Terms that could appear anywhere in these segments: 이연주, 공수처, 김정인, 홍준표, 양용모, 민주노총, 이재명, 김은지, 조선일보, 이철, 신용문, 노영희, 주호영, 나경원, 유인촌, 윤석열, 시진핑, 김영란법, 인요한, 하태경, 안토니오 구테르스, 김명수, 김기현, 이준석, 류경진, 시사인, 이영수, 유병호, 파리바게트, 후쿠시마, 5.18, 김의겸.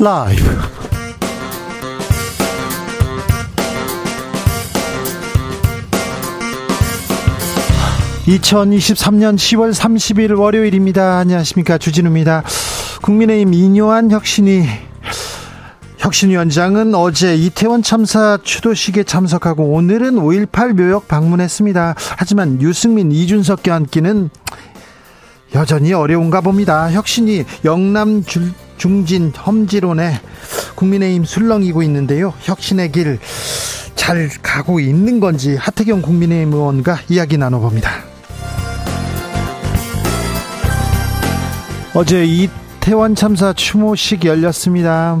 라이브. (2023년 10월 30일) 월요일입니다. 안녕하십니까, 주진우입니다. 국민의힘 인요한 혁신위원장은 어제 이태원 참사 추도식에 참석하고 오늘은 5.18 묘역 방문했습니다. 하지만 유승민, 이준석 껴안기는 여전히 어려운가 봅니다. 혁신이 영남 중진 험지론에 국민의힘 술렁이고 있는데요. 혁신의 길 잘 가고 있는 건지 하태경 국민의힘 의원과 이야기 나눠봅니다. 어제 이태원 참사 추모식 열렸습니다.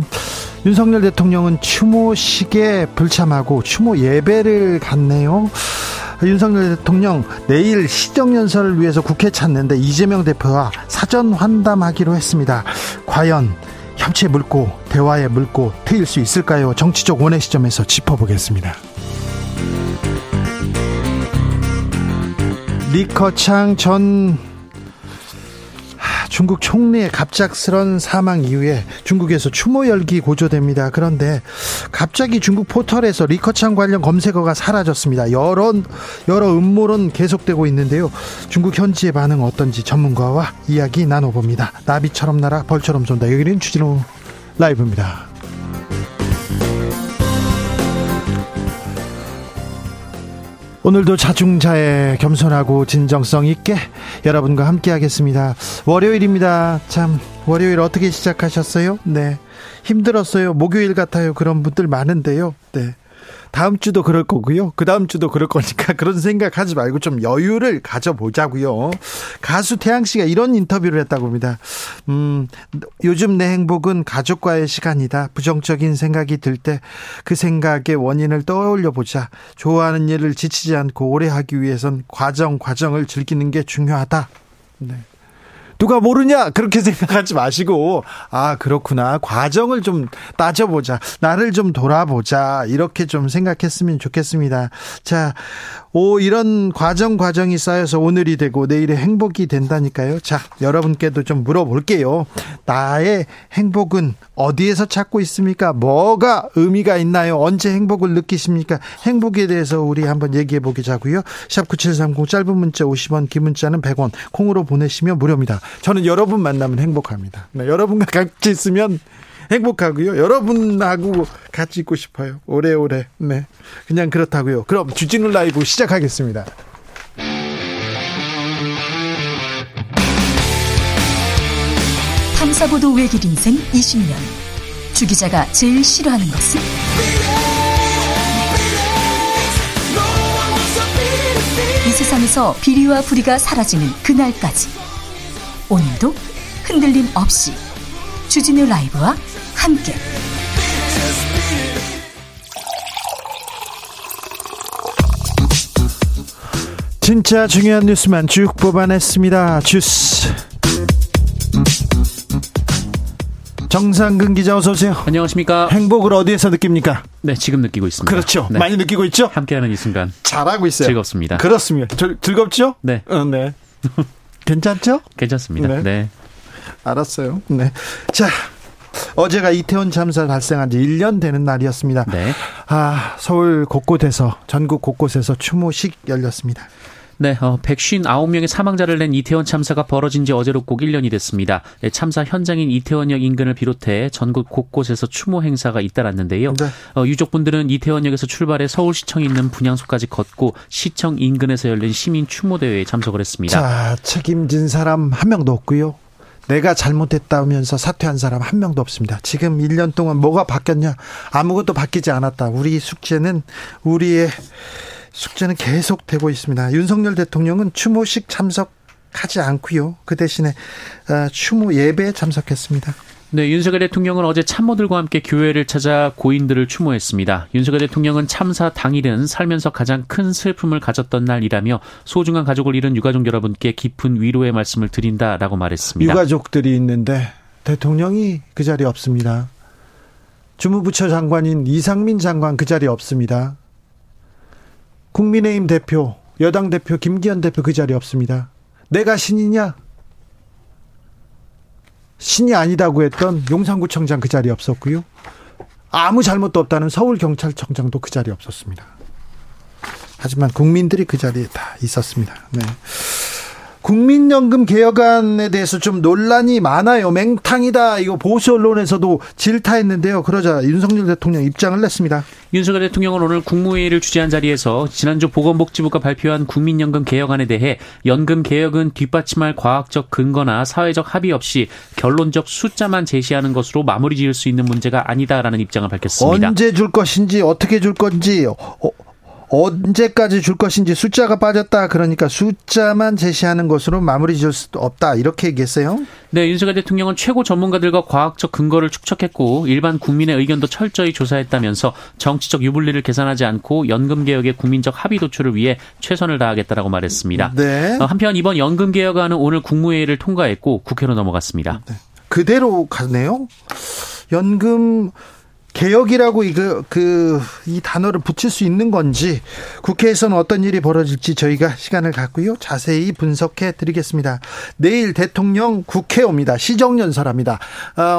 윤석열 대통령은 추모식에 불참하고 추모 예배를 갔네요. 윤석열 대통령 내일 시정연설을 위해서 국회 찾는데 이재명 대표와 사전 환담하기로 했습니다. 과연 협치에 물고 대화에 물고 트일 수 있을까요? 정치적 원의 시점에서 짚어보겠습니다. 리커창 전 중국 총리의 갑작스런 사망 이후에 중국에서 추모 열기 고조됩니다. 그런데 갑자기 중국 포털에서 리커창 관련 검색어가 사라졌습니다. 여러 음모론 계속되고 있는데요. 중국 현지의 반응 어떤지 전문가와 이야기 나눠봅니다. 나비처럼 날아 벌처럼 쏜다. 여기는 주진우 라이브입니다. 오늘도 자중자애, 겸손하고 진정성 있게 여러분과 함께 하겠습니다. 월요일입니다. 참, 월요일 어떻게 시작하셨어요? 네, 힘들었어요. 목요일 같아요. 그런 분들 많은데요. 네, 다음 주도 그럴 거고요. 그 다음 주도 그럴 거니까 그런 생각하지 말고 좀 여유를 가져보자고요. 가수 태양 씨가 이런 인터뷰를 했다고 합니다. 요즘 내 행복은 가족과의 시간이다. 부정적인 생각이 들 때 그 생각의 원인을 떠올려 보자. 좋아하는 일을 지치지 않고 오래 하기 위해선 과정을 즐기는 게 중요하다. 네. 누가 모르냐 그렇게 생각하지 마시고, 아 그렇구나, 과정을 좀 따져보자, 나를 좀 돌아보자, 이렇게 좀 생각했으면 좋겠습니다. 자, 이런 과정이 쌓여서 오늘이 되고 내일의 행복이 된다니까요. 자, 여러분께도 좀 물어볼게요. 나의 행복은 어디에서 찾고 있습니까? 뭐가 의미가 있나요? 언제 행복을 느끼십니까? 행복에 대해서 우리 한번 얘기해 보자고요. 샵9730 짧은 문자 50원, 긴 문자는 100원, 콩으로 보내시면 무료입니다. 저는 여러분 만나면 행복합니다. 네, 여러분과 같이 있으면 행복하고요. 여러분하고 같이 있고 싶어요. 오래오래. 네, 그냥 그렇다고요. 그럼 주진우 라이브 시작하겠습니다. 탐사보도 외길 인생 20년. 주 기자가 제일 싫어하는 것은? 이 세상에서 비리와 부리가 사라지는 그날까지 오늘도 흔들림 없이 주진우 라이브와 함께 진짜 중요한 뉴스만 쭉 뽑아냈습니다. 주스 정상근 기자, 어서 오세요. 안녕하십니까. 행복을 어디에서 느낍니까? 네, 지금 느끼고 있습니다. 그렇죠. 네. 많이 느끼고 있죠. 함께하는 이 순간 잘하고 있어요. 즐겁습니다. 그렇습니다. 즐겁죠? 네. 네. 괜찮죠? 괜찮습니다. 네. 네. 알았어요. 네. 자, 어제가 이태원 참사 발생한 지 1년 되는 날이었습니다. 네. 아, 서울 곳곳에서, 전국 곳곳에서 추모식 열렸습니다. 네, 159명의 사망자를 낸 이태원 참사가 벌어진 지 어제로 꼭 1년이 됐습니다. 네, 참사 현장인 이태원역 인근을 비롯해 전국 곳곳에서 추모 행사가 잇따랐는데요. 네. 유족분들은 이태원역에서 출발해 서울시청에 있는 분향소까지 걷고 시청 인근에서 열린 시민 추모 대회에 참석을 했습니다. 자, 책임진 사람 한 명도 없고요. 내가 잘못했다면서 사퇴한 사람 한 명도 없습니다. 지금 1년 동안 뭐가 바뀌었냐? 아무것도 바뀌지 않았다. 우리의 숙제는 계속되고 있습니다. 윤석열 대통령은 추모식 참석하지 않고요. 그 대신에 추모 예배에 참석했습니다. 네, 윤석열 대통령은 어제 참모들과 함께 교회를 찾아 고인들을 추모했습니다. 윤석열 대통령은 참사 당일은 살면서 가장 큰 슬픔을 가졌던 날이라며 소중한 가족을 잃은 유가족 여러분께 깊은 위로의 말씀을 드린다라고 말했습니다. 유가족들이 있는데 대통령이 그 자리에 없습니다. 주무부처 장관인 이상민 장관 그 자리에 없습니다. 국민의힘 대표, 여당 대표 김기현 대표 그 자리에 없습니다. 내가 신이냐? 신이 아니다고 했던 용산구청장 그 자리에 없었고요. 아무 잘못도 없다는 서울경찰청장도 그 자리에 없었습니다. 하지만 국민들이 그 자리에 다 있었습니다. 네. 국민연금 개혁안에 대해서 좀 논란이 많아요. 맹탕이다. 이거 보수 언론에서도 질타했는데요. 그러자 윤석열 대통령 입장을 냈습니다. 윤석열 대통령은 오늘 국무회의를 주재한 자리에서 지난주 보건복지부가 발표한 국민연금 개혁안에 대해 연금 개혁은 뒷받침할 과학적 근거나 사회적 합의 없이 결론적 숫자만 제시하는 것으로 마무리 지을 수 있는 문제가 아니다라는 입장을 밝혔습니다. 언제 줄 것인지 어떻게 줄 건지 언제까지 줄 것인지 숫자가 빠졌다. 그러니까 숫자만 제시하는 것으로 마무리 지을 수 없다. 이렇게 얘기했어요. 네, 윤석열 대통령은 최고 전문가들과 과학적 근거를 축적했고 일반 국민의 의견도 철저히 조사했다면서 정치적 유불리를 계산하지 않고 연금개혁의 국민적 합의 도출을 위해 최선을 다하겠다라고 말했습니다. 네. 한편 이번 연금개혁안은 오늘 국무회의를 통과했고 국회로 넘어갔습니다. 네. 그대로 가네요. 연금 개혁이라고 이 단어를 붙일 수 있는 건지 국회에서는 어떤 일이 벌어질지 저희가 시간을 갖고요. 자세히 분석해 드리겠습니다. 내일 대통령 국회 옵니다. 시정연설합니다.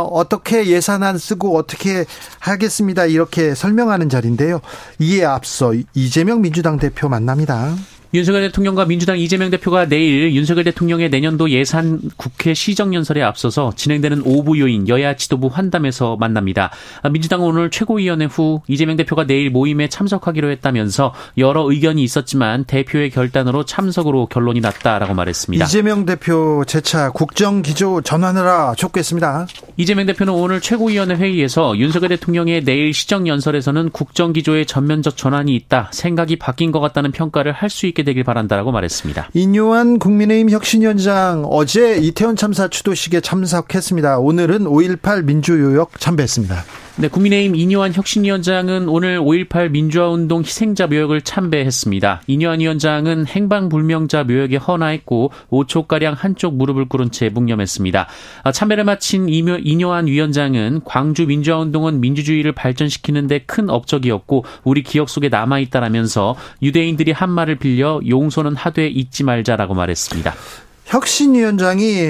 어떻게 예산안 쓰고 어떻게 하겠습니다. 이렇게 설명하는 자리인데요. 이에 앞서 이재명 민주당 대표 만납니다. 윤석열 대통령과 민주당 이재명 대표가 내일 윤석열 대통령의 내년도 예산 국회 시정연설에 앞서서 진행되는 5부 요인 여야 지도부 환담에서 만납니다. 민주당은 오늘 최고위원회 후 이재명 대표가 내일 모임에 참석하기로 했다면서 여러 의견이 있었지만 대표의 결단으로 참석으로 결론이 났다라고 말했습니다. 이재명 대표 재차 국정기조 전환하라 촉구했습니다. 이재명 대표는 오늘 최고위원회 회의에서 윤석열 대통령의 내일 시정연설에서는 국정기조의 전면적 전환이 있다. 생각이 바뀐 것 같다는 평가를 할 수 있게 되길 바란다라고 말했습니다. 인요한 국민의힘 혁신위원장 어제 이태원 참사 추도식에 참석했습니다. 오늘은 5.18 민주요역 참배했습니다. 네, 국민의힘 인요한 혁신위원장은 오늘 5.18 민주화운동 희생자 묘역을 참배했습니다. 인요한 위원장은 행방불명자 묘역에 헌화했고 5초가량 한쪽 무릎을 꿇은 채 묵념했습니다. 참배를 마친 인요한 위원장은 광주 민주화운동은 민주주의를 발전시키는 데 큰 업적이었고 우리 기억 속에 남아있다라면서 유대인들이 한 말을 빌려 용서는 하되 잊지 말자라고 말했습니다. 혁신위원장이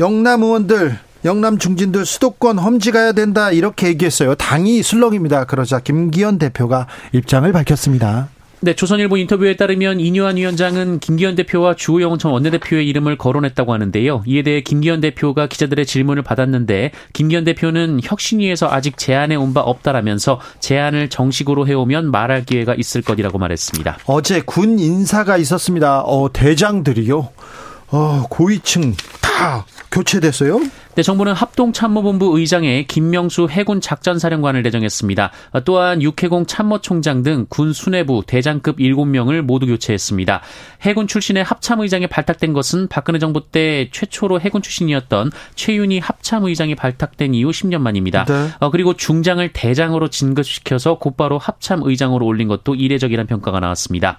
영남 의원들 영남 중진들 수도권 험지 가야 된다 이렇게 얘기했어요. 당이 술렁입니다. 그러자 김기현 대표가 입장을 밝혔습니다. 네, 조선일보 인터뷰에 따르면 인요한 위원장은 김기현 대표와 주호영 전 원내대표의 이름을 거론했다고 하는데요. 이에 대해 김기현 대표가 기자들의 질문을 받았는데 김기현 대표는 혁신위에서 아직 제안해 온 바 없다라면서 제안을 정식으로 해오면 말할 기회가 있을 것이라고 말했습니다. 어제 군 인사가 있었습니다. 대장들이요. 고위층 다 교체됐어요? 네, 정부는 합동참모본부 의장에 김명수 해군 작전사령관을 내정했습니다. 또한 육해공 참모총장 등 군 수뇌부 대장급 7명을 모두 교체했습니다. 해군 출신의 합참의장에 발탁된 것은 박근혜 정부 때 최초로 해군 출신이었던 최윤희 합참의장이 발탁된 이후 10년 만입니다. 네. 그리고 중장을 대장으로 진급시켜서 곧바로 합참의장으로 올린 것도 이례적이라는 평가가 나왔습니다.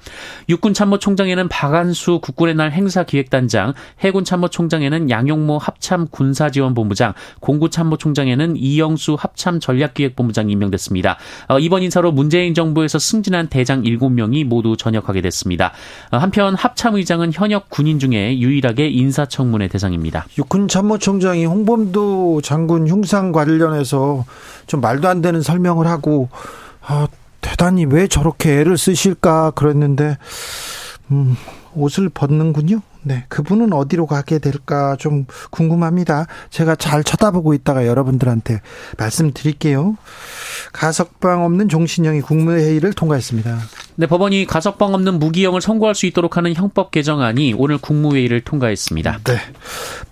육군 참모총장에는 박안수 국군의 날 행사기획단장, 해군 참모총장에는 양용모 합참 군사지원 본부장, 공구참모총장에는 이영수 합참 전략기획본부장이 임명됐습니다. 이번 인사로 문재인 정부에서 승진한 대장 7명이 모두 전역하게 됐습니다. 한편 합참의장은 현역 군인 중에 유일하게 인사청문회 대상입니다. 육군참모총장이 홍범도 장군 흉상 관련해서 좀 말도 안 되는 설명을 하고 대단히 왜 저렇게 애를 쓰실까 그랬는데 옷을 벗는군요. 네, 그분은 어디로 가게 될까 좀 궁금합니다. 제가 잘 쳐다보고 있다가 여러분들한테 말씀드릴게요. 가석방 없는 종신형이 국무회의를 통과했습니다. 네, 법원이 가석방 없는 무기형을 선고할 수 있도록 하는 형법 개정안이 오늘 국무회의를 통과했습니다. 네,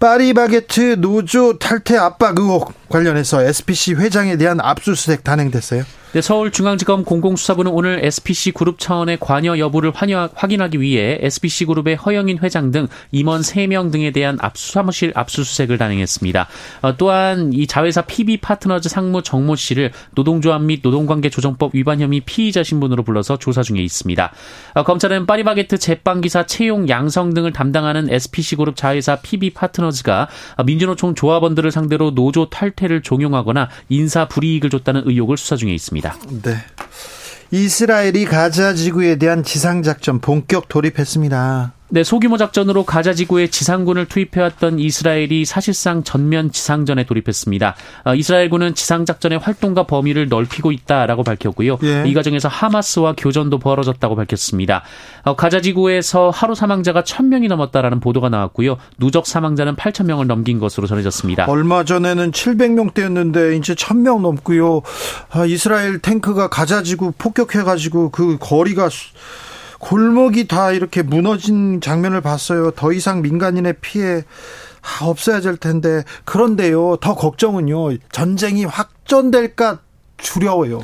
파리바게트 노조 탈퇴 압박 의혹 관련해서 SPC 회장에 대한 압수수색 단행됐어요. 네, 서울중앙지검 공공수사부는 오늘 SPC 그룹 차원의 관여 여부를 확인하기 위해 SPC 그룹의 허영인 회장 등 임원 3명 등에 대한 사무실 압수수색을 단행했습니다. 또한 이 자회사 PB파트너즈 상무 정모 씨를 노동조합 및 노동관계조정법 위반 혐의 피의자 신분으로 불러서 조사 중에 있습니다. 검찰은 파리바게트 제빵기사 채용 양성 등을 담당하는 SPC 그룹 자회사 PB파트너즈가 민주노총 조합원들을 상대로 노조 탈퇴를 종용하거나 인사 불이익을 줬다는 의혹을 수사 중에 있습니다. 네. 이스라엘이 가자 지구에 대한 지상작전 본격 돌입했습니다. 네, 소규모 작전으로 가자지구에 지상군을 투입해왔던 이스라엘이 사실상 전면 지상전에 돌입했습니다. 이스라엘군은 지상작전의 활동과 범위를 넓히고 있다라고 밝혔고요. 예. 이 과정에서 하마스와 교전도 벌어졌다고 밝혔습니다. 가자지구에서 하루 사망자가 1,000명이 넘었다라는 보도가 나왔고요. 누적 사망자는 8,000명을 넘긴 것으로 전해졌습니다. 얼마 전에는 700명대였는데 이제 1,000명 넘고요. 이스라엘 탱크가 가자지구 폭격해가지고 그 거리가... 골목이 다 이렇게 무너진 장면을 봤어요. 더 이상 민간인의 피해 없어야 될 텐데, 그런데요, 더 걱정은요, 전쟁이 확전될까 두려워요.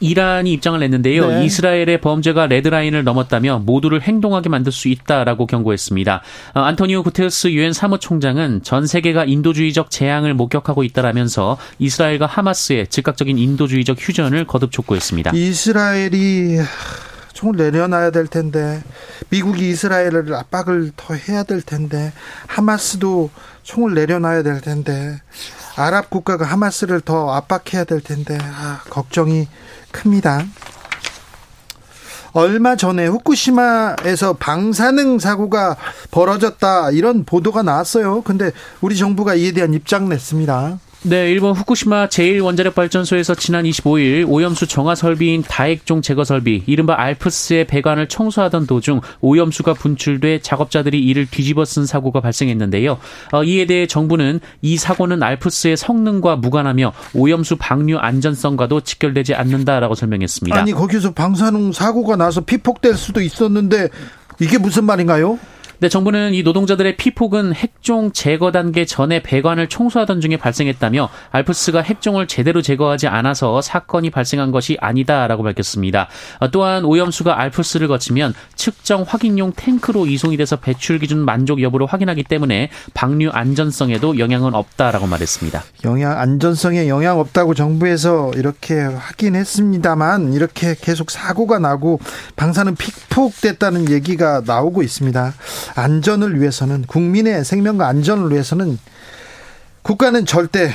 이란이 입장을 냈는데요. 네. 이스라엘의 범죄가 레드라인을 넘었다며 모두를 행동하게 만들 수 있다라고 경고했습니다. 안토니오 구테르스 유엔 사무총장은 전 세계가 인도주의적 재앙을 목격하고 있다라면서 이스라엘과 하마스의 즉각적인 인도주의적 휴전을 거듭 촉구했습니다. 이스라엘이... 총을 내려놔야 될 텐데, 미국이 이스라엘을 압박을 더 해야 될 텐데, 하마스도 총을 내려놔야 될 텐데, 아랍 국가가 하마스를 더 압박해야 될 텐데, 걱정이 큽니다. 얼마 전에 후쿠시마에서 방사능 사고가 벌어졌다, 이런 보도가 나왔어요. 근데 우리 정부가 이에 대한 입장 냈습니다. 네, 일본 후쿠시마 제1원자력발전소에서 지난 25일 오염수 정화설비인 다액종 제거설비, 이른바 알프스의 배관을 청소하던 도중 오염수가 분출돼 작업자들이 이를 뒤집어쓴 사고가 발생했는데요. 이에 대해 정부는 이 사고는 알프스의 성능과 무관하며 오염수 방류 안전성과도 직결되지 않는다라고 설명했습니다. 아니, 거기서 방사능 사고가 나서 피폭될 수도 있었는데 이게 무슨 말인가요? 네, 정부는 이 노동자들의 피폭은 핵종 제거 단계 전에 배관을 청소하던 중에 발생했다며 알프스가 핵종을 제대로 제거하지 않아서 사건이 발생한 것이 아니다라고 밝혔습니다. 또한 오염수가 알프스를 거치면 측정 확인용 탱크로 이송이 돼서 배출 기준 만족 여부를 확인하기 때문에 방류 안전성에도 영향은 없다라고 말했습니다. 안전성에 영향 없다고 정부에서 이렇게 확인했습니다만, 이렇게 계속 사고가 나고 방사능 피폭됐다는 얘기가 나오고 있습니다. 안전을 위해서는, 국민의 생명과 안전을 위해서는 국가는 절대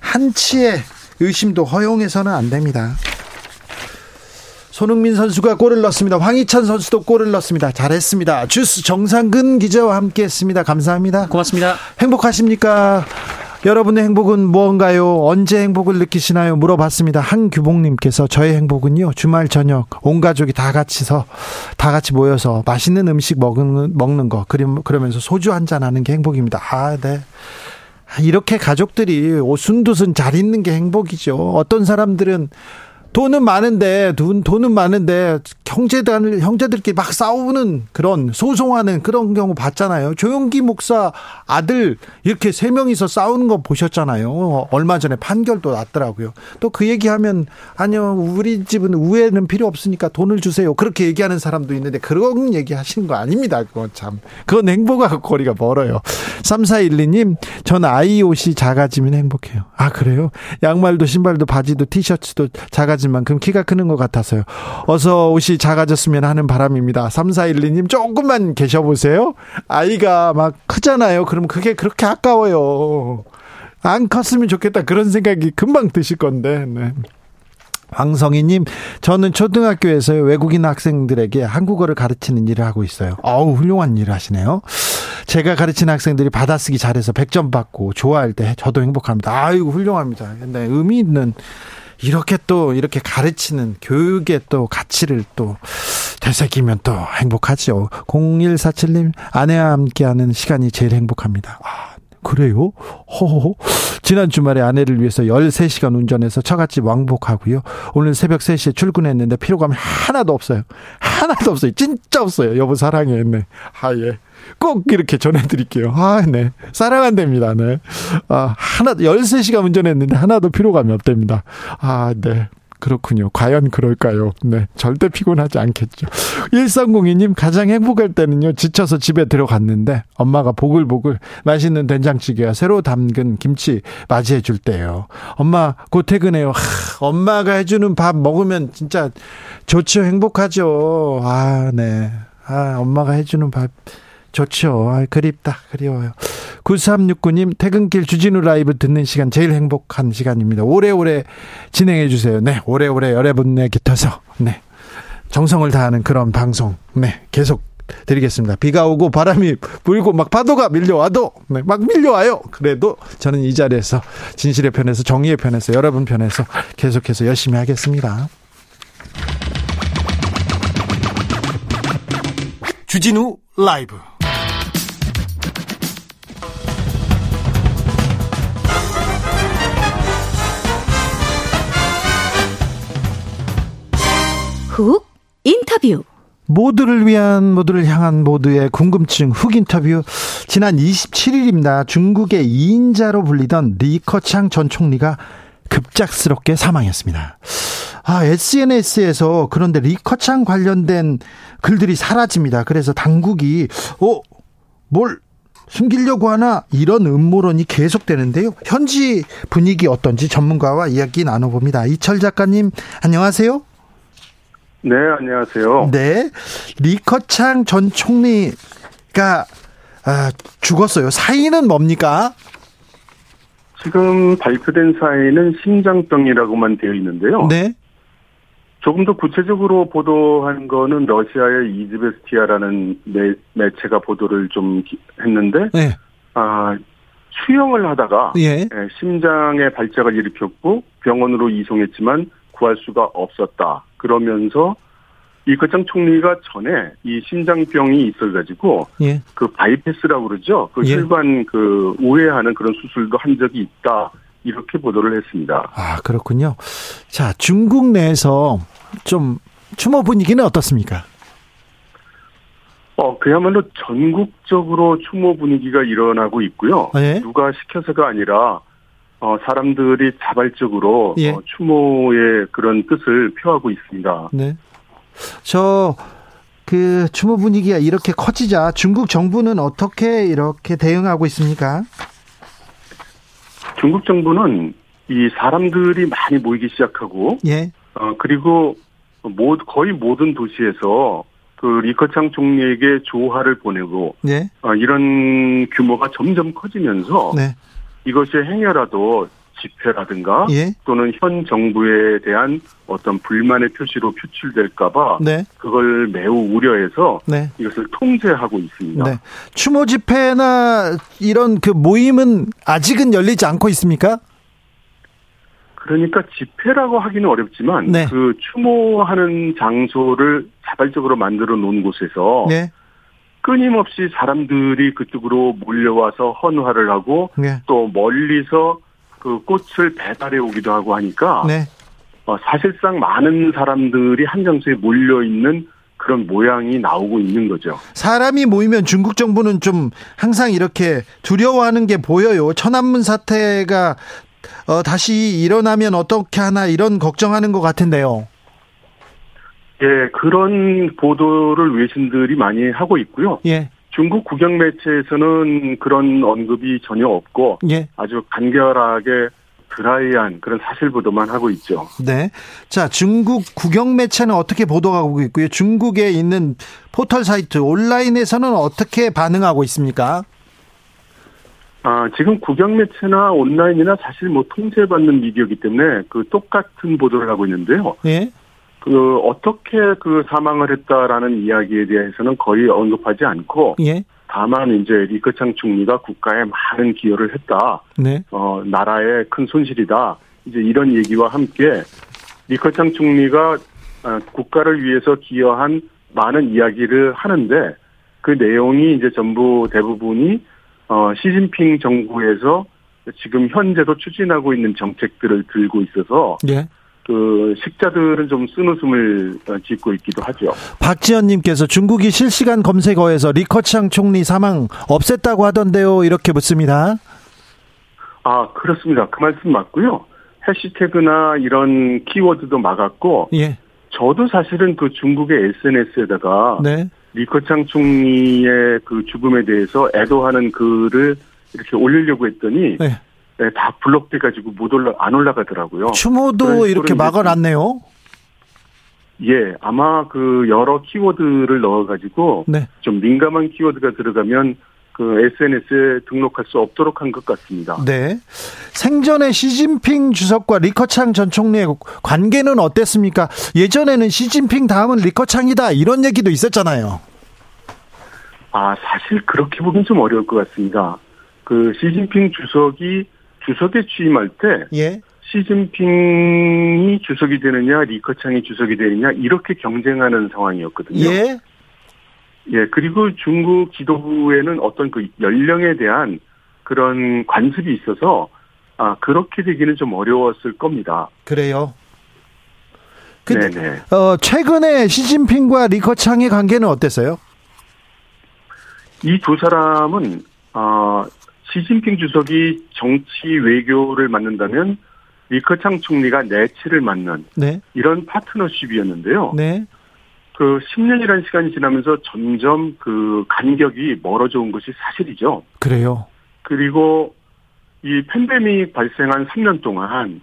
한치의 의심도 허용해서는 안 됩니다. 손흥민 선수가 골을 넣었습니다. 황희찬 선수도 골을 넣었습니다. 잘했습니다. 주스 정상근 기자와 함께했습니다. 감사합니다. 고맙습니다. 행복하십니까? 여러분의 행복은 무언가요? 언제 행복을 느끼시나요? 물어봤습니다. 한규봉님께서, 저의 행복은요, 주말 저녁 온 가족이 다 같이 모여서 맛있는 음식 먹는 거, 그러면서 소주 한잔 하는 게 행복입니다. 네. 이렇게 가족들이 오순도순 잘 있는 게 행복이죠. 어떤 사람들은 돈은 많은데 형제들끼리 막 싸우는, 그런 소송하는 그런 경우 봤잖아요. 조용기 목사 아들 이렇게 3명이서 싸우는 거 보셨잖아요. 얼마 전에 판결도 났더라고요. 또 그 얘기하면, 아니요, 우리 집은 우애는 필요 없으니까 돈을 주세요, 그렇게 얘기하는 사람도 있는데, 그런 얘기 하시는 거 아닙니다. 그건 참, 그건 행복하고 거리가 멀어요. 3412님, 전 아이 옷이 작아지면 행복해요. 그래요? 양말도 신발도 바지도 티셔츠도 작아지면 만큼 키가 크는 것 같아서요. 어서 옷이 작아졌으면 하는 바람입니다. 3412님, 조금만 계셔보세요. 아이가 막 크잖아요. 그럼 그게 그렇게 아까워요. 안 컸으면 좋겠다, 그런 생각이 금방 드실 건데. 네. 황성희님, 저는 초등학교에서 외국인 학생들에게 한국어를 가르치는 일을 하고 있어요. 훌륭한 일을 하시네요. 제가 가르치는 학생들이 받아쓰기 잘해서 100점 받고 좋아할 때 저도 행복합니다. 아이고, 훌륭합니다. 네, 의미 있는, 이렇게 또 이렇게 가르치는 교육의 또 가치를 또 되새기면 또 행복하죠. 0147님, 아내와 함께하는 시간이 제일 행복합니다. 그래요? 허허. 지난 주말에 아내를 위해서 13시간 운전해서 처갓집 왕복하고요. 오늘 새벽 3시에 출근했는데 피로감이 하나도 없어요. 하나도 없어요. 진짜 없어요. 여보 사랑해. 네. 예. 꼭 이렇게 전해드릴게요. 네. 사랑한답니다. 네. 하나, 13시간 운전했는데 하나도 피로감이 없답니다. 네. 그렇군요. 과연 그럴까요? 네. 절대 피곤하지 않겠죠. 1302님, 가장 행복할 때는요, 지쳐서 집에 들어갔는데 엄마가 보글보글 맛있는 된장찌개와 새로 담근 김치 맞이해 줄 때예요. 엄마 곧 퇴근해요. 엄마가 해주는 밥 먹으면 진짜 좋죠. 행복하죠. 네. 엄마가 해주는 밥 좋죠. 그립다, 그리워요. 9369님, 퇴근길 주진우 라이브 듣는 시간 제일 행복한 시간입니다. 오래오래 진행해 주세요. 네, 오래오래 여러분의 곁에서, 네, 정성을 다하는 그런 방송, 네, 계속 드리겠습니다. 비가 오고 바람이 불고 막 파도가 밀려와도, 막 밀려와요. 그래도 저는 이 자리에서 진실의 편에서, 정의의 편에서, 여러분 편에서 계속해서 열심히 하겠습니다. 주진우 라이브. 훅 인터뷰. 모두를 위한, 모두를 향한, 모두의 궁금증 훅 인터뷰. 지난 27일입니다. 중국의 2인자로 불리던 리커창 전 총리가 급작스럽게 사망했습니다. SNS에서 그런데 리커창 관련된 글들이 사라집니다. 그래서 당국이 뭘 숨기려고 하나, 이런 음모론이 계속되는데요. 현지 분위기 어떤지 전문가와 이야기 나눠봅니다. 이철 작가님, 안녕하세요. 네, 안녕하세요. 네, 리커창 전 총리가 죽었어요. 사인은 뭡니까? 지금 발표된 사인은 심장병이라고만 되어 있는데요. 네. 조금 더 구체적으로 보도한 거는 러시아의 이즈베스티아라는 매체가 보도를 좀 했는데, 네. 수영을 하다가, 예. 심장에 발작을 일으켰고 병원으로 이송했지만 구할 수가 없었다. 그러면서 리커창 총리가 전에 이 심장병이 있어가지고, 예. 그 바이패스라고 그러죠. 그 혈관, 예. 그 우회하는 그런 수술도 한 적이 있다. 이렇게 보도를 했습니다. 아, 그렇군요. 자, 중국 내에서 좀 추모 분위기는 어떻습니까? 그야말로 전국적으로 추모 분위기가 일어나고 있고요. 예. 누가 시켜서가 아니라 사람들이 자발적으로, 예. 추모의 그런 뜻을 표하고 있습니다. 네. 그 추모 분위기가 이렇게 커지자 중국 정부는 어떻게 이렇게 대응하고 있습니까? 중국 정부는 이 사람들이 많이 모이기 시작하고, 예. 그리고 거의 모든 도시에서 그 리커창 총리에게 조화를 보내고, 예. 이런 규모가 점점 커지면서, 네. 이것이 행여라도 집회라든가, 예. 또는 현 정부에 대한 어떤 불만의 표시로 표출될까봐, 네. 그걸 매우 우려해서, 네. 이것을 통제하고 있습니다. 네. 추모 집회나 이런 그 모임은 아직은 열리지 않고 있습니까? 그러니까 집회라고 하기는 어렵지만, 네. 그 추모하는 장소를 자발적으로 만들어 놓은 곳에서, 네. 끊임없이 사람들이 그쪽으로 몰려와서 헌화를 하고, 네. 또 멀리서 그 꽃을 배달해 오기도 하고 하니까, 네. 사실상 많은 사람들이 한 장소에 몰려있는 그런 모양이 나오고 있는 거죠. 사람이 모이면 중국 정부는 좀 항상 이렇게 두려워하는 게 보여요. 천안문 사태가 다시 일어나면 어떻게 하나, 이런 걱정하는 것 같은데요. 예, 그런 보도를 외신들이 많이 하고 있고요. 예. 중국 국영 매체에서는 그런 언급이 전혀 없고, 예. 아주 간결하게 드라이한 그런 사실 보도만 하고 있죠. 네. 자, 중국 국영 매체는 어떻게 보도하고 있고요? 중국에 있는 포털 사이트, 온라인에서는 어떻게 반응하고 있습니까? 지금 국영 매체나 온라인이나 사실 뭐 통제받는 미디어이기 때문에 그 똑같은 보도를 하고 있는데요. 예. 그 어떻게 그 사망을 했다라는 이야기에 대해서는 거의 언급하지 않고, 예. 다만 이제 리커창 총리가 국가에 많은 기여를 했다, 네. 나라에 큰 손실이다, 이제 이런 얘기와 함께 리커창 총리가 국가를 위해서 기여한 많은 이야기를 하는데, 그 내용이 이제 전부 대부분이 시진핑 정부에서 지금 현재도 추진하고 있는 정책들을 들고 있어서, 예. 그 식자들은 좀 쓴웃음을 짓고 있기도 하죠. 박지연님께서 중국이 실시간 검색어에서 리커창 총리 사망 없앴다고 하던데요, 이렇게 묻습니다. 그렇습니다. 그 말씀 맞고요. 해시태그나 이런 키워드도 막았고, 예. 저도 사실은 그 중국의 SNS에다가, 네. 리커창 총리의 그 죽음에 대해서 애도하는 글을 이렇게 올리려고 했더니, 네. 네, 다 블록돼가지고 안 올라가더라고요. 추모도 이렇게 막아놨네요. 예, 아마 그 여러 키워드를 넣어가지고, 네. 좀 민감한 키워드가 들어가면 그 SNS에 등록할 수 없도록 한 것 같습니다. 네. 생전에 시진핑 주석과 리커창 전 총리의 관계는 어땠습니까? 예전에는 시진핑 다음은 리커창이다, 이런 얘기도 있었잖아요. 사실 그렇게 보긴 좀 어려울 것 같습니다. 그 시진핑 주석이 주석에 취임할 때 예. 시진핑이 주석이 되느냐 리커창이 주석이 되느냐 이렇게 경쟁하는 상황이었거든요. 예. 예, 그리고 중국 지도부에는 어떤 그 연령에 대한 그런 관습이 있어서 그렇게 되기는 좀 어려웠을 겁니다. 그래요. 네네. 최근에 시진핑과 리커창의 관계는 어땠어요? 이 두 사람은 시진핑 주석이 정치 외교를 맡는다면 리커창 총리가 내치를 맡는 네. 이런 파트너십이었는데요. 네. 그 10년이라는 시간이 지나면서 점점 그 간격이 멀어져 온 것이 사실이죠. 그래요. 그리고 이 팬데믹 발생한 3년 동안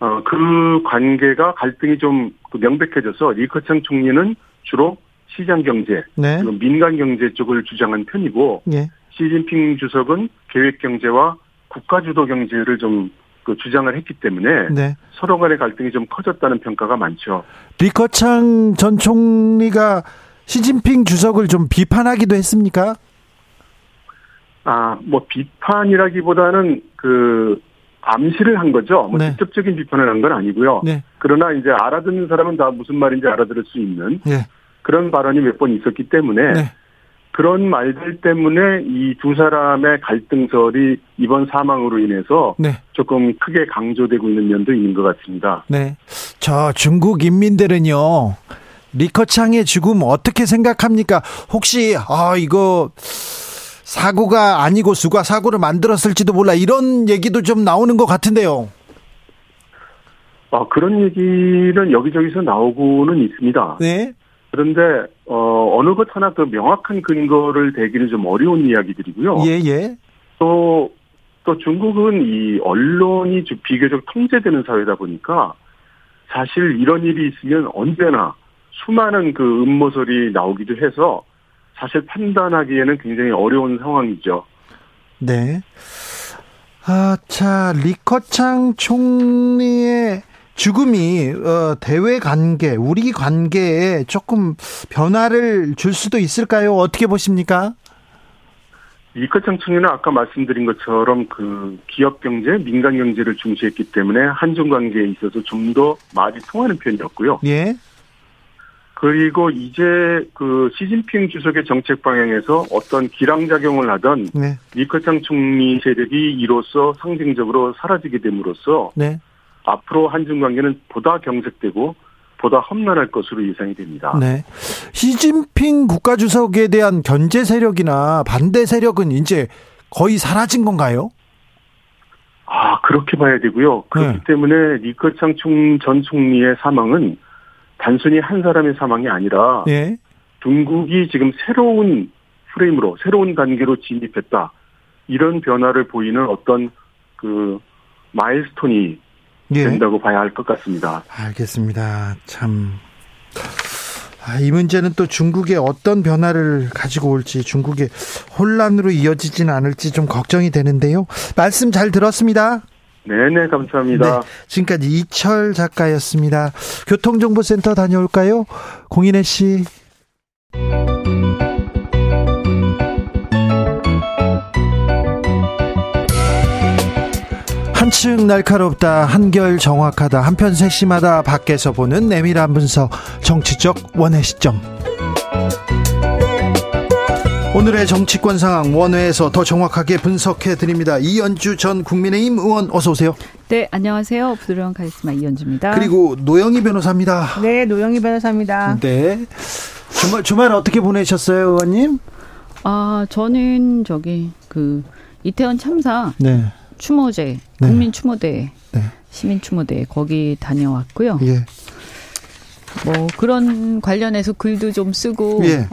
그 관계가 갈등이 좀 명백해져서 리커창 총리는 주로 시장 경제, 네. 민간 경제 쪽을 주장한 편이고 네. 시진핑 주석은 계획 경제와 국가 주도 경제를 좀 그 주장을 했기 때문에 네. 서로 간의 갈등이 좀 커졌다는 평가가 많죠. 리커창 전 총리가 시진핑 주석을 좀 비판하기도 했습니까? 뭐 비판이라기보다는 그 암시를 한 거죠. 뭐 네. 직접적인 비판을 한 건 아니고요. 네. 그러나 이제 알아듣는 사람은 다 무슨 말인지 알아들을 수 있는 네. 그런 발언이 몇 번 있었기 때문에 네. 그런 말들 때문에 이 두 사람의 갈등설이 이번 사망으로 인해서 네. 조금 크게 강조되고 있는 면도 있는 것 같습니다. 네, 저 중국 인민들은요. 리커창의 죽음 어떻게 생각합니까? 혹시 이거 사고가 아니고 수가 사고를 만들었을지도 몰라 이런 얘기도 좀 나오는 것 같은데요. 그런 얘기는 여기저기서 나오고는 있습니다. 네. 그런데 어느 것 하나 그 명확한 근거를 대기는 좀 어려운 이야기들이고요. 예예. 또 중국은 이 언론이 좀 비교적 통제되는 사회다 보니까 사실 이런 일이 있으면 언제나 수많은 그 음모설이 나오기도 해서. 사실 판단하기에는 굉장히 어려운 상황이죠. 네. 자, 리커창 총리의 죽음이 대외 관계, 우리 관계에 조금 변화를 줄 수도 있을까요? 어떻게 보십니까? 리커창 총리는 아까 말씀드린 것처럼 그 기업 경제, 민간 경제를 중시했기 때문에 한중 관계에 있어서 좀 더 말이 통하는 편이었고요. 예. 그리고 이제 그 시진핑 주석의 정책 방향에서 어떤 기량작용을 하던 네. 리커창 총리 세력이 이로써 상징적으로 사라지게 됨으로써 네. 앞으로 한중 관계는 보다 경색되고 보다 험난할 것으로 예상이 됩니다. 네. 시진핑 국가주석에 대한 견제 세력이나 반대 세력은 이제 거의 사라진 건가요? 그렇게 봐야 되고요. 그렇기 네. 때문에 리커창 전 총리의 사망은 단순히 한 사람의 사망이 아니라 예. 중국이 지금 새로운 프레임으로 새로운 단계로 진입했다. 이런 변화를 보이는 어떤 그 마일스톤이 예. 된다고 봐야 할 것 같습니다. 알겠습니다. 참 이 문제는 또 중국의 어떤 변화를 가지고 올지 중국의 혼란으로 이어지진 않을지 좀 걱정이 되는데요. 말씀 잘 들었습니다. 네네 감사합니다. 네, 지금까지 이철 작가였습니다. 교통정보센터 다녀올까요? 공인혜 씨. 한층 날카롭다 한결 정확하다 한편 세심하다 밖에서 보는 내밀한 분석 정치적 원회 시점 오늘의 정치권 상황 원회에서 더 정확하게 분석해드립니다. 이연주 전 국민의힘 의원 어서 오세요. 네. 안녕하세요. 부드러운 카리스마 이연주입니다. 그리고 노영희 변호사입니다. 네. 노영희 변호사입니다. 네. 주말 어떻게 보내셨어요 의원님? 저는 그 이태원 참사 네. 추모제 네. 국민추모대회 네. 시민추모대회 거기 다녀왔고요. 예. 뭐 그런 관련해서 글도 좀 쓰고 예.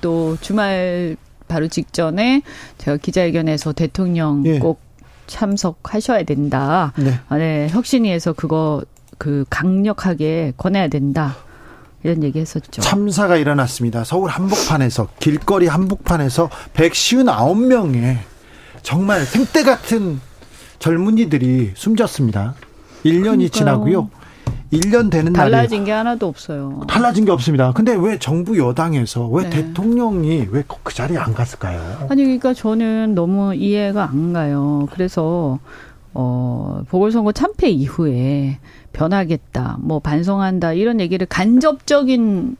또 주말 바로 직전에 제가 기자회견에서 대통령 예. 꼭 참석하셔야 된다. 네. 네, 혁신위에서 그거 그 강력하게 권해야 된다. 이런 얘기 했었죠. 참사가 일어났습니다. 서울 한복판에서 길거리 한복판에서 159명의 정말 생떼 같은 젊은이들이 숨졌습니다. 1년이 그러니까요. 지나고요. 1년 되는 날이 달라진 게 하나도 없어요. 달라진 게 없습니다. 근데 왜 정부 여당에서 왜 네. 대통령이 왜 그 자리에 안 갔을까요? 아니 그러니까 저는 너무 이해가 안 가요. 그래서 보궐선거 참패 이후에 변하겠다, 뭐 반성한다 이런 얘기를 간접적인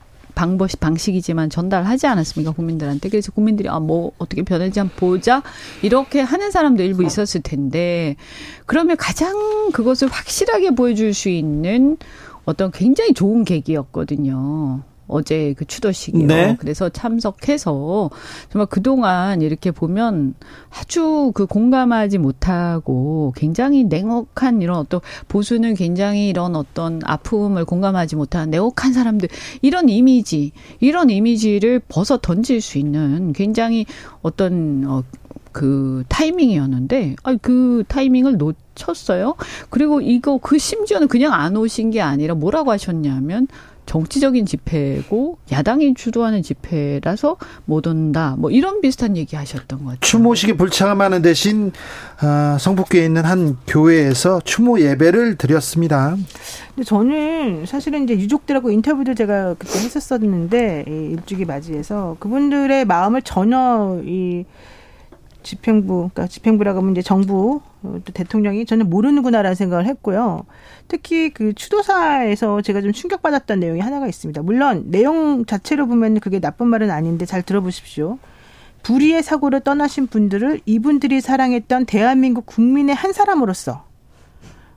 방식이지만 전달하지 않았습니까, 국민들한테. 그래서 국민들이 뭐 어떻게 변할지 한번 보자 이렇게 하는 사람도 일부 있었을 텐데, 그러면 가장 그것을 확실하게 보여줄 수 있는 어떤 굉장히 좋은 계기였거든요. 어제 그 추도식이요. 네. 그래서 참석해서 정말 그동안 이렇게 보면 아주 그 공감하지 못하고 굉장히 냉혹한 이런 어떤 보수는 굉장히 이런 어떤 아픔을 공감하지 못하는 냉혹한 사람들, 이런 이미지를 벗어 던질 수 있는 굉장히 어떤 그 타이밍이었는데, 그 타이밍을 놓쳤어요. 그리고 심지어는 그냥 안 오신 게 아니라 뭐라고 하셨냐면, 정치적인 집회고 야당이 주도하는 집회라서 못 온다, 뭐 이런 비슷한 얘기 하셨던 거죠. 추모식에 불참하는 대신 성북구에 있는 한 교회에서 추모 예배를 드렸습니다. 근데 저는 사실은 이제 유족들하고 인터뷰도 제가 그때 했었었는데, 일주기 맞이해서 그분들의 마음을 전혀 이 집행부, 그러니까 집행부라고 하면 이제 정부, 또 대통령이 전혀 모르는구나라는 생각을 했고요. 특히 그 추도사에서 제가 좀 충격받았던 내용이 하나가 있습니다. 물론 내용 자체로 보면 그게 나쁜 말은 아닌데 잘 들어보십시오. 불의의 사고를 떠나신 분들을 이분들이 사랑했던 대한민국 국민의 한 사람으로서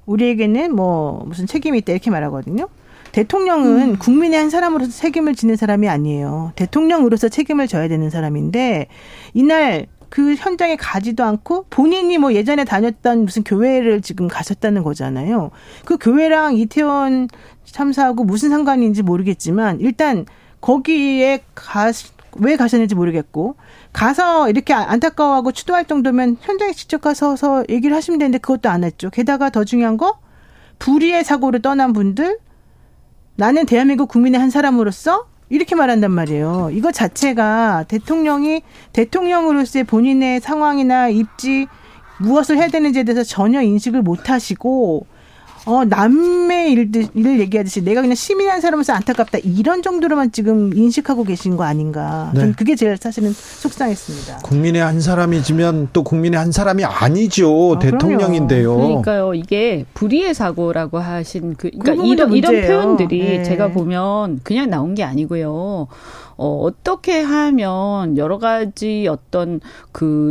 우리에게는 무슨 책임이 있다 이렇게 말하거든요. 대통령은 국민의 한 사람으로서 책임을 지는 사람이 아니에요. 대통령으로서 책임을 져야 되는 사람인데, 이날 그 현장에 가지도 않고 본인이 예전에 다녔던 무슨 교회를 지금 가셨다는 거잖아요. 그 교회랑 이태원 참사하고 무슨 상관인지 모르겠지만, 일단 거기에 왜 가셨는지 모르겠고, 가서 이렇게 안타까워하고 추도할 정도면 현장에 직접 가서 얘기를 하시면 되는데 그것도 안 했죠. 게다가 더 중요한 거, 불의의 사고를 떠난 분들, 나는 대한민국 국민의 한 사람으로서 이렇게 말한단 말이에요. 이거 자체가 대통령이 대통령으로서의 본인의 상황이나 입지, 무엇을 해야 되는지에 대해서 전혀 인식을 못하시고 남의 일을 얘기하듯이 내가 그냥 시민 한 사람으로서 안타깝다, 이런 정도로만 지금 인식하고 계신 거 아닌가. 저는 그게 제일 사실은 속상했습니다. 국민의 한 사람이지만 또 국민의 한 사람이 아니죠. 대통령인데요. 그러니까요. 이게 불의의 사고라고 하신 그러니까 이런 표현들이 네. 제가 보면 그냥 나온 게 아니고요. 어떻게 하면 여러 가지 어떤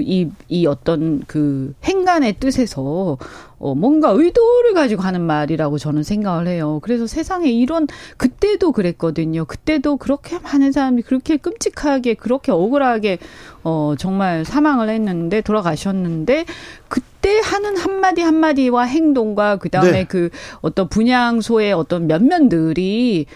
이 어떤 그 행간의 뜻에서 뭔가 의도를 가지고 하는 말이라고 저는 생각을 해요. 그래서 세상에 그때도 그랬거든요. 그때도 그렇게 많은 사람이 그렇게 끔찍하게, 그렇게 억울하게, 정말 사망을 했는데, 돌아가셨는데, 그때 하는 한마디 한마디와 행동과 그다음에 네. 그 어떤 분향소의 어떤 면면들이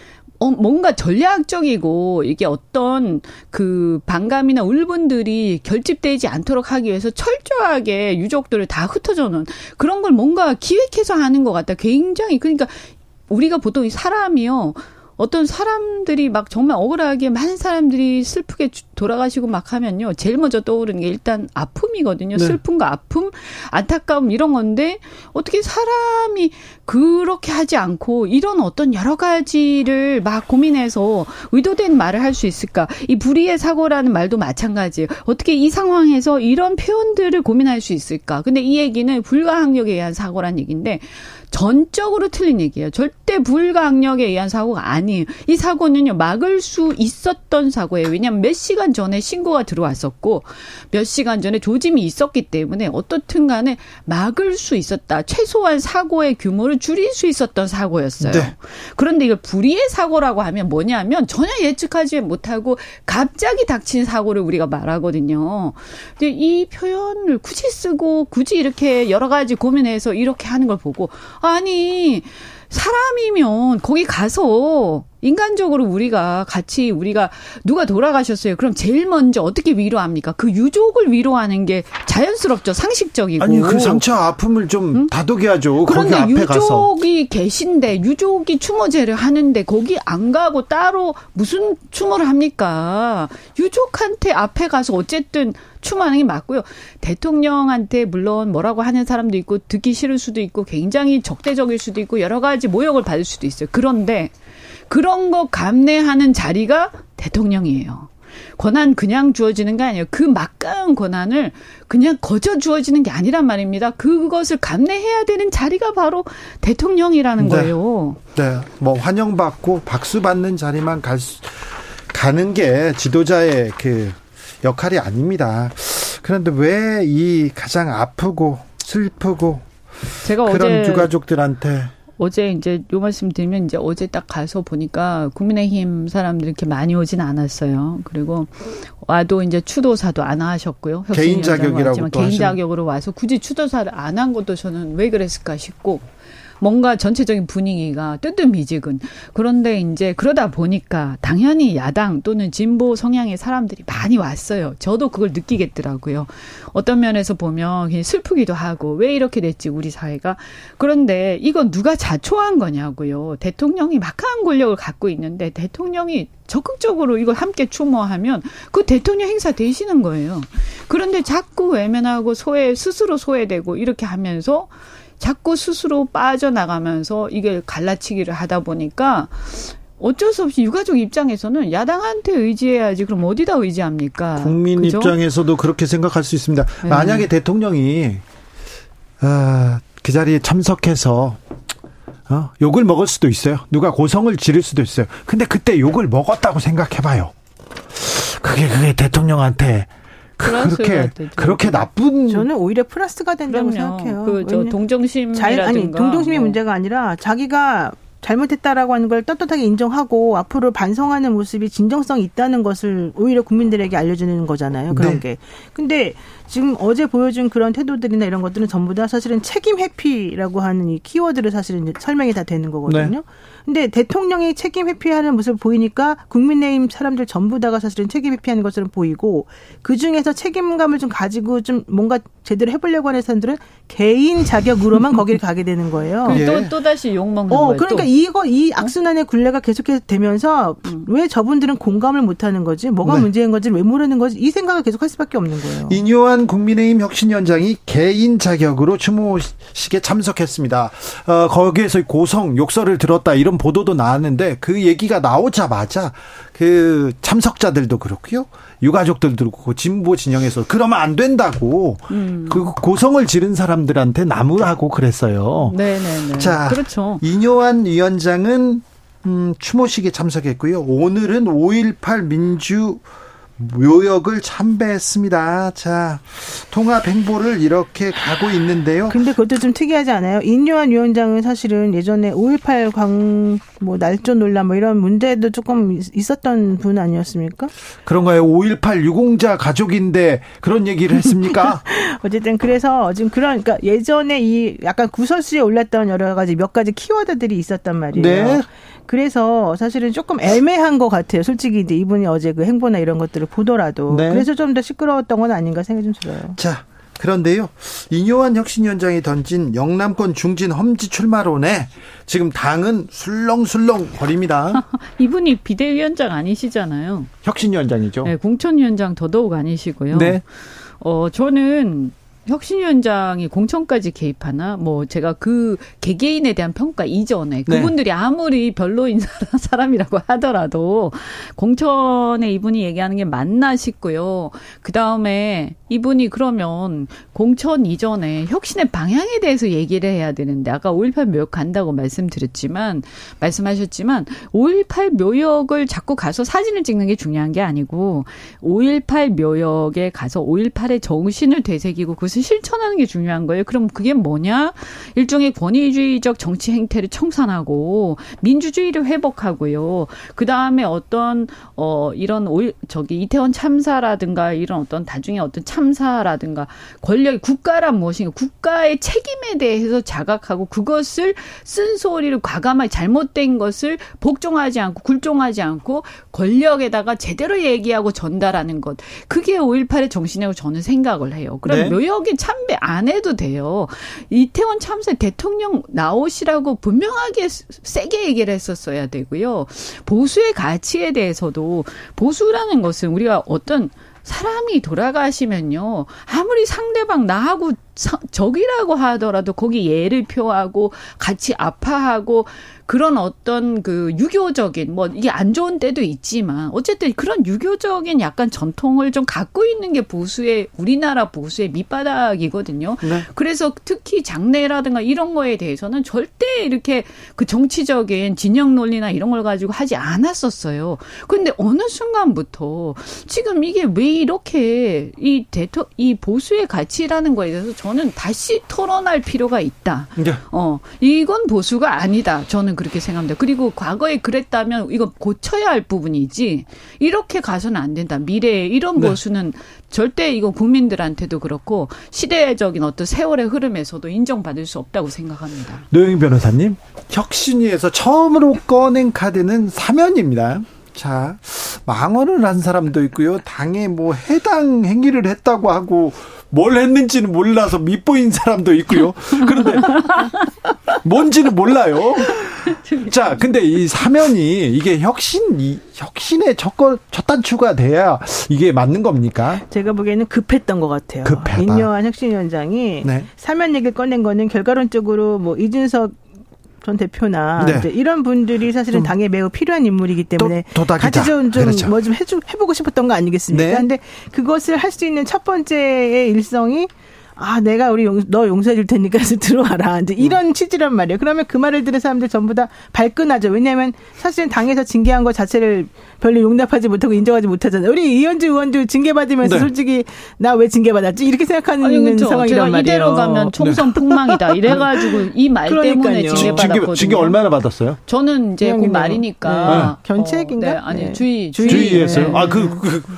뭔가 전략적이고 이게 어떤 그 반감이나 울분들이 결집되지 않도록 하기 위해서 철저하게 유족들을 다 흩어져는 그런 걸 뭔가 기획해서 하는 것 같다. 굉장히, 그러니까 우리가 보통 사람이요, 어떤 사람들이 막 정말 억울하게 많은 사람들이 슬프게 돌아가시고 막 하면요, 제일 먼저 떠오르는 게 일단 아픔이거든요. 네. 슬픔과 아픔, 안타까움 이런 건데, 어떻게 사람이 그렇게 하지 않고 이런 어떤 여러 가지를 막 고민해서 의도된 말을 할 수 있을까. 이 불의의 사고라는 말도 마찬가지예요. 어떻게 이 상황에서 이런 표현들을 고민할 수 있을까. 근데 이 얘기는 불가항력에 의한 사고란 얘기인데 전적으로 틀린 얘기예요. 절대 불가항력에 의한 사고가 아니에요. 이 사고는요, 막을 수 있었던 사고예요. 왜냐하면 몇 시간 전에 신고가 들어왔었고 몇 시간 전에 조짐이 있었기 때문에 어떻든 간에 막을 수 있었다. 최소한 사고의 규모를 줄일 수 있었던 사고였어요. 네. 그런데 이걸 불의의 사고라고 하면 뭐냐면 전혀 예측하지 못하고 갑자기 닥친 사고를 우리가 말하거든요. 근데 이 표현을 굳이 쓰고 굳이 이렇게 여러 가지 고민해서 이렇게 하는 걸 보고, 아니, 사람이면 거기 가서 인간적으로 우리가 같이 우리가 누가 돌아가셨어요. 그럼 제일 먼저 어떻게 위로합니까? 그 유족을 위로하는 게 자연스럽죠. 상식적이고. 아니 그 상처 아픔을 좀 응? 다독여야죠. 그런데 거기 앞에 가서. 유족이 계신데 유족이 추모제를 하는데 거기 안 가고 따로 무슨 추모를 합니까? 유족한테 앞에 가서 어쨌든 추모하는 게 맞고요. 대통령한테 물론 뭐라고 하는 사람도 있고 듣기 싫을 수도 있고 굉장히 적대적일 수도 있고 여러 가지 모욕을 받을 수도 있어요. 그런데 그런 거 감내하는 자리가 대통령이에요. 권한 그냥 주어지는 게 아니에요. 그 막강한 권한을 그냥 거저 주어지는 게 아니란 말입니다. 그것을 감내해야 되는 자리가 바로 대통령이라는 거예요. 네. 뭐 환영받고 박수받는 자리만 가는 게 지도자의 그 역할이 아닙니다. 그런데 왜 이 가장 아프고 슬프고 제가 그런 어제 유가족들한테 어제 이제 요 말씀 드리면 이제 어제 딱 가서 보니까 국민의힘 사람들이 이렇게 많이 오진 않았어요. 그리고 와도 이제 추도사도 안 하셨고요. 개인 자격이라고 또 개인 자격으로 와서 굳이 추도사를 안 한 것도 저는 왜 그랬을까 싶고 뭔가 전체적인 분위기가 뜨뜻미지근. 그런데 이제 그러다 보니까 당연히 야당 또는 진보 성향의 사람들이 많이 왔어요. 저도 그걸 느끼겠더라고요. 어떤 면에서 보면 그냥 슬프기도 하고 왜 이렇게 됐지 우리 사회가. 그런데 이건 누가 자초한 거냐고요. 대통령이 막강한 권력을 갖고 있는데 대통령이 적극적으로 이걸 함께 추모하면 그 대통령 행사 되시는 거예요. 그런데 자꾸 외면하고 스스로 소외되고 이렇게 하면서 자꾸 스스로 빠져나가면서 이게 갈라치기를 하다 보니까 어쩔 수 없이 유가족 입장에서는 야당한테 의지해야지 그럼 어디다 의지합니까? 국민 그죠? 입장에서도 그렇게 생각할 수 있습니다. 네. 만약에 대통령이 그 자리에 참석해서 욕을 먹을 수도 있어요. 누가 고성을 지를 수도 있어요. 근데 그때 욕을 먹었다고 생각해봐요. 그게 대통령한테 그렇게 나쁜. 저는 오히려 플러스가 된다고 그럼요. 생각해요. 그 동정심이라든가. 아니 동정심이 문제가 아니라 자기가 잘못했다라고 하는 걸 떳떳하게 인정하고 앞으로 반성하는 모습이 진정성이 있다는 것을 오히려 국민들에게 알려주는 거잖아요. 그런 네. 게. 근데 지금 어제 보여준 그런 태도들이나 이런 것들은 전부 다 사실은 책임 회피라고 하는 이 키워드를 사실은 설명이 다 되는 거거든요. 네. 근데 대통령이 책임 회피하는 모습을 보이니까 국민의힘 사람들 전부 다가 사실은 책임 회피하는 것처럼 보이고 그중에서 책임감을 좀 가지고 좀 뭔가 제대로 해보려고 하는 사람들은 개인 자격으로만 거길 가게 되는 거예요. 예. 또다시 욕먹는 거예요. 그러니까 또. 이 악순환의 굴레가 계속해서 되면서 왜 저분들은 공감을 못하는 거지 뭐가 네. 문제인 건지 왜 모르는 거지 이 생각을 계속할 수밖에 없는 거예요. 인요한 국민의힘 혁신위원장이 개인 자격으로 추모식에 참석했습니다. 거기에서 고성 욕설을 들었다 이런 보도도 나왔는데 그 얘기가 나오자마자 그 참석자들도 그렇고요. 유가족들도 그렇고 진보 진영에서 그러면 안 된다고 그 고성을 지른 사람들한테 나무라고 그랬어요. 네네네. 자, 그렇죠. 인요한 위원장은 추모식에 참석했고요. 오늘은 5.18 민주 묘역을 참배했습니다. 자, 통합 행보를 이렇게 가고 있는데요. 근데 그것도 좀 특이하지 않아요? 인요한 위원장은 사실은 예전에 5.18 날조 논란 이런 문제도 조금 있었던 분 아니었습니까? 그런가요? 5.18 유공자 가족인데 그런 얘기를 했습니까? 어쨌든 그래서 지금 그러니까 예전에 이 약간 구설수에 올랐던 여러 가지 몇 가지 키워드들이 있었단 말이에요. 네. 그래서 사실은 조금 애매한 것 같아요. 솔직히 이제 이분이 어제 그 행보나 이런 것들을 보더라도. 네. 그래서 좀 더 시끄러웠던 건 아닌가 생각이 좀 들어요. 자, 그런데요. 인요한 혁신위원장이 던진 영남권 중진 험지 출마론에 지금 당은 술렁술렁 거립니다. 이분이 비대위원장 아니시잖아요. 혁신위원장이죠. 네, 공천위원장 더더욱 아니시고요. 네. 저는 혁신위원장이 공천까지 개입하나 제가 그 개개인에 대한 평가 이전에 그분들이 네. 아무리 별로인 사람이라고 하더라도 공천에 이분이 얘기하는 게 맞나 싶고요. 그다음에 이분이 그러면 공천 이전에 혁신의 방향에 대해서 얘기를 해야 되는데 아까 5.18 묘역 간다고 말씀하셨지만 5.18 묘역을 자꾸 가서 사진을 찍는 게 중요한 게 아니고 5.18 묘역에 가서 5.18의 정신을 되새기고 그 것을 실천하는 게 중요한 거예요. 그럼 그게 뭐냐? 일종의 권위주의적 정치 행태를 청산하고 민주주의를 회복하고요. 그다음에 어떤 이런 이태원 참사라든가 이런 어떤 나중에 어떤 참사라든가 권력이 국가란 무엇인가, 국가의 책임에 대해서 자각하고 그것을 쓴소리를 과감하게 잘못된 것을 복종하지 않고 굴종하지 않고 권력에다가 제대로 얘기하고 전달하는 것. 그게 5.18의 정신이라고 저는 생각을 해요. 그럼 네. 묘역에 참배 안 해도 돼요. 이태원 참사 대통령 나오시라고 분명하게 세게 얘기를 했었어야 되고요. 보수의 가치에 대해서도 보수라는 것은 우리가 어떤 사람이 돌아가시면요. 아무리 상대방 나하고 적이라고 하더라도 거기 예를 표하고 같이 아파하고 그런 어떤 그 유교적인 뭐 이게 안 좋은 때도 있지만 어쨌든 그런 유교적인 약간 전통을 좀 갖고 있는 게 보수의 우리나라 보수의 밑바닥이거든요. 네. 그래서 특히 장례라든가 이런 거에 대해서는 절대 이렇게 그 정치적인 진영 논리나 이런 걸 가지고 하지 않았었어요. 그런데 어느 순간부터 지금 이게 왜 이렇게 이 보수의 가치라는 거에 대해서 저는 다시 토론할 필요가 있다. 네. 이건 보수가 아니다. 저는 그렇게 생각합니다. 그리고 과거에 그랬다면 이거 고쳐야 할 부분이지 이렇게 가서는 안 된다. 미래에 이런 보수는 네. 절대 이거 국민들한테도 그렇고 시대적인 어떤 세월의 흐름에서도 인정받을 수 없다고 생각합니다. 노영희 변호사님, 혁신위에서 처음으로 꺼낸 카드는 사면입니다. 자, 망언을 한 사람도 있고요. 당에 뭐 해당 행위를 했다고 하고 뭘 했는지는 몰라서 밉보인 사람도 있고요. 그런데 뭔지는 몰라요. 자, 근데 이 사면이 이게 혁신의 첫 단추가 돼야 이게 맞는 겁니까? 제가 보기에는 급했던 것 같아요. 인요한 혁신위원장이 네. 사면 얘기를 꺼낸 거는 결과론적으로 뭐 이준석 전 대표나 네. 이제 이런 분들이 사실은 당에 매우 필요한 인물이기 때문에 같이 그렇죠. 뭐 좀 해보고 싶었던 거 아니겠습니까? 그런데 네. 그것을 할 수 있는 첫 번째의 일성이 내가 너 용서해 줄 테니까 들어와라. 이제 이런 취지란 말이에요. 그러면 그 말을 들은 사람들 전부 다 발끈하죠. 왜냐하면 사실은 당에서 징계한 것 자체를 별로 용납하지 못하고 인정하지 못하잖아요. 우리 이연주 의원도 징계받으면서 네. 솔직히 나 왜 징계받았지? 이렇게 생각하는 상황이란 말이에요. 이대로 가면 총선 폭망이다. 이래가지고 이 말 때문에 징계받았거든요. 징계 얼마나 받았어요? 저는 이제 그 말이니까. 네. 견책인가? 네. 아니, 주의했어요. 네.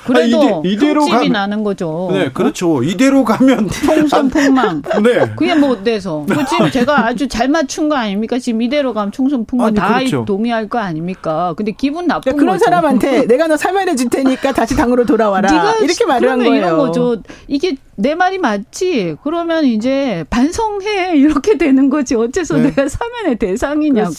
그래도 욕심이 나는 거죠. 네, 그렇죠. 이대로 가면 총선 폭망. 네. 그게 뭐 돼서. 지금 제가 아주 잘 맞춘 거 아닙니까? 지금 이대로 가면 총선 폭망 다 그렇죠. 동의할 거 아닙니까? 근데 기분 나쁜 거죠. 그런 사람한테 내가 너 사면해 줄 테니까 다시 당으로 돌아와라. 네가 이렇게 말을 한 거예요. 이런 거죠. 이게 내 말이 맞지? 그러면 이제 반성해. 이렇게 되는 거지. 어째서 네. 내가 사면의 대상이냐고.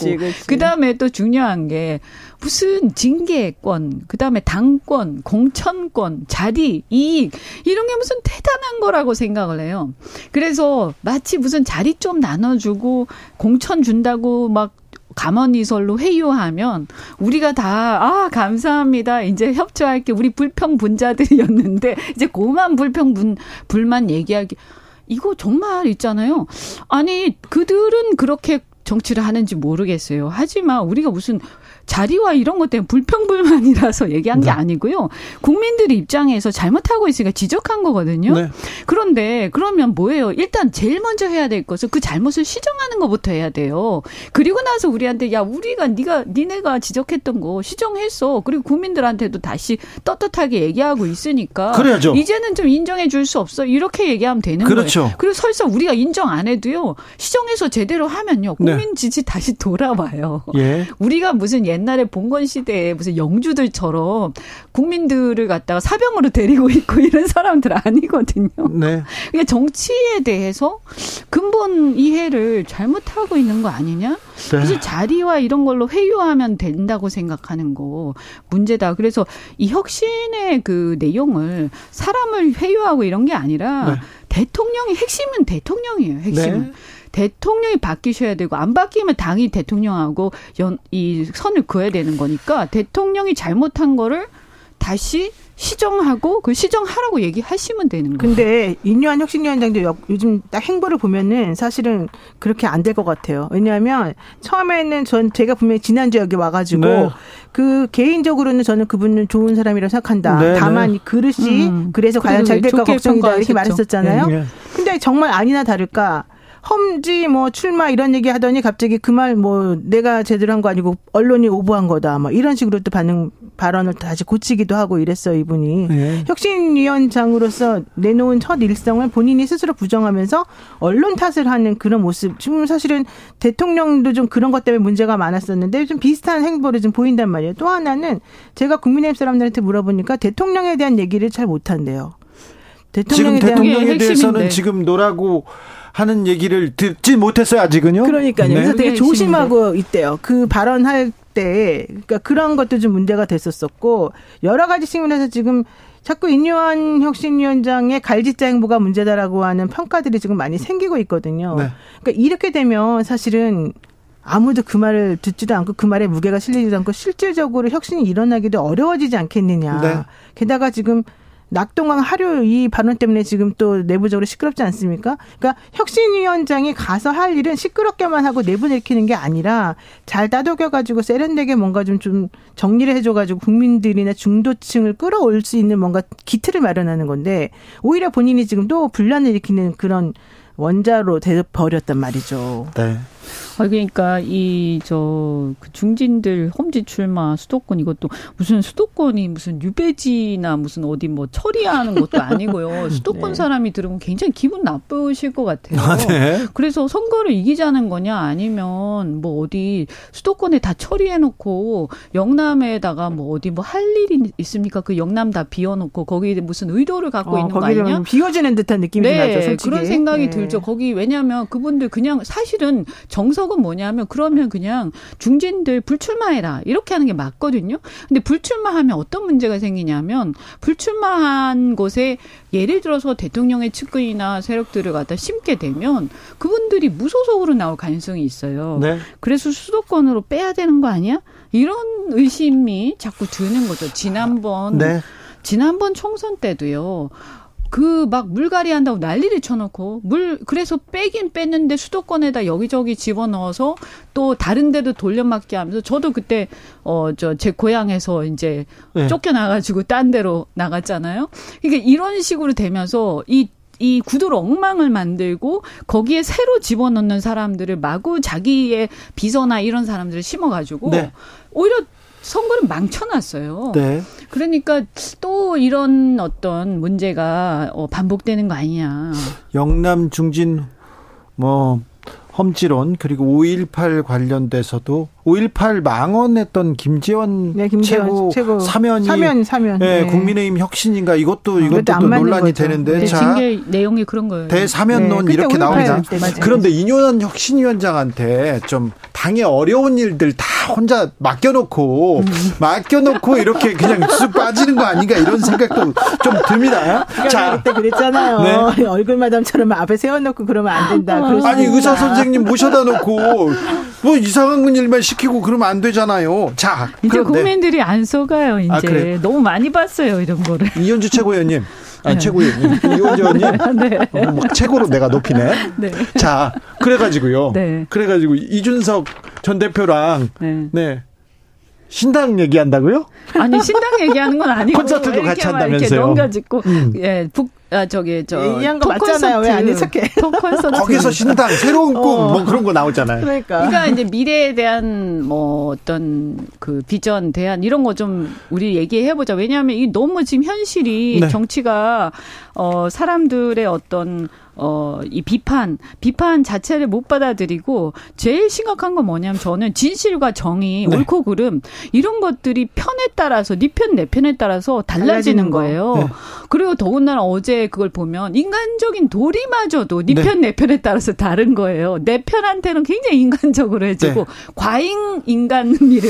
그다음에 또 중요한 게 무슨 징계권, 그다음에 당권, 공천권, 자리, 이익 이런 게 무슨 대단한 거라고 생각을 해요. 그래서 마치 무슨 자리 좀 나눠주고 공천 준다고 막 감언이설로 회유하면 우리가 다 감사합니다. 이제 협조할게. 우리 불평 분자들이었는데 이제 고만 불만 얘기하기. 이거 정말 있잖아요. 아니 그들은 그렇게 정치를 하는지 모르겠어요. 하지만 우리가 무슨 자리와 이런 것 때문에 불평불만이라서 얘기한 네. 게 아니고요. 국민들이 입장에서 잘못하고 있으니까 지적한 거거든요. 네. 그런데 그러면 뭐예요? 일단 제일 먼저 해야 될 것은 그 잘못을 시정하는 것부터 해야 돼요. 그리고 나서 우리한테 야 우리가 니네가 지적했던 거 시정했어. 그리고 국민들한테도 다시 떳떳하게 얘기하고 있으니까 그래야죠. 이제는 좀 인정해 줄 수 없어. 이렇게 얘기하면 되는 그렇죠. 거예요. 그리고 설사 우리가 인정 안 해도요. 시정해서 제대로 하면요. 국민 지지 다시 돌아와요. 예. 우리가 무슨 옛날에 봉건 시대에 무슨 영주들처럼 국민들을 갖다가 사병으로 데리고 있고 이런 사람들 아니거든요. 네. 그러니까 정치에 대해서 근본 이해를 잘못하고 있는 거 아니냐? 네. 그래서 자리와 이런 걸로 회유하면 된다고 생각하는 거 문제다. 그래서 이 혁신의 그 내용을 사람을 회유하고 이런 게 아니라 네. 대통령이 핵심은 대통령이에요. 핵심은. 네. 대통령이 바뀌셔야 되고 안 바뀌면 당이 대통령하고 이 선을 그어야 되는 거니까 대통령이 잘못한 거를 다시 시정하고 그 시정하라고 얘기하시면 되는 거예요. 근데 인요한 혁신위원장도 요즘 딱 행보를 보면은 사실은 그렇게 안 될 것 같아요. 왜냐하면 처음에는 제가 분명히 지난주에 여기 와가지고 네. 그 개인적으로는 저는 그분은 좋은 사람이라고 생각한다. 네, 다만 이 그릇이 그래서 과연 잘 될까 걱정이다 이렇게 말했었잖아요. 네, 네. 근데 시장이 정말 아니나 다를까 험지 뭐 출마 이런 얘기 하더니 갑자기 그 말 뭐 내가 제대로 한 거 아니고 언론이 오버한 거다 뭐 이런 식으로 또 발언을 다시 고치기도 하고 이랬어요 이분이. 네. 혁신위원장으로서 내놓은 첫 일성을 본인이 스스로 부정하면서 언론 탓을 하는 그런 모습. 지금 사실은 대통령도 좀 그런 것 때문에 문제가 많았었는데 좀 비슷한 행보를 좀 보인단 말이에요. 또 하나는 제가 국민의힘 사람들한테 물어보니까 대통령에 대한 얘기를 잘 못한대요. 지금 대통령에 대해서는 지금 노라고 하는 얘기를 듣지 못했어요 아직은요. 그러니까요. 그래서 되게 조심하고 있대요. 그 발언할 때 그러니까 그런 것도 좀 문제가 됐었었고 여러 가지 측면에서 지금 자꾸 인요한 혁신위원장의 갈짓자 행보가 문제다라고 하는 평가들이 지금 많이 생기고 있거든요. 네. 그러니까 이렇게 되면 사실은 아무도 그 말을 듣지도 않고 그 말에 무게가 실리지도 않고 실질적으로 혁신이 일어나기도 어려워지지 않겠느냐. 네. 게다가 지금 낙동강 하류 이 발언 때문에 지금 또 내부적으로 시끄럽지 않습니까? 그러니까 혁신위원장이 가서 할 일은 시끄럽게만 하고 내부 내키는 게 아니라 잘 따독여가지고 세련되게 뭔가 좀 정리를 해줘가지고 국민들이나 중도층을 끌어올 수 있는 뭔가 기틀을 마련하는 건데 오히려 본인이 지금 또 분란을 일으키는 그런 원자로 돼버렸단 말이죠. 네. 그러니까 그 중진들 홈지 출마 수도권 이것도 무슨 수도권이 무슨 유배지나 무슨 어디 뭐 처리하는 것도 아니고요. 수도권 네. 사람이 들으면 굉장히 기분 나쁘실 것 같아요. 아, 네. 그래서 선거를 이기자는 거냐 아니면 뭐 어디 수도권에 다 처리해놓고 영남에다가 뭐 어디 뭐 할 일이 있습니까? 그 영남 다 비워놓고 거기에 무슨 의도를 갖고 있는 거 아니냐? 비워지는 듯한 느낌이 네. 나죠. 솔직히. 그런 생각이 네. 들죠. 거기 왜냐하면 그분들 그냥 사실은 정석은 뭐냐면 그러면 그냥 중진들 불출마해라 이렇게 하는 게 맞거든요. 근데 불출마하면 어떤 문제가 생기냐면 불출마한 곳에 예를 들어서 대통령의 측근이나 세력들을 갖다 심게 되면 그분들이 무소속으로 나올 가능성이 있어요. 네. 그래서 수도권으로 빼야 되는 거 아니야? 이런 의심이 자꾸 드는 거죠. 지난번 총선 때도요. 그 막 물갈이 한다고 난리를 쳐놓고 그래서 빼긴 뺐는데 수도권에다 여기저기 집어넣어서 또 다른 데도 돌려막기 하면서 저도 그때 제 고향에서 이제 네. 쫓겨나가지고 딴 데로 나갔잖아요. 그러니까 이런 식으로 되면서 이 구도로 엉망을 만들고 거기에 새로 집어넣는 사람들을 마구 자기의 비서나 이런 사람들을 심어가지고 네. 오히려 선거를 망쳐놨어요. 네. 그러니까 또 이런 어떤 문제가 반복되는 거 아니냐. 영남 중진 험지론 그리고 5.18 관련돼서도 5.18 망언했던 김재원, 네, 최고 사면이 네, 국민의힘 혁신인가 이것도 논란이 거죠. 되는데 네, 자, 징계 내용이 그런 거예요. 대사면론 네, 이렇게 나옵니다. 그런데 인요한 혁신위원장한테 좀 당의 어려운 일들 다 혼자 맡겨놓고 이렇게 그냥 쑥 빠지는 거 아닌가 이런 생각도 좀 듭니다. 자, 그때 그랬잖아요. 네. 얼굴마담처럼 앞에 세워놓고 그러면 안 된다. 아니 의사 선생님 모셔다 놓고 뭐 이상한 일만 시키고 그러면 안 되잖아요. 자, 이제 그런데. 국민들이 안 속아요. 이제 그래. 너무 많이 봤어요 이런 거를. 이연주 최고위원님. 아니, 네. 최고위원님. 이원재원님. 네. 최고로 내가 높이네. 네. 자, 그래가지고요. 네. 그래가지고, 이준석 전 대표랑, 네. 신당 얘기한다고요? 아니, 신당 얘기하는 건 아니고. 콘서트도 같이 한다면서요. 이렇게 농가 짓고, 예, 얘기한 거 맞잖아요. 왜 안 해석해? 거기서 신당, 새로운 꿈, 뭐 그런 거 나오잖아요. 그러니까 이제 미래에 대한 뭐 어떤 그 비전, 대안 이런 거 좀 우리 얘기해보자. 왜냐하면 이 너무 지금 현실이 네. 정치가, 사람들의 어떤 이 비판 자체를 못 받아들이고 제일 심각한 건 뭐냐면 저는 진실과 정의, 네. 옳고 그름 이런 것들이 편에 따라서 네 편, 내 편에 따라서 달라지는 거예요. 네. 그리고 더군다나 어제 그걸 보면 인간적인 도리마저도 네 편, 내 편에 따라서 다른 거예요. 내 편한테는 굉장히 인간적으로 해주고 네. 과잉 인간미를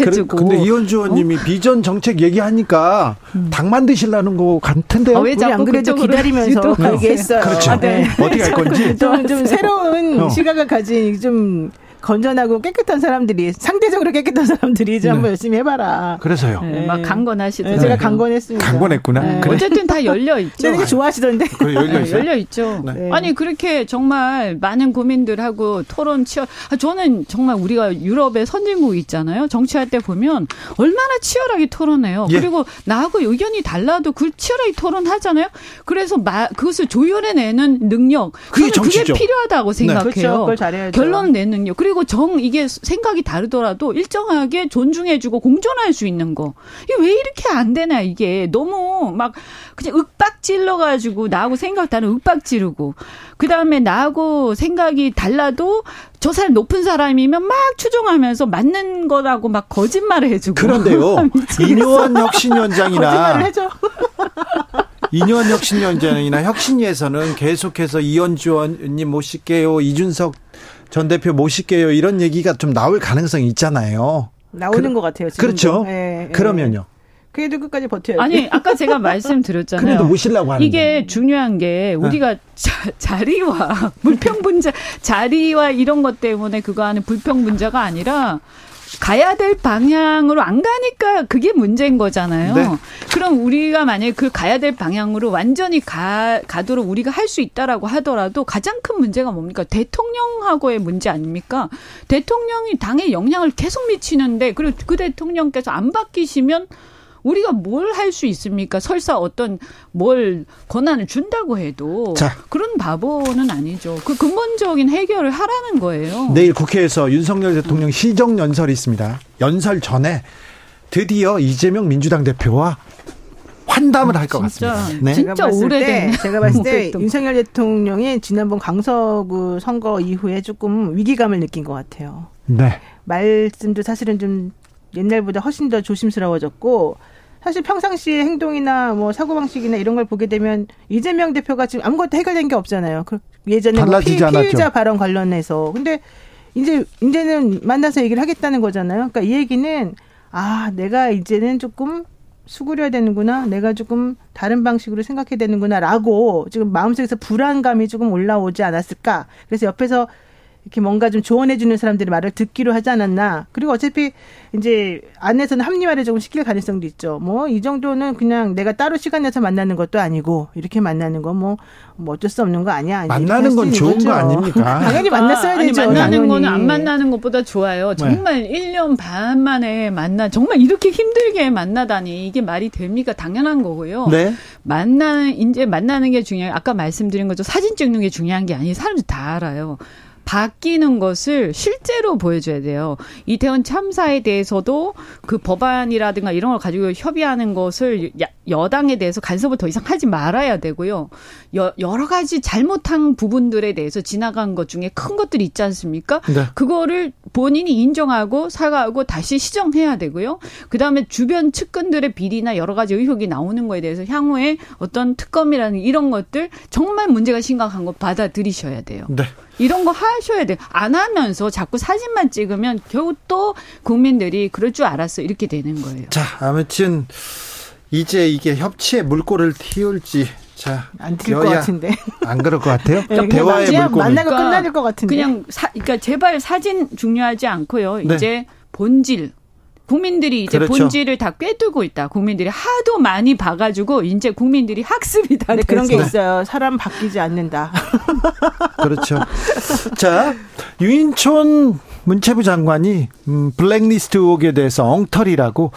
해주고. 근데 이현주 의원님이 비전 정책 얘기하니까 당 만드시려는 거 같은데요. 왜 자꾸 그래도 기다리면서 얘기했어요. 그렇죠. 네. 어떻게 할 건지 좀 새로운 시각을 가진 좀 건전하고 깨끗한 사람들이, 상대적으로 깨끗한 사람들이 좀 한번 열심히 해봐라. 그래서요. 네. 막 강건하시더라고요. 제가 강건했습니다. 강건했구나. 네. 그래. 어쨌든 다 열려있죠. 되게 좋아하시던데. 그래, 열려있어요. 열려있죠. 네. 아니, 그렇게 정말 많은 고민들하고 토론 치열. 저는 정말 우리가 유럽의 선진국 있잖아요. 정치할 때 보면 얼마나 치열하게 토론해요. 예. 그리고 나하고 의견이 달라도 그 치열하게 토론하잖아요. 그래서 그것을 조율해내는 능력. 그게 정치죠. 그게 필요하다고 생각해요. 네. 그렇죠. 그걸 잘해야죠. 결론 내는 능력. 그리고 이게 생각이 다르더라도 일정하게 존중해주고 공존할 수 있는 거. 이게 왜 이렇게 안 되나, 이게. 너무 막 그냥 윽박질러가지고 나하고 생각 다른 윽박지르고. 그다음에 나하고 생각이 달라도 저 사람 높은 사람이면 막 추종하면서 맞는 거라고 막 거짓말을 해주고. 그런데요. 인요한 혁신위원장이나. 거짓말을 해줘. 인요한 혁신위원장이나 혁신위에서는 계속해서 이연주 의원님 모실게요. 이준석 전 대표 모실게요. 이런 얘기가 좀 나올 가능성이 있잖아요. 나오는 것 같아요. 지금도. 그렇죠. 예, 예. 그러면요. 그래도 끝까지 버텨야지. 아니, 아까 제가 말씀드렸잖아요. 그래도 모시려고 하는 이게 중요한 게 우리가 자리와 불평 분자, 자리와 이런 것 때문에 그거 하는 불평 분자가 아니라 가야 될 방향으로 안 가니까 그게 문제인 거잖아요. 네. 그럼 우리가 만약에 그 가야 될 방향으로 완전히 가도록 우리가 할 수 있다라고 하더라도 가장 큰 문제가 뭡니까? 대통령하고의 문제 아닙니까? 대통령이 당에 영향을 계속 미치는데, 그리고 그 대통령께서 안 바뀌시면 우리가 뭘 할 수 있습니까? 설사 어떤 뭘 권한을 준다고 해도. 자. 그런 바보는 아니죠. 그 근본적인 해결을 하라는 거예요. 내일 국회에서 윤석열 대통령 시정연설이 있습니다. 연설 전에 드디어 이재명 민주당 대표와 환담을 할 것 같습니다. 네. 진짜 오래된. 제가 봤을 때 윤석열 대통령이 지난번 강서구 선거 이후에 조금 위기감을 느낀 것 같아요. 네. 말씀도 사실은 좀 옛날보다 훨씬 더 조심스러워졌고, 사실 평상시의 행동이나 뭐 사고방식이나 이런 걸 보게 되면 이재명 대표가 지금 아무것도 해결된 게 없잖아요. 예전에 피의자 발언 관련해서. 근데 이제는 만나서 얘기를 하겠다는 거잖아요. 그러니까 이 얘기는 아, 내가 이제는 조금 수그려야 되는구나. 내가 조금 다른 방식으로 생각해야 되는구나라고 지금 마음속에서 불안감이 조금 올라오지 않았을까. 그래서 옆에서 이렇게 뭔가 좀 조언해주는 사람들의 말을 듣기로 하지 않았나. 그리고 어차피 이제 안에서는 합리화를 조금 시킬 가능성도 있죠. 뭐 이 정도는 그냥 내가 따로 시간 내서 만나는 것도 아니고 이렇게 만나는 거 뭐 어쩔 수 없는 거 아니야. 만나는 건 좋은 거죠. 거 아닙니까? 당연히 만났어야 되죠. 만나는 당연히. 거는 안 만나는 것보다 좋아요. 정말 네. 1년 반 만에 정말 이렇게 힘들게 만나다니 이게 말이 됩니까? 당연한 거고요. 네. 만나는 게 중요해요. 아까 말씀드린 거죠. 사진 찍는 게 중요한 게 아니에요. 사람들 다 알아요. 바뀌는 것을 실제로 보여줘야 돼요. 이태원 참사에 대해서도 그 법안이라든가 이런 걸 가지고 협의하는 것을 여당에 대해서 간섭을 더 이상 하지 말아야 되고요. 여러 가지 잘못한 부분들에 대해서 지나간 것 중에 큰 것들이 있지 않습니까? 네. 그거를 본인이 인정하고 사과하고 다시 시정해야 되고요. 그다음에 주변 측근들의 비리나 여러 가지 의혹이 나오는 거에 대해서 향후에 어떤 특검이라는 이런 것들 정말 문제가 심각한 거 받아들이셔야 돼요. 네. 이런 거 하셔야 돼요. 안 하면서 자꾸 사진만 찍으면 겨우 또 국민들이 그럴 줄 알았어 이렇게 되는 거예요. 자, 아무튼 이제 이게 협치의 물꼬를 틔울지. 자, 안 될 것 같은데. 안 그럴 것 같아요? 네, 대화의 물꼬. 만나고 끝날 것 같은데. 그냥 그러니까 제발 사진 중요하지 않고요. 네. 이제 본질. 국민들이 이제 그렇죠. 본질을 다 꿰뚫고 있다. 국민들이 하도 많이 봐가지고 이제 국민들이 학습이 다 됐어요. 그런 게 있어요. 사람 바뀌지 않는다. 그렇죠. 자, 유인촌 문체부 장관이 블랙리스트 의혹에 대해서 엉터리라고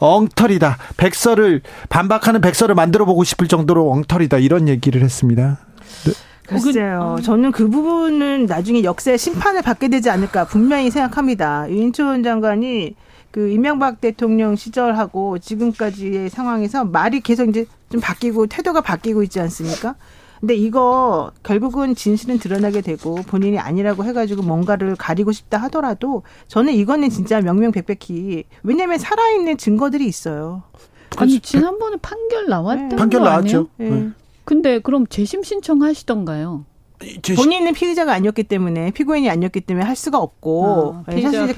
엉터리다. 반박하는 백서를 만들어보고 싶을 정도로 엉터리다. 이런 얘기를 했습니다. 네. 글쎄요. 저는 그 부분은 나중에 역사의 심판을 받게 되지 않을까 분명히 생각합니다. 유인촌 장관이 그 이명박 대통령 시절하고 지금까지의 상황에서 말이 계속 이제 좀 바뀌고 태도가 바뀌고 있지 않습니까? 근데 이거 결국은 진실은 드러나게 되고 본인이 아니라고 해가지고 뭔가를 가리고 싶다 하더라도 저는 이거는 진짜 명명백백히, 왜냐하면 살아있는 증거들이 있어요. 아니 지난번에 판결 나왔던 거 아니에요? 판결 나왔죠. 네. 근데 그럼 재심 신청하시던가요? 본인은 피의자가 아니었기 때문에 피고인이 아니었기 때문에 할 수가 없고 다른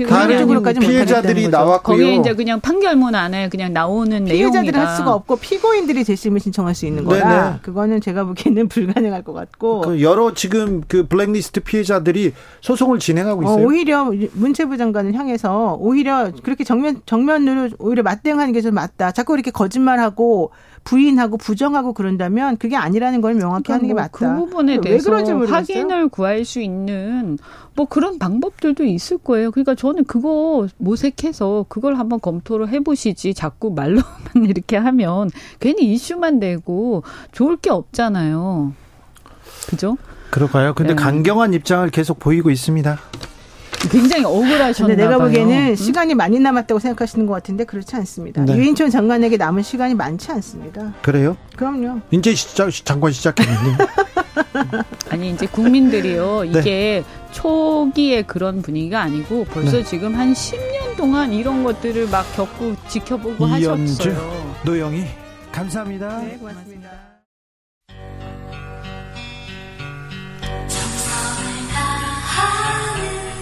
피해자들이 나왔고요. 거기에 이제 그냥 판결문 안에 그냥 나오는 피해자들은 할 수가 없고 피고인들이 재심을 신청할 수 있는 거라 네네. 그거는 제가 보기에는 불가능할 것 같고 그 여러 지금 그 블랙리스트 피해자들이 소송을 진행하고 있어요. 오히려 문체부 장관을 향해서 오히려 그렇게 정면으로 오히려 맞대응하는 게 좀 맞다. 자꾸 이렇게 거짓말하고 부인하고 부정하고 그런다면 그게 아니라는 걸 명확히 그러니까 하는 게 맞다. 그 부분에 대해서 확인을 구할 수 있는 뭐 그런 방법들도 있을 거예요. 그러니까 저는 그거 모색해서 그걸 한번 검토를 해보시지 자꾸 말로만 이렇게 하면 괜히 이슈만 되고 좋을 게 없잖아요. 그죠? 그럴까요? 근데 네. 강경한 입장을 계속 보이고 있습니다. 굉장히 억울하셨나 내가 봐요. 보기에는 시간이 많이 남았다고 생각하시는 것 같은데 그렇지 않습니다. 네. 유인촌 장관에게 남은 시간이 많지 않습니다. 그래요? 그럼요. 이제 장관 시작했는데. 아니 이제 국민들이요. 이게 네. 초기에 그런 분위기가 아니고 벌써 네. 지금 한 10년 동안 이런 것들을 막 겪고 지켜보고 이연주, 하셨어요. 노영희 감사합니다. 네, 고맙습니다.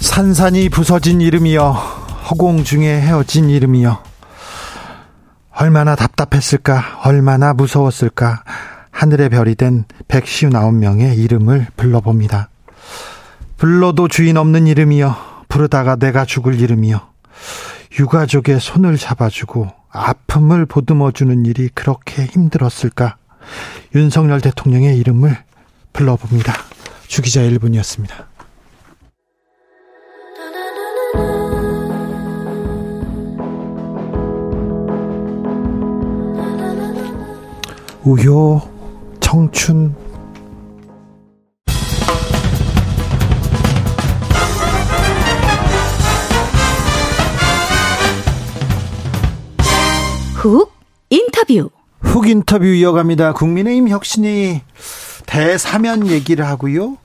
산산이 부서진 이름이여, 허공 중에 헤어진 이름이여. 얼마나 답답했을까, 얼마나 무서웠을까. 하늘의 별이 된 159명의 이름을 불러봅니다. 불러도 주인 없는 이름이여, 부르다가 내가 죽을 이름이여. 유가족의 손을 잡아주고 아픔을 보듬어주는 일이 그렇게 힘들었을까. 윤석열 대통령의 이름을 불러봅니다. 주기자 1분이었습니다. 우효 청춘 훅 인터뷰 훅 인터뷰 이어갑니다. 국민의힘 혁신이 대사면 얘기를 하고요.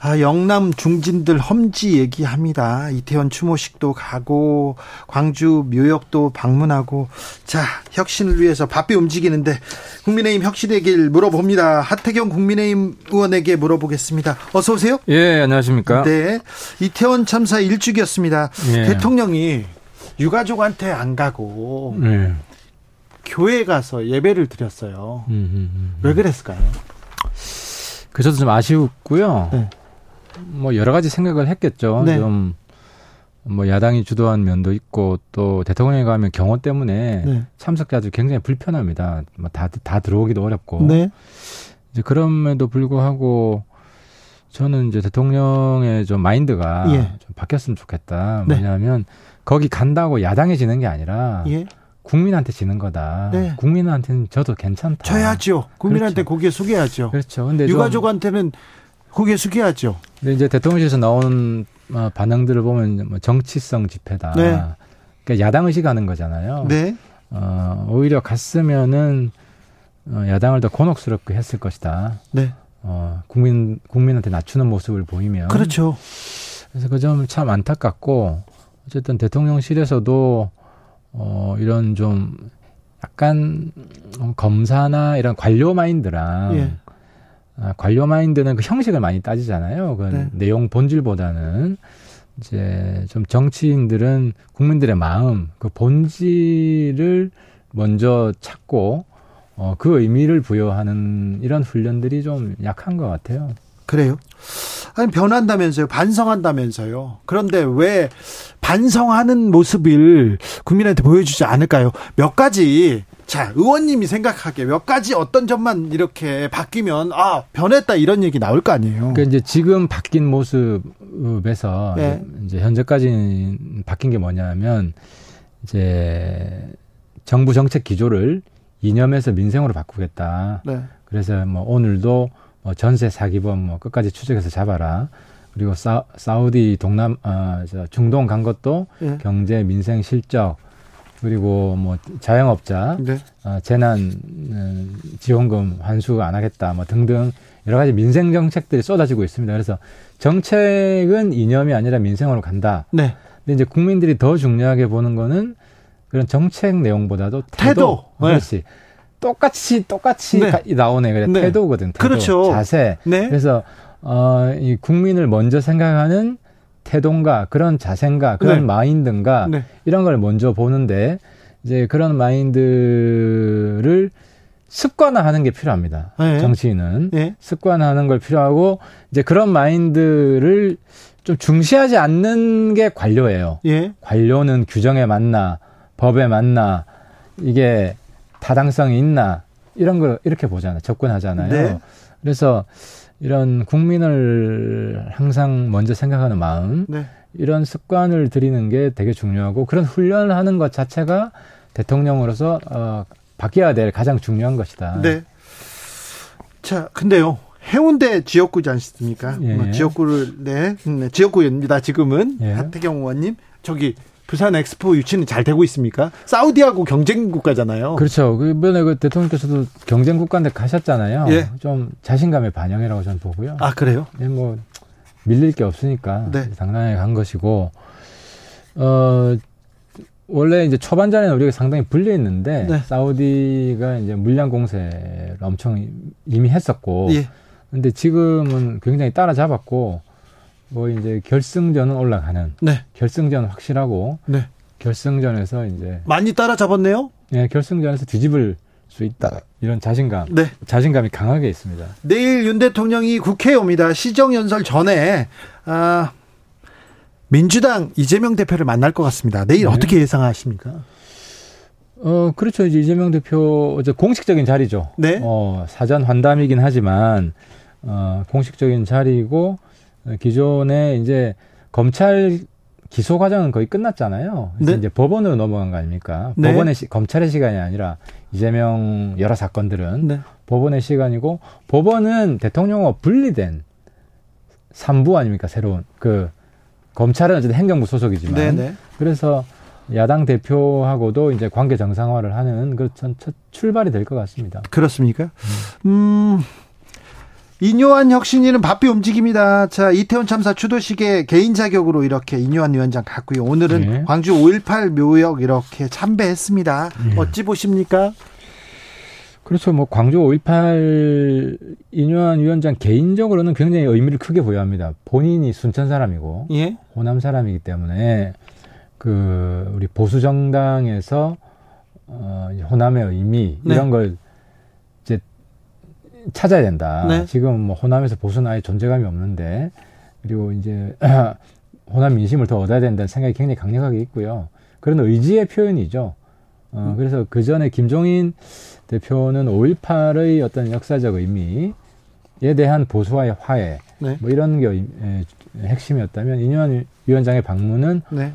아, 영남 중진들 험지 얘기합니다. 이태원 추모식도 가고 광주 묘역도 방문하고 자 혁신을 위해서 바삐 움직이는데 국민의힘 혁신의 길 물어봅니다. 하태경 국민의힘 의원에게 물어보겠습니다. 어서 오세요. 예, 안녕하십니까. 네, 이태원 참사 일주기였습니다. 예. 대통령이 유가족한테 안 가고 예. 교회 가서 예배를 드렸어요. 왜 그랬을까요? 그 저도 좀 아쉬웠고요. 네. 뭐 여러 가지 생각을 했겠죠. 네. 좀 뭐 야당이 주도한 면도 있고 또 대통령이 가면 경호 때문에 네. 참석자들 굉장히 불편합니다. 다 들어오기도 어렵고. 네. 이제 그럼에도 불구하고 저는 이제 대통령의 좀 마인드가 예. 좀 바뀌었으면 좋겠다. 네. 왜냐하면 거기 간다고 야당에 지는 게 아니라. 예. 국민한테 지는 거다. 네. 국민한테는 저도 괜찮다. 져야죠. 국민한테 그렇죠. 고개 숙여야죠. 그렇죠. 근데 유가족한테는 고개 숙여야죠. 근데 이제 대통령실에서 나온 반응들을 보면 정치성 집회다. 네. 그러니까 야당 의식하는 거잖아요. 네. 오히려 갔으면은 야당을 더 곤혹스럽게 했을 것이다. 네. 국민한테 낮추는 모습을 보이면 그렇죠. 그래서 그 점 참 안타깝고 어쨌든 대통령실에서도. 이런 좀 약간 검사나 이런 관료 마인드랑 예. 관료 마인드는 그 형식을 많이 따지잖아요. 그 네. 내용 본질보다는 이제 좀 정치인들은 국민들의 마음 그 본질을 먼저 찾고 그 의미를 부여하는 이런 훈련들이 좀 약한 것 같아요. 그래요? 아니 변한다면서요. 반성한다면서요. 그런데 왜 반성하는 모습을 국민한테 보여주지 않을까요? 몇 가지 자 의원님이 생각하기에 몇 가지 어떤 점만 이렇게 바뀌면 아 변했다 이런 얘기 나올 거 아니에요. 그러니까 이제 지금 바뀐 모습에서 네. 이제 현재까지 바뀐 게 뭐냐면 이제 정부 정책 기조를 이념에서 민생으로 바꾸겠다. 네. 그래서 뭐 오늘도 전세 사기범 뭐 끝까지 추적해서 잡아라. 그리고 사우디 동남 중동 간 것도 네. 경제 민생 실적 그리고 뭐 자영업자 네. 재난 지원금 환수 안 하겠다 뭐 등등 여러 가지 민생 정책들이 쏟아지고 있습니다. 그래서 정책은 이념이 아니라 민생으로 간다. 네. 근데 이제 국민들이 더 중요하게 보는 거는 그런 정책 내용보다도 태도. 그렇지. 네. 똑같이 네. 나오네. 그래 네. 태도거든. 태도, 그렇죠. 자세. 네. 그래서 이 국민을 먼저 생각하는 태도인가, 그런 자세인가, 그런 네. 마인드인가 네. 이런 걸 먼저 보는데 이제 그런 마인드를 습관화하는 게 필요합니다. 네. 정치인은 네. 습관화하는 걸 필요하고 이제 그런 마인드를 좀 중시하지 않는 게 관료예요. 네. 관료는 규정에 맞나, 법에 맞나, 이게 타당성이 있나 이런 걸 이렇게 보잖아요. 접근하잖아요. 네. 그래서 이런 국민을 항상 먼저 생각하는 마음 네. 이런 습관을 들이는 게 되게 중요하고 그런 훈련을 하는 것 자체가 대통령으로서 바뀌어야 될 가장 중요한 것이다. 네. 자, 근데요. 해운대 지역구지 않습니까? 예. 지역구를 네. 지역구입니다. 지금은 예. 하태경 의원님 저기 부산 엑스포 유치는 잘 되고 있습니까? 사우디하고 경쟁 국가잖아요. 그렇죠. 이번에 그 대통령께서도 경쟁 국가인데 가셨잖아요. 예. 좀 자신감의 반영이라고 저는 보고요. 아, 그래요? 네, 뭐 밀릴 게 없으니까 네. 당당하게 간 것이고 원래 이제 초반전에는 우리가 상당히 불리했는데 네. 사우디가 이제 물량 공세를 엄청 이미 했었고, 예. 근데 지금은 굉장히 따라잡았고. 뭐 이제 결승전은 올라가는 네. 결승전 확실하고 네. 결승전에서 이제 많이 따라잡았네요. 네, 결승전에서 뒤집을 수 있다 이런 자신감, 네. 자신감이 강하게 있습니다. 내일 윤 대통령이 국회에 옵니다. 시정연설 전에 민주당 이재명 대표를 만날 것 같습니다. 내일 네. 어떻게 예상하십니까? 그렇죠. 이제 이재명 대표 이제 공식적인 자리죠. 네. 사전 환담이긴 하지만 공식적인 자리고. 기존에 이제 검찰 기소 과정은 거의 끝났잖아요. 그래서 네? 이제 법원으로 넘어간 거 아닙니까? 네? 법원의 검찰의 시간이 아니라 이재명 여러 사건들은 네. 법원의 시간이고 법원은 대통령과 분리된 3부 아닙니까? 새로운 그 검찰은 어쨌든 행정부 소속이지만 네네. 그래서 야당 대표하고도 이제 관계 정상화를 하는 그런 첫 출발이 될 것 같습니다. 그렇습니까? 인요한 혁신위는 바삐 움직입니다. 자, 이태원 참사 추도식에 개인 자격으로 이렇게 인요한 위원장 갔고요. 오늘은 네. 광주 5.18 묘역 이렇게 참배했습니다. 네. 어찌 보십니까? 그렇죠. 뭐 광주 5.18 인요한 위원장 개인적으로는 굉장히 의미를 크게 부여합니다. 본인이 순천 사람이고 예? 호남 사람이기 때문에 그 우리 보수 정당에서 호남의 의미 네. 이런 걸 찾아야 된다. 네. 지금 뭐 호남에서 보수는 아예 존재감이 없는데 그리고 이제 호남 민심을 더 얻어야 된다는 생각이 굉장히 강력하게 있고요. 그런 의지의 표현이죠. 그래서 그 전에 김종인 대표는 5.18의 어떤 역사적 의미에 대한 보수와의 화해 네. 뭐 이런 게 핵심이었다면 인요한 위원장의 방문은 네.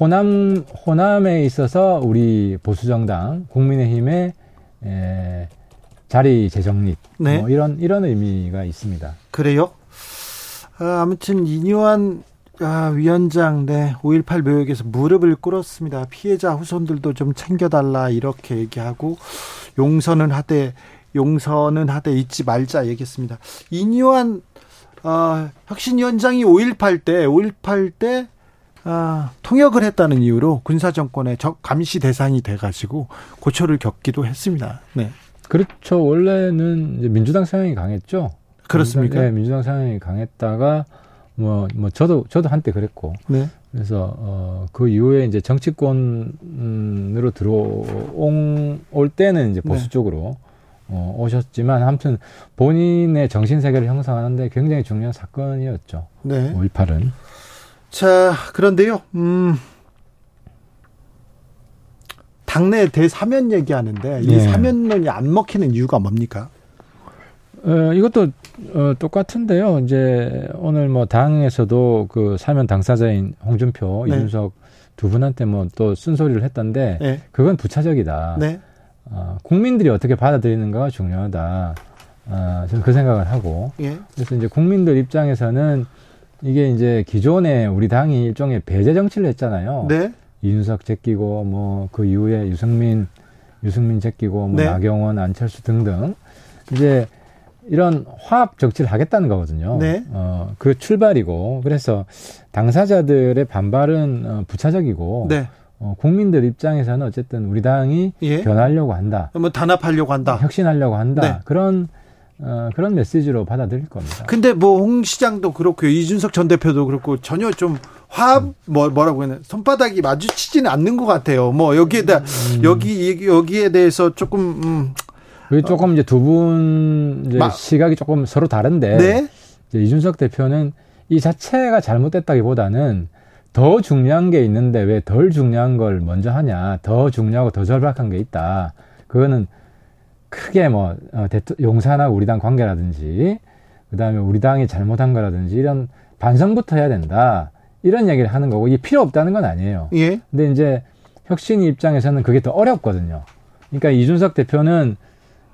호남에 있어서 우리 보수 정당 국민의힘의 자리 재정립 네. 뭐 이런 의미가 있습니다. 그래요? 아무튼 인요한 위원장 네, 5.18 묘역에서 무릎을 꿇었습니다. 피해자 후손들도 좀 챙겨달라 이렇게 얘기하고 용서는 하되 잊지 말자 얘기했습니다. 인요한 혁신위원장이 5.18 때 통역을 했다는 이유로 군사정권의 감시 대상이 돼가지고 고초를 겪기도 했습니다. 네. 그렇죠. 원래는 이제 민주당 성향이 강했죠. 그렇습니까? 네, 민주당 성향이 강했다가 뭐 저도 한때 그랬고. 네. 그래서 그 이후에 이제 정치권으로 들어올 때는 이제 보수 네. 쪽으로 오셨지만 아무튼 본인의 정신 세계를 형성하는데 굉장히 중요한 사건이었죠. 네. 5.18은. 자, 그런데요. 당내 대사면 얘기하는데 이 네. 사면론이 안 먹히는 이유가 뭡니까? 이것도 똑같은데요. 이제 오늘 뭐 당에서도 그 사면 당사자인 홍준표, 네. 이준석 두 분한테 뭐 또 쓴소리를 했던데 네. 그건 부차적이다. 네. 국민들이 어떻게 받아들이는가가 중요하다. 저는 그 생각을 하고. 예. 그래서 이제 국민들 입장에서는 이게 이제 기존에 우리 당이 일종의 배제 정치를 했잖아요. 네. 이준석 제끼고 뭐 그 이후에 유승민 제끼고 뭐 네. 나경원, 안철수 등등 이제 이런 화합 정치를 하겠다는 거거든요. 네. 그 출발이고 그래서 당사자들의 반발은 부차적이고 네. 국민들 입장에서는 어쨌든 우리 당이 예. 변하려고 한다. 뭐 단합하려고 한다. 혁신하려고 한다. 네. 그런 메시지로 받아들일 겁니다. 근데 뭐 홍 시장도 그렇고 이준석 전 대표도 그렇고 전혀 좀 화합 뭐라고 해야 되나 손바닥이 마주치지는 않는 것 같아요. 뭐 여기에다 여기에 대해서 조금 조금 이제 두 분 이제 시각이 조금 서로 다른데 네? 이제 이준석 대표는 이 자체가 잘못됐다기보다는 더 중요한 게 있는데 왜 덜 중요한 걸 먼저 하냐. 더 중요하고 더 절박한 게 있다. 그거는 크게 뭐 용산하고 우리 당 관계라든지 그다음에 우리 당이 잘못한 거라든지 이런 반성부터 해야 된다. 이런 얘기를 하는 거고 이게 필요 없다는 건 아니에요. 예. 근데 이제 혁신 입장에서는 그게 더 어렵거든요. 그러니까 이준석 대표는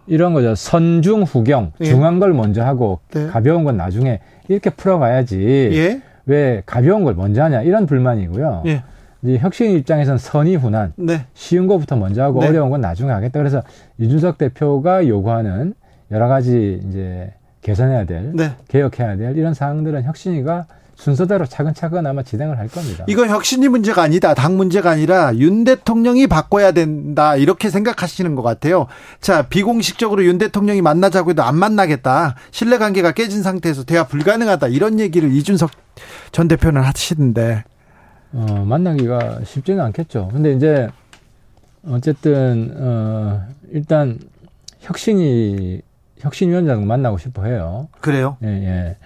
이런 거죠. 선중 후경. 예. 중요한 걸 먼저 하고 네. 가벼운 건 나중에 이렇게 풀어가야지. 예. 왜 가벼운 걸 먼저 하냐. 이런 불만이고요. 예. 이제 혁신 입장에서는 선의 후난. 네. 쉬운 것부터 먼저 하고 네. 어려운 건 나중에 하겠다. 그래서 이준석 대표가 요구하는 여러 가지 이제 개선해야 될, 네. 개혁해야 될 이런 사항들은 혁신이가 순서대로 차근차근 아마 진행을 할 겁니다. 이건 혁신이 문제가 아니다. 당 문제가 아니라 윤 대통령이 바꿔야 된다. 이렇게 생각하시는 것 같아요. 자, 비공식적으로 윤 대통령이 만나자고 해도 안 만나겠다. 신뢰관계가 깨진 상태에서 대화 불가능하다. 이런 얘기를 이준석 전 대표는 하시는데. 만나기가 쉽지는 않겠죠. 근데 이제 어쨌든 일단 혁신위원장 만나고 싶어 해요. 그래요? 예, 예.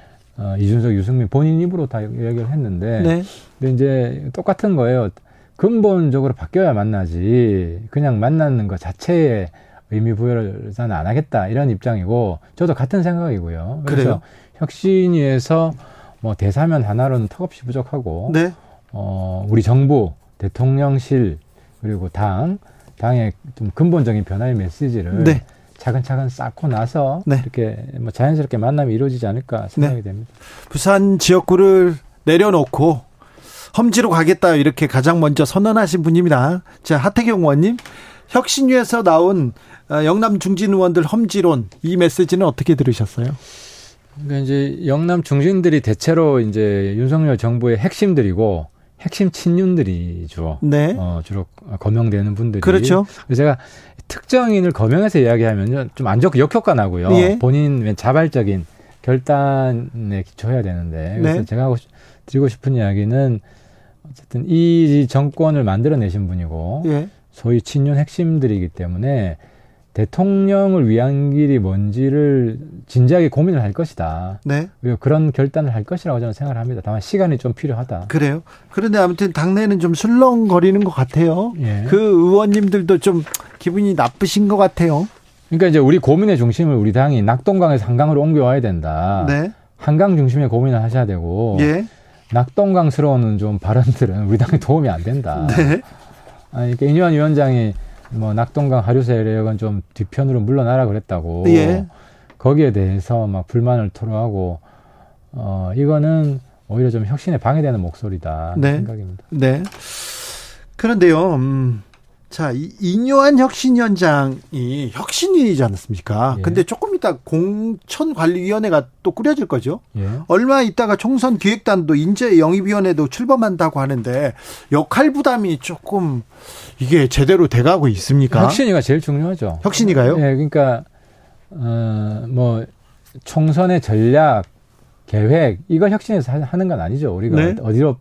이준석, 유승민 본인 입으로 다 이야기를 했는데 네. 근데 이제 똑같은 거예요. 근본적으로 바뀌어야 만나지 그냥 만나는 것 자체에 의미 부여를 저는 안 하겠다 이런 입장이고 저도 같은 생각이고요. 그래서 그래요? 혁신위에서 뭐 대사면 하나로는 턱없이 부족하고 네. 우리 정부, 대통령실 그리고 당의 좀 근본적인 변화의 메시지를 네. 차근차근 쌓고 나서 네. 이렇게 뭐 자연스럽게 만남이 이루어지지 않을까 생각이 네. 됩니다. 부산 지역구를 내려놓고 험지로 가겠다 이렇게 가장 먼저 선언하신 분입니다. 자, 하태경 의원님, 혁신위에서 나온 영남 중진 의원들 험지론 이 메시지는 어떻게 들으셨어요? 그러니까 이제 영남 중진들이 대체로 이제 윤석열 정부의 핵심들이고 핵심 친윤들이죠. 네. 주로 거명되는 분들이. 그렇죠. 그래서 제가 특정인을 거명해서 이야기하면 좀 안 좋고 역효과 나고요. 예. 본인 자발적인 결단에 기초해야 되는데. 그래서 네. 제가 드리고 싶은 이야기는 어쨌든 이 정권을 만들어내신 분이고 예. 소위 친윤 핵심들이기 때문에 대통령을 위한 길이 뭔지를 진지하게 고민을 할 것이다. 네. 그리고 그런 결단을 할 것이라고 저는 생각을 합니다. 다만 시간이 좀 필요하다. 그래요. 그런데 아무튼 당내는 좀 술렁거리는 것 같아요. 예. 그 의원님들도 좀 기분이 나쁘신 것 같아요. 그러니까 이제 우리 고민의 중심을 우리 당이 낙동강에서 한강으로 옮겨와야 된다. 네. 한강 중심의 고민을 하셔야 되고 예. 낙동강스러운 좀 발언들은 우리 당에 도움이 안 된다. 네. 아니, 그러니까 인요한 위원장이 뭐 낙동강 하류 세력은 좀 뒤편으로 물러나라 그랬다고 예. 거기에 대해서 막 불만을 토로하고 이거는 오히려 좀 혁신에 방해되는 목소리다 네. 생각입니다. 네. 그런데요, 자 인요한 혁신위원장이 혁신위이지 않습니까? 예. 근데 조금 이따 공천관리위원회가 또 꾸려질 거죠. 예. 얼마 있다가 총선 기획단도 인재 영입위원회도 출범한다고 하는데 역할 부담이 조금 이게 제대로 돼가고 있습니까? 혁신위가 제일 중요하죠. 혁신위가요? 네, 그러니까 뭐 총선의 전략 계획 이걸 혁신위에서 하는 건 아니죠. 우리가 네. 어디로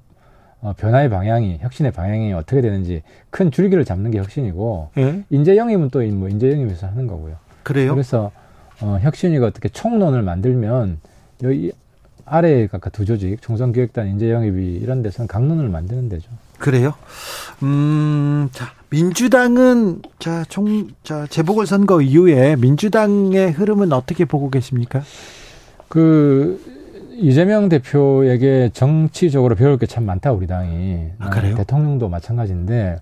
변화의 방향이 혁신의 방향이 어떻게 되는지 큰 줄기를 잡는 게 혁신이고 예? 인재 영입은 또 뭐 인재 영입에서 하는 거고요. 그래요? 그래서 혁신이가 어떻게 총론을 만들면 여기 아래에 각각 두 조직 총선기획단 인재 영입이 이런 데서는 강론을 만드는 데죠. 그래요? 자 민주당은 자 재보궐선거 이후에 민주당의 흐름은 어떻게 보고 계십니까? 이재명 대표에게 정치적으로 배울 게 참 많다 우리 당이. 아, 그래요? 대통령도 마찬가지인데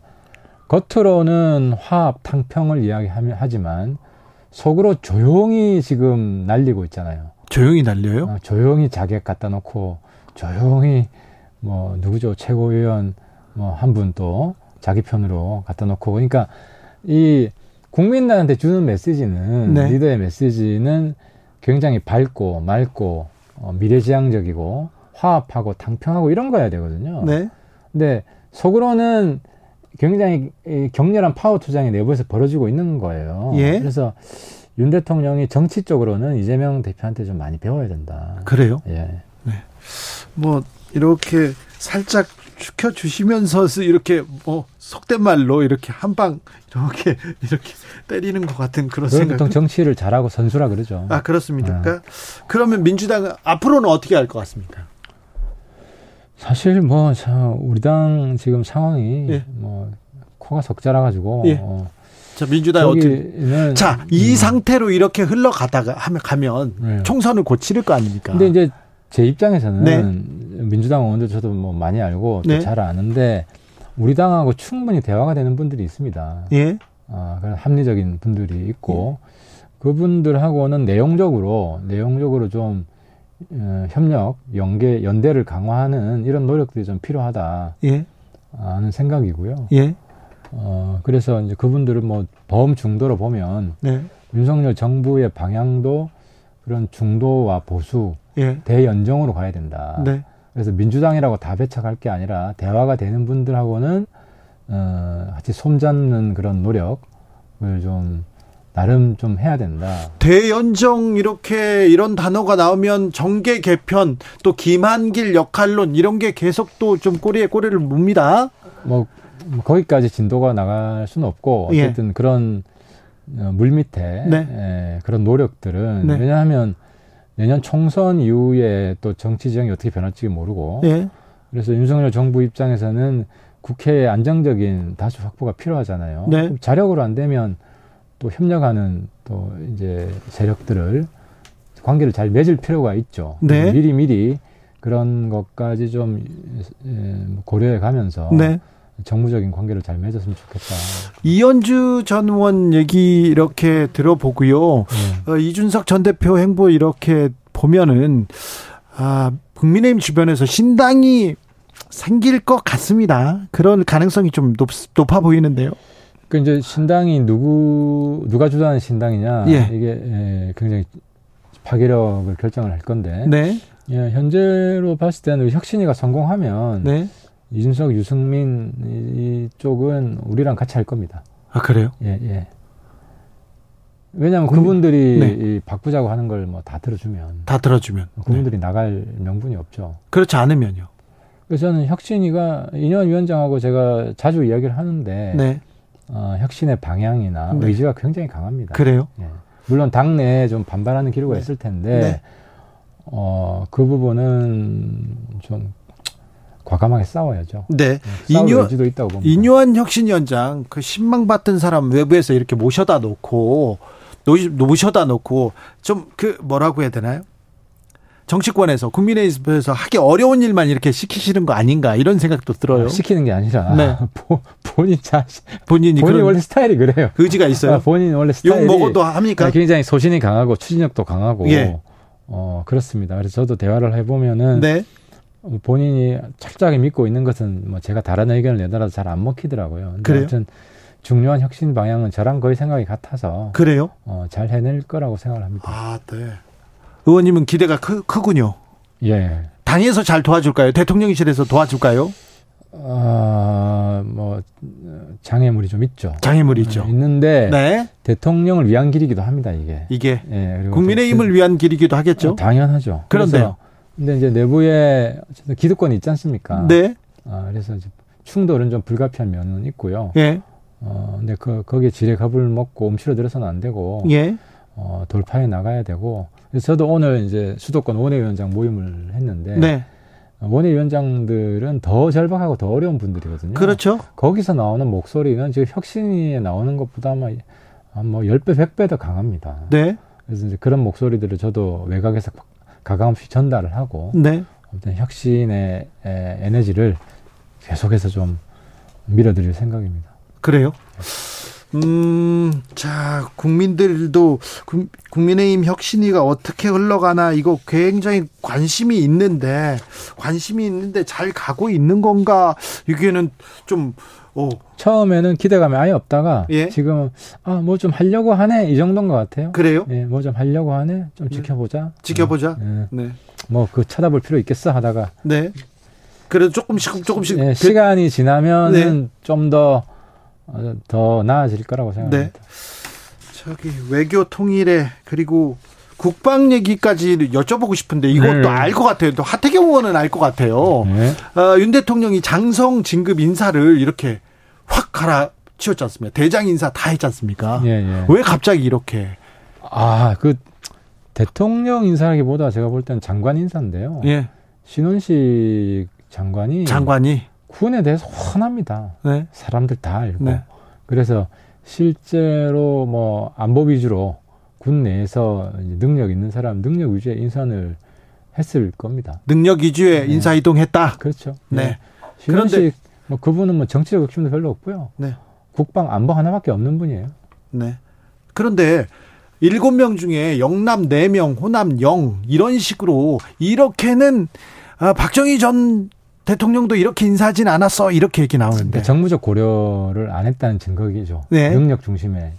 겉으로는 화합, 탕평을 이야기하지만 속으로 조용히 지금 날리고 있잖아요. 조용히 날려요? 조용히 자객 갖다 놓고 조용히 뭐 누구죠? 최고위원 뭐 한 분 또 자기 편으로 갖다 놓고. 그러니까 이 국민들한테 주는 메시지는, 네, 리더의 메시지는 굉장히 밝고 맑고 미래지향적이고 화합하고 당평하고 이런 거야 되거든요. 네. 근데 속으로는 굉장히 격렬한 파워 투쟁이 내부에서 벌어지고 있는 거예요. 예. 그래서 윤 대통령이 정치적으로는 이재명 대표한테 좀 많이 배워야 된다. 그래요? 예. 네. 뭐 이렇게 살짝 축혀주시면서 이렇게 뭐 속된 말로 이렇게 한 방 이렇게 때리는 것 같은 그런 생각. 보통 정치를 잘하고 선수라 그러죠. 아, 그렇습니까? 네. 그러면 민주당은 앞으로는 어떻게 할 것 같습니까? 사실 뭐 우리 당 지금 상황이, 예, 뭐 코가 석자라 가지고, 예, 자, 민주당 어떻게, 자, 이 상태로 이렇게 흘러가다가 가면, 네, 총선을 곧 치를 거 아닙니까? 근데 이제 제 입장에서는, 네, 민주당 의원들 저도 뭐 많이 알고, 네, 잘 아는데 우리 당하고 충분히 대화가 되는 분들이 있습니다. 예. 그런 합리적인 분들이 있고, 예, 그분들하고는 내용적으로 좀 협력, 연대를 강화하는 이런 노력들이 좀 필요하다, 예, 하는 생각이고요. 예. 그래서 이제 그분들을 뭐 범중도로 보면, 네, 윤석열 정부의 방향도 그런 중도와 보수, 예, 대연정으로 가야 된다. 네. 그래서 민주당이라고 다 배척할 게 아니라 대화가 되는 분들하고는 같이 솜잡는 그런 노력을 좀 나름 좀 해야 된다. 대연정 이렇게 이런 단어가 나오면 정계 개편, 또 김한길 역할론 이런 게 계속 또 좀 꼬리에 꼬리를 뭅니다. 뭐 거기까지 진도가 나갈 수는 없고 어쨌든, 예, 그런 물밑에, 네, 그런 노력들은, 네, 왜냐하면 내년 총선 이후에 또 정치 지형이 어떻게 변할지 모르고, 예, 그래서 윤석열 정부 입장에서는 국회의 안정적인 다수 확보가 필요하잖아요. 네. 자력으로 안 되면 또 협력하는 또 이제 세력들을 관계를 잘 맺을 필요가 있죠. 네. 미리미리 그런 것까지 좀 고려해 가면서, 네, 정무적인 관계를 잘 맺었으면 좋겠다. 이연주 전 의원 얘기 이렇게 들어보고요. 네. 이준석 전 대표 행보 이렇게 보면은, 국민의힘 주변에서 신당이 생길 것 같습니다. 그런 가능성이 좀 높아 보이는데요. 그 이제 신당이 누가 주도하는 신당이냐, 예, 이게 굉장히 파괴력을 결정을 할 건데, 네, 예, 현재로 봤을 때는 혁신이가 성공하면, 네, 이준석, 유승민 이쪽은 우리랑 같이 할 겁니다. 아, 그래요? 예, 예. 왜냐하면 그분들이, 네, 바꾸자고 하는 걸 뭐 다 들어주면 그분들이, 네, 나갈 명분이 없죠. 그렇지 않으면요. 그래서 저는 혁신이가, 인요한 위원장하고 제가 자주 이야기를 하는데, 네, 혁신의 방향이나, 네, 의지가 굉장히 강합니다. 그래요? 예. 물론 당내에 좀 반발하는 기류가, 네, 있을 텐데, 네, 그 부분은 좀 과감하게 싸워야죠. 네. 인요한도 있다고 봅니다. 인요한 혁신위원장, 그 신망받던 사람 외부에서 이렇게 모셔다 놓고 좀 그 뭐라고 해야 되나요? 정치권에서, 국민의힘에서 하기 어려운 일만 이렇게 시키시는 거 아닌가 이런 생각도 들어요. 시키는 게 아니라, 네, 본인이 원래 스타일이 그래요. 의지가 있어요. 본인 원래 스타일이. 욕 먹어도 합니까? 굉장히 소신이 강하고 추진력도 강하고, 예, 그렇습니다. 그래서 저도 대화를 해보면은, 네, 본인이 철저하게 믿고 있는 것은 뭐 제가 다른 의견을 내더라도 잘 안 먹히더라고요. 근데 그래요? 아무튼 중요한 혁신 방향은 저랑 거의 생각이 같아서, 그래요? 잘 해낼 거라고 생각을 합니다. 아, 네. 의원님은 기대가 크군요. 예. 당에서 잘 도와줄까요? 대통령실에서 도와줄까요? 뭐 장애물이 좀 있죠. 장애물이 있죠. 있는데, 네, 대통령을 위한 길이기도 합니다. 이게. 예, 그리고 국민의힘을 위한 길이기도 하겠죠. 당연하죠. 그런데요. 근데 이제 내부에 기득권이 있지 않습니까? 네. 그래서 이제 충돌은 좀 불가피한 면은 있고요. 예. 근데 거기에 지레갑을 먹고 움츠러들어서는 안 되고, 예, 돌파해 나가야 되고. 그래서 저도 오늘 이제 수도권 원외위원장 모임을 했는데, 네, 원외위원장들은 더 절박하고 더 어려운 분들이거든요. 그렇죠. 거기서 나오는 목소리는 지금 혁신위에 나오는 것보다 아마 10배, 100배 더 강합니다. 네. 그래서 이제 그런 목소리들을 저도 외곽에서 가감없이 전달을 하고, 네, 어떤 혁신의 에너지를 계속해서 좀 밀어드릴 생각입니다. 그래요? 자, 국민들도 국민의힘 혁신위가 어떻게 흘러가나 이거 굉장히 관심이 있는데 잘 가고 있는 건가? 여기에는 좀 처음에는 기대감이 아예 없다가 지금 뭐 좀 하려고 하네 이 정도인 것 같아요. 그래요? 예, 뭐 좀 하려고 하네. 좀 지켜보자. 네. 뭐 그 쳐다볼 필요 있겠어 하다가. 네. 그래도 조금씩 네, 시간이 지나면은 좀 더 나아질 거라고 생각합니다. 네. 저기 외교 통일에 그리고 국방 얘기까지 여쭤보고 싶은데 이것도 알 것 같아요. 또 하태경 의원은 알 것 같아요. 윤 대통령이 장성 진급 인사를 이렇게 확 갈아치웠지 않습니까? 대장 인사 다 했지 않습니까? 왜 갑자기 이렇게? 그 대통령 인사라기보다 제가 볼 때는 장관 인사인데요. 신원식 장관이 군에 대해서 훤합니다. 사람들 다 알고. 그래서 실제로 뭐 안보 위주로 군 내에서 능력 있는 사람, 능력 위주의 인선을 했을 겁니다. 능력 위주의 인사 이동했다. 그렇죠. 그런데 뭐 그분은 뭐 정치적 욕심도 별로 없고요. 국방 안보 하나밖에 없는 분이에요. 그런데 7명 중에 영남 4명, 호남 0 이런 식으로 이렇게는 박정희 전 대통령도 이렇게 인사하진 않았어 이렇게 얘기 나오는데 정무적 고려를 안 했다는 증거이죠. 능력 중심의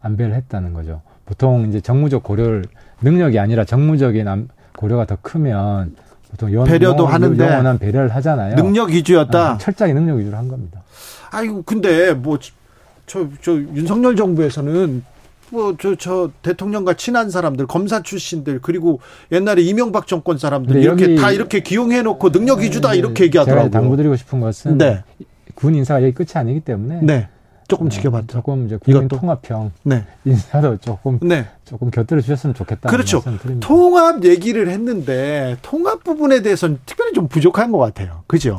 안배를 했다는 거죠. 보통 이제 정무적 고려를 능력이 아니라 정무적인 고려가 더 크면 보통 배려도 하는데 영원한 배려를 하잖아요. 능력 위주였다. 철저히 능력 위주로 한 겁니다. 아이고 근데 뭐 저 윤석열 정부에서는 뭐 저 대통령과 친한 사람들, 검사 출신들, 그리고 옛날에 이명박 정권 사람들 이렇게 다 이렇게 기용해 놓고 능력 위주다 이렇게 얘기하더라고요. 제가 당부드리고 싶은 것은 군 인사가 여기 끝이 아니기 때문에 조금 지켜봤죠. 조금 이제 국민 통합형 인사도 조금 곁들여 주셨으면 좋겠다. 그렇죠. 통합 얘기를 했는데 통합 부분에 대해서는 특별히 좀 부족한 것 같아요. 그죠?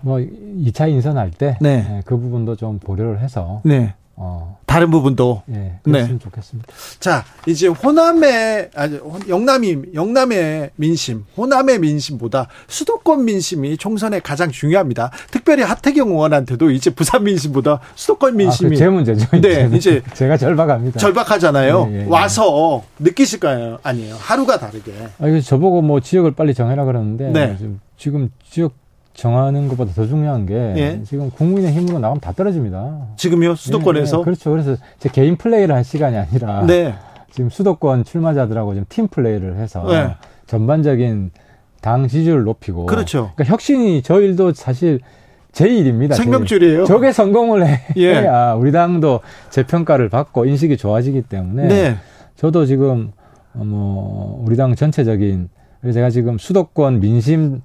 뭐 2차 인선할 때 그 부분도 좀 보류를 해서. 다른 부분도 그랬으면 좋겠습니다. 자, 이제 영남의 민심, 호남의 민심보다 수도권 민심이 총선에 가장 중요합니다. 특별히 하태경 의원한테도 이제 부산 민심보다 수도권 민심이 제 문제죠. 이제 제가 절박합니다. 절박하잖아요. 와서 느끼실 거예요, 아니에요? 하루가 다르게. 이거 저보고 뭐 지역을 빨리 정해라 그러는데 지금 지역 정하는 것보다 더 중요한 게 지금 국민의힘으로 나가면 다 떨어집니다. 지금요? 수도권에서? 그렇죠. 그래서 제 개인 플레이를 할 시간이 아니라 지금 수도권 출마자들하고 지금 팀 플레이를 해서 전반적인 당 지지율을 높이고 그러니까 혁신이 저 일도 사실 제 일입니다. 생명줄이에요. 저게 성공을 해야 우리 당도 재평가를 받고 인식이 좋아지기 때문에 저도 지금 뭐 우리 당 전체적인 제가 지금 수도권 민심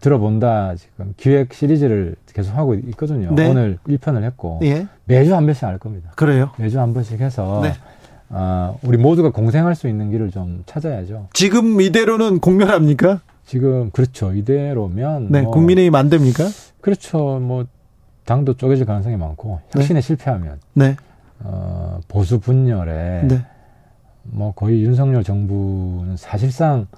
들어본다 지금 기획 시리즈를 계속 하고 있거든요. 오늘 1편을 했고 매주 한 번씩 할 겁니다. 그래요? 매주 한 번씩 해서 우리 모두가 공생할 수 있는 길을 좀 찾아야죠. 지금 이대로는 공멸합니까? 지금 그렇죠. 이대로면 국민의힘 안 됩니까? 그렇죠. 뭐 당도 쪼개질 가능성이 많고 혁신에 실패하면 보수 분열에 뭐 거의 윤석열 정부는 사실상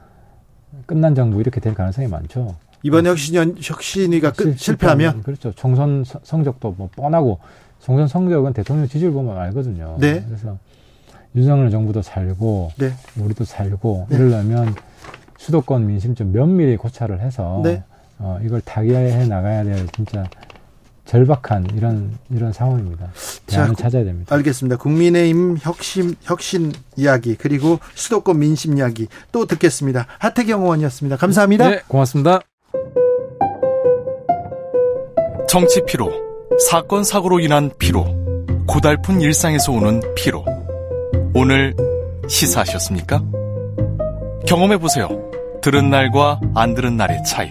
끝난 정부 이렇게 될 가능성이 많죠. 이번 혁신위가 실패하면 그렇죠. 총선 성적도 뭐 뻔하고 총선 성적은 대통령 지지율 보면 알거든요. 그래서 윤석열 정부도 살고 우리도 살고 이러려면 수도권 민심 좀 면밀히 고찰을 해서 이걸 타개해 나가야 될 진짜 절박한 이런 상황입니다. 대안을 찾아야 됩니다. 알겠습니다. 국민의힘 혁신 이야기 그리고 수도권 민심 이야기 또 듣겠습니다. 하태경 의원이었습니다. 감사합니다. 고맙습니다. 정치 피로, 사건 사고로 인한 피로, 고달픈 일상에서 오는 피로. 오늘 시사하셨습니까? 경험해 보세요. 들은 날과 안 들은 날의 차이.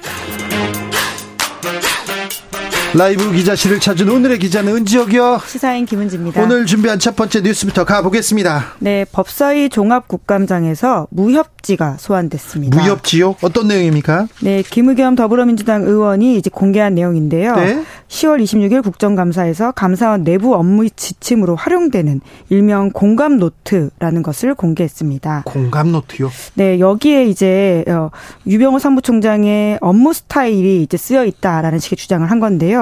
라이브 기자실을 찾은 오늘의 기자는 은지혁이요. 시사인 김은지입니다. 오늘 준비한 첫 번째 뉴스부터 가보겠습니다. 네, 법사위 종합국감장에서 무협지가 소환됐습니다. 무협지요? 어떤 내용입니까? 네, 김의겸 더불어민주당 의원이 이제 공개한 내용인데요. 네? 10월 26일 국정감사에서 감사원 내부 업무 지침으로 활용되는 일명 공감노트라는 것을 공개했습니다. 공감노트요? 네, 여기에 이제 유병호 사무총장의 업무 스타일이 이제 쓰여 있다라는 식의 주장을 한 건데요.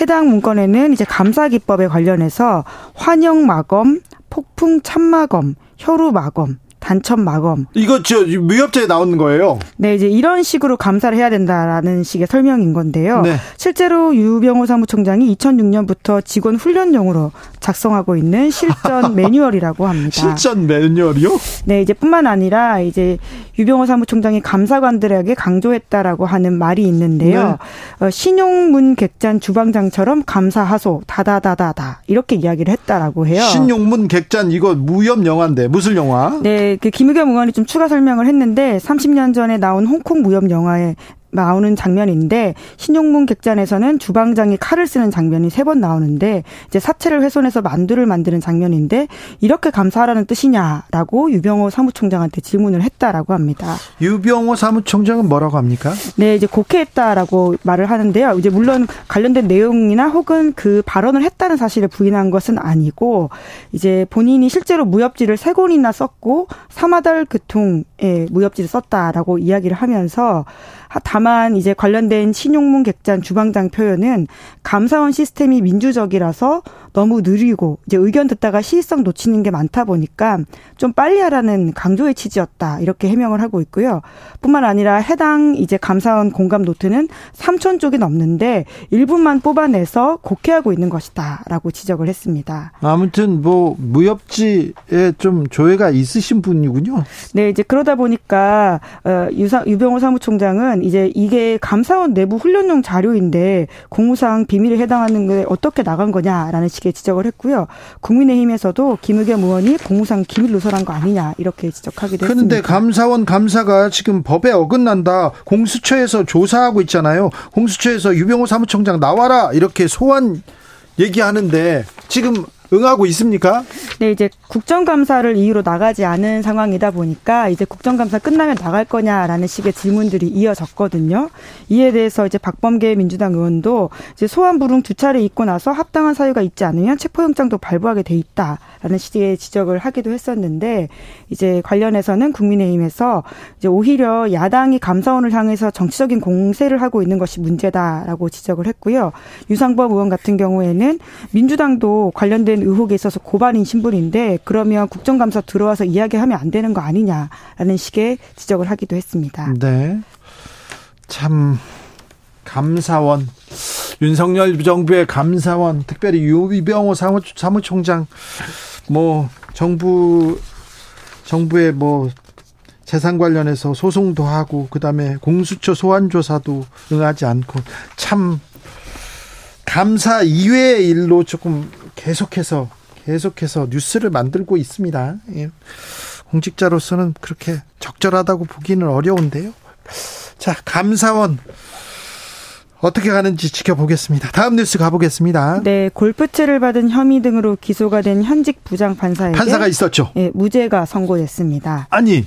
해당 문건에는 이제 감사 기법에 관련해서 환영 마검, 폭풍 참마검, 혈우 마검, 단천 마검. 이거 저 무협지에 나오는 거예요? 네, 이제 이런 식으로 감사를 해야 된다라는 식의 설명인 건데요. 네. 실제로 유병호 사무총장이 2006년부터 직원 훈련용으로 작성하고 있는 실전 매뉴얼이라고 합니다. 실전 매뉴얼이요? 네, 이제 뿐만 아니라 이제 유병호 사무총장이 감사관들에게 강조했다라고 하는 말이 있는데요. 네. 신용문 객잔 주방장처럼 감사하소 다다다다다 이렇게 이야기를 했다라고 해요. 신용문 객잔 이거 무협 영화인데 무술 영화? 네. 그 김의겸 의원이 좀 추가 설명을 했는데 30년 전에 나온 홍콩 무협 영화에 나오는 장면인데 신용문 객잔에서는 주방장이 칼을 쓰는 장면이 3번 나오는데 이제 사체를 훼손해서 만두를 만드는 장면인데 이렇게 감사하라는 뜻이냐라고 유병호 사무총장한테 질문을 했다라고 합니다. 유병호 사무총장은 뭐라고 합니까? 네, 이제 곡해했다라고 말을 하는데요. 이제 물론 관련된 내용이나 혹은 그 발언을 했다는 사실을 부인한 것은 아니고 이제 본인이 실제로 무협지를 3권이나 썼고 3화달 그통의 무협지를 썼다라고 이야기를 하면서 다만 이제 관련된 신용문 객잔 주방장 표현은 감사원 시스템이 민주적이라서 너무 느리고 이제 의견 듣다가 시의성 놓치는 게 많다 보니까 좀 빨리 하라는 강조의 취지였다 이렇게 해명을 하고 있고요. 뿐만 아니라 해당 이제 감사원 공감 노트는 3천 쪽이 넘는데 일부만 뽑아내서 곡해하고 있는 것이다라고 지적을 했습니다. 아무튼 뭐 무협지에 좀 조예가 있으신 분이군요. 네, 이제 그러다 보니까 유병호 사무총장은 이제 이게 감사원 내부 훈련용 자료인데 공무상 비밀에 해당하는 게 어떻게 나간 거냐라는 식의 지적을 했고요. 국민의힘에서도 김의겸 의원이 공무상 기밀 누설한 거 아니냐 이렇게 지적하기도 했습니다. 그런데 감사원 감사가 지금 법에 어긋난다. 공수처에서 조사하고 있잖아요. 공수처에서 유병호 사무총장 나와라 이렇게 소환 얘기하는데 지금 응하고 있습니까? 네, 이제 국정감사를 이유로 나가지 않은 상황이다 보니까 이제 국정감사 끝나면 나갈 거냐라는 식의 질문들이 이어졌거든요. 이에 대해서 이제 박범계 민주당 의원도 이제 소환 불응 2차례 있고 나서 합당한 사유가 있지 않으면 체포영장도 발부하게 돼 있다라는 식의 지적을 하기도 했었는데 이제 관련해서는 국민의힘에서 이제 오히려 야당이 감사원을 향해서 정치적인 공세를 하고 있는 것이 문제다라고 지적을 했고요. 유상범 의원 같은 경우에는 민주당도 관련된 의혹에 있어서 고발인 신분인데 그러면 국정감사 들어와서 이야기하면 안 되는 거 아니냐라는 식의 지적을 하기도 했습니다. 네, 참 감사원 윤석열 정부의 감사원 특별히 유병호 사무총장 뭐 정부의 뭐 재산 관련해서 소송도 하고 그다음에 공수처 소환 조사도 응하지 않고 참 감사 이외의 일로 조금 계속해서 뉴스를 만들고 있습니다. 예. 공직자로서는 그렇게 적절하다고 보기는 어려운데요. 자, 감사원 어떻게 가는지 지켜보겠습니다. 다음 뉴스 가보겠습니다. 네, 골프채를 받은 혐의 등으로 기소가 된 현직 부장 판사에게 판사가 있었죠. 예, 무죄가 선고됐습니다. 아니,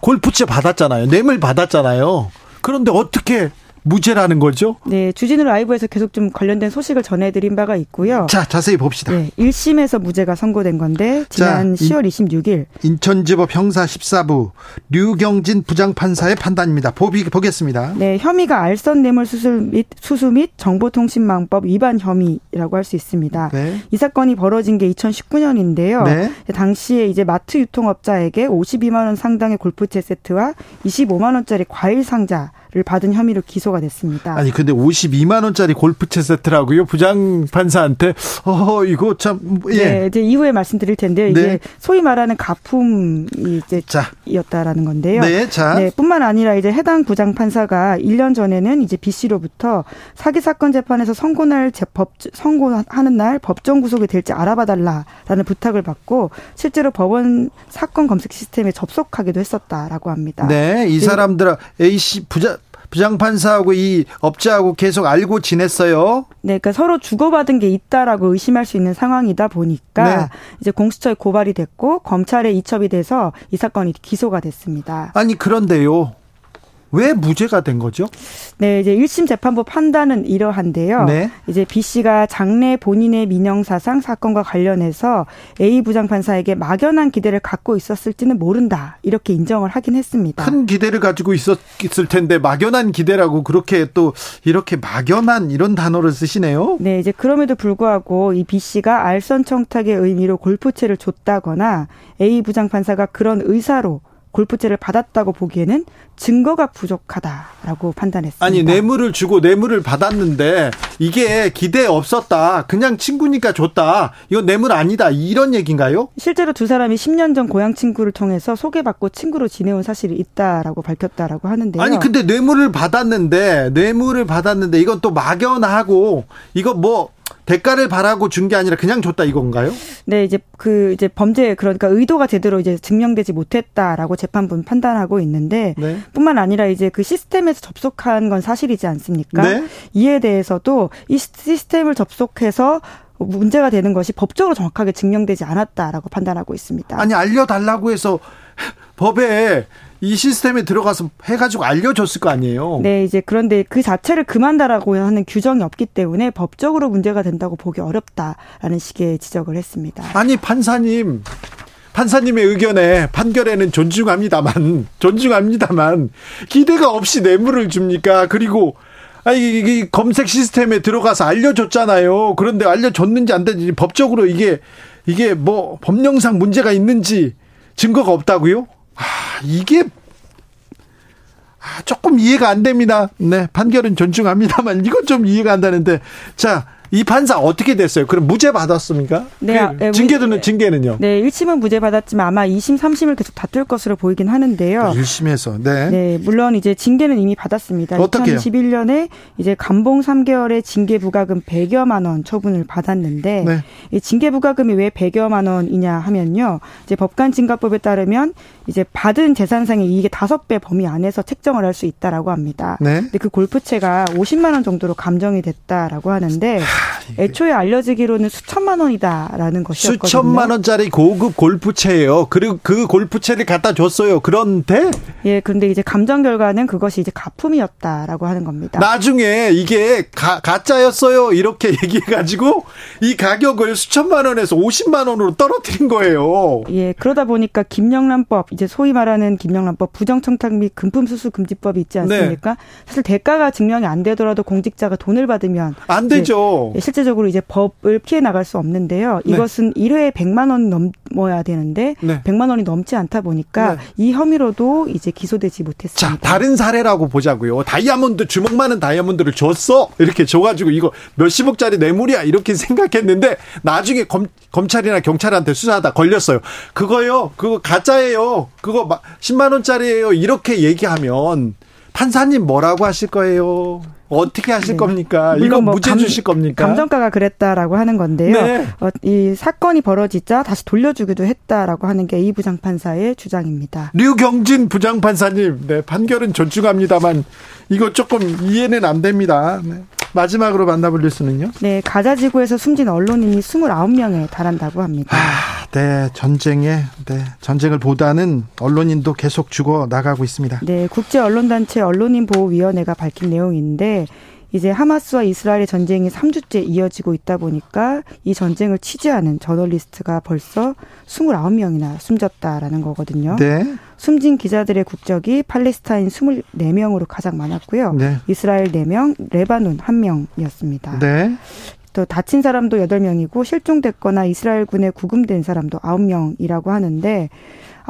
골프채 받았잖아요. 뇌물 받았잖아요. 그런데 어떻게 무죄라는 거죠? 네, 주진우 라이브에서 계속 좀 관련된 소식을 전해드린 바가 있고요. 자, 자세히 봅시다. 네, 1심에서 무죄가 선고된 건데 지난 10월 26일 인천지법 형사 14부 류경진 부장판사의 판단입니다. 보겠습니다. 네, 혐의가 알선 뇌물수수 및 정보통신망법 위반 혐의라고 할 수 있습니다. 네. 이 사건이 벌어진 게 2019년인데요. 네. 당시에 이제 마트 유통업자에게 52만 원 상당의 골프채 세트와 25만 원짜리 과일 상자 를 받은 혐의로 기소가 됐습니다. 아니 근데 52만 원짜리 골프채 세트라고요? 부장 판사한테 이거 참 예. 네, 이제 이후에 말씀드릴 텐데요. 이게 네. 소위 말하는 가품이었다라는 건데요. 네, 자. 네, 뿐만 아니라 이제 해당 부장 판사가 1년 전에는 이제 B 씨로부터 사기 사건 재판에서 선고하는 날 법정 구속이 될지 알아봐 달라라는 부탁을 받고 실제로 법원 사건 검색 시스템에 접속하기도 했었다라고 합니다. 네, 이 사람들 A 씨 부장 부장판사하고 이 업자하고 계속 알고 지냈어요. 네, 그러니까 서로 주고받은 게 있다라고 의심할 수 있는 상황이다 보니까 네. 이제 공수처에 고발이 됐고 검찰에 이첩이 돼서 이 사건이 기소가 됐습니다. 아니 그런데요. 왜 무죄가 된 거죠? 네, 이제 1심 재판부 판단은 이러한데요. 네. 이제 B 씨가 장래 본인의 민영사상 사건과 관련해서 A 부장판사에게 막연한 기대를 갖고 있었을지는 모른다. 이렇게 인정을 하긴 했습니다. 큰 기대를 가지고 있었을 텐데 막연한 기대라고 그렇게 또 이렇게 막연한 이런 단어를 쓰시네요. 네, 이제 그럼에도 불구하고 이 B 씨가 알선 청탁의 의미로 골프채를 줬다거나 A 부장판사가 그런 의사로 골프채를 받았다고 보기에는 증거가 부족하다라고 판단했습니다. 아니 뇌물을 주고 뇌물을 받았는데 이게 기대 없었다. 그냥 친구니까 줬다. 이건 뇌물 아니다. 이런 얘기인가요? 실제로 두 사람이 10년 전 고향 친구를 통해서 소개받고 친구로 지내온 사실이 있다라고 밝혔다라고 하는데요. 아니 근데 뇌물을 받았는데 이건 또 막연하고 이거 뭐 대가를 바라고 준 게 아니라 그냥 줬다 이건가요? 네, 이제 범죄 그러니까 의도가 제대로 이제 증명되지 못했다라고 재판부는 판단하고 있는데 네. 뿐만 아니라 이제 그 시스템에서 접속한 건 사실이지 않습니까? 네. 이에 대해서도 이 시스템을 접속해서 문제가 되는 것이 법적으로 정확하게 증명되지 않았다라고 판단하고 있습니다. 아니 알려달라고 해서 법에 이 시스템에 들어가서 해가지고 알려줬을 거 아니에요. 네, 이제 그런데 그 자체를 금한다라고 하는 규정이 없기 때문에 법적으로 문제가 된다고 보기 어렵다라는 식의 지적을 했습니다. 아니 판사님의 의견에 판결에는 존중합니다만 기대가 없이 뇌물을 줍니까? 그리고 이게 검색 시스템에 들어가서 알려줬잖아요. 그런데 알려줬는지 안 됐는지 법적으로 이게 뭐 법령상 문제가 있는지 증거가 없다고요? 이게 조금 이해가 안 됩니다. 네, 판결은 존중합니다만 이건 좀 이해가 안 되는데 자. 이 판사 어떻게 됐어요? 그럼 무죄 받았습니까? 네. 징계는요? 네, 1심은 무죄 받았지만 아마 2심, 3심을 계속 다툴 것으로 보이긴 하는데요. 1심에서 네, 물론 이제 징계는 이미 받았습니다. 어떻게요? 2021년에 이제 감봉 3개월의 징계 부과금 100여만 원 처분을 받았는데 네. 이 징계 부과금이 왜 100여만 원이냐 하면요. 이제 법관 징과법에 따르면 이제 받은 재산상의 이익의 5배 범위 안에서 책정을 할 수 있다라고 합니다. 네. 근데 그 골프채가 50만 원 정도로 감정이 됐다라고 하는데 애초에 알려지기로는 수천만 원이다라는 것이었거든요. 수천만 원짜리 고급 골프채예요. 그리고 그 골프채를 갖다 줬어요. 그런데 그런데 이제 감정 결과는 그것이 이제 가품이었다라고 하는 겁니다. 나중에 이게 가짜였어요. 이렇게 얘기해가지고 이 가격을 수천만 원에서 50만 원으로 떨어뜨린 거예요. 예, 그러다 보니까 김영란법 이제 소위 말하는 김영란법 부정청탁 및 금품수수 금지법이 있지 않습니까? 네. 사실 대가가 증명이 안 되더라도 공직자가 돈을 받으면 안 되죠. 실제적으로 이제 법을 피해 나갈 수 없는데요. 이것은 네. 1회에 100만 원 넘어야 되는데 네. 100만 원이 넘지 않다 보니까 네. 이 혐의로도 이제 기소되지 못했습니다. 자, 다른 사례라고 보자고요. 다이아몬드 주먹 많은 다이아몬드를 줬어. 이렇게 줘가지고 이거 몇십억짜리 뇌물이야 이렇게 생각했는데 나중에 검찰이나 경찰한테 수사하다 걸렸어요. 그거 가짜예요. 그거 10만 원짜리예요. 이렇게 얘기하면 판사님 뭐라고 하실 거예요? 어떻게 하실 네. 겁니까? 이건 무죄 주실 겁니까? 감정가가 그랬다라고 하는 건데요. 네. 이 사건이 벌어지자 다시 돌려주기도 했다라고 하는 게 이 부장판사의 주장입니다. 류경진 부장판사님, 네, 판결은 존중합니다만 이거 조금 이해는 안 됩니다. 네. 마지막으로 만나볼 뉴스는요? 네, 가자지구에서 숨진 언론인이 29명에 달한다고 합니다. 네, 전쟁을 보다는 언론인도 계속 죽어나가고 있습니다. 네, 국제언론단체 언론인보호위원회가 밝힌 내용인데 이제 하마스와 이스라엘의 전쟁이 3주째 이어지고 있다 보니까 이 전쟁을 취재하는 저널리스트가 벌써 29명이나 숨졌다라는 거거든요. 네. 숨진 기자들의 국적이 팔레스타인 24명으로 가장 많았고요. 네. 이스라엘 4명, 레바논 1명이었습니다. 네. 또 다친 사람도 8명이고 실종됐거나 이스라엘군에 구금된 사람도 9명이라고 하는데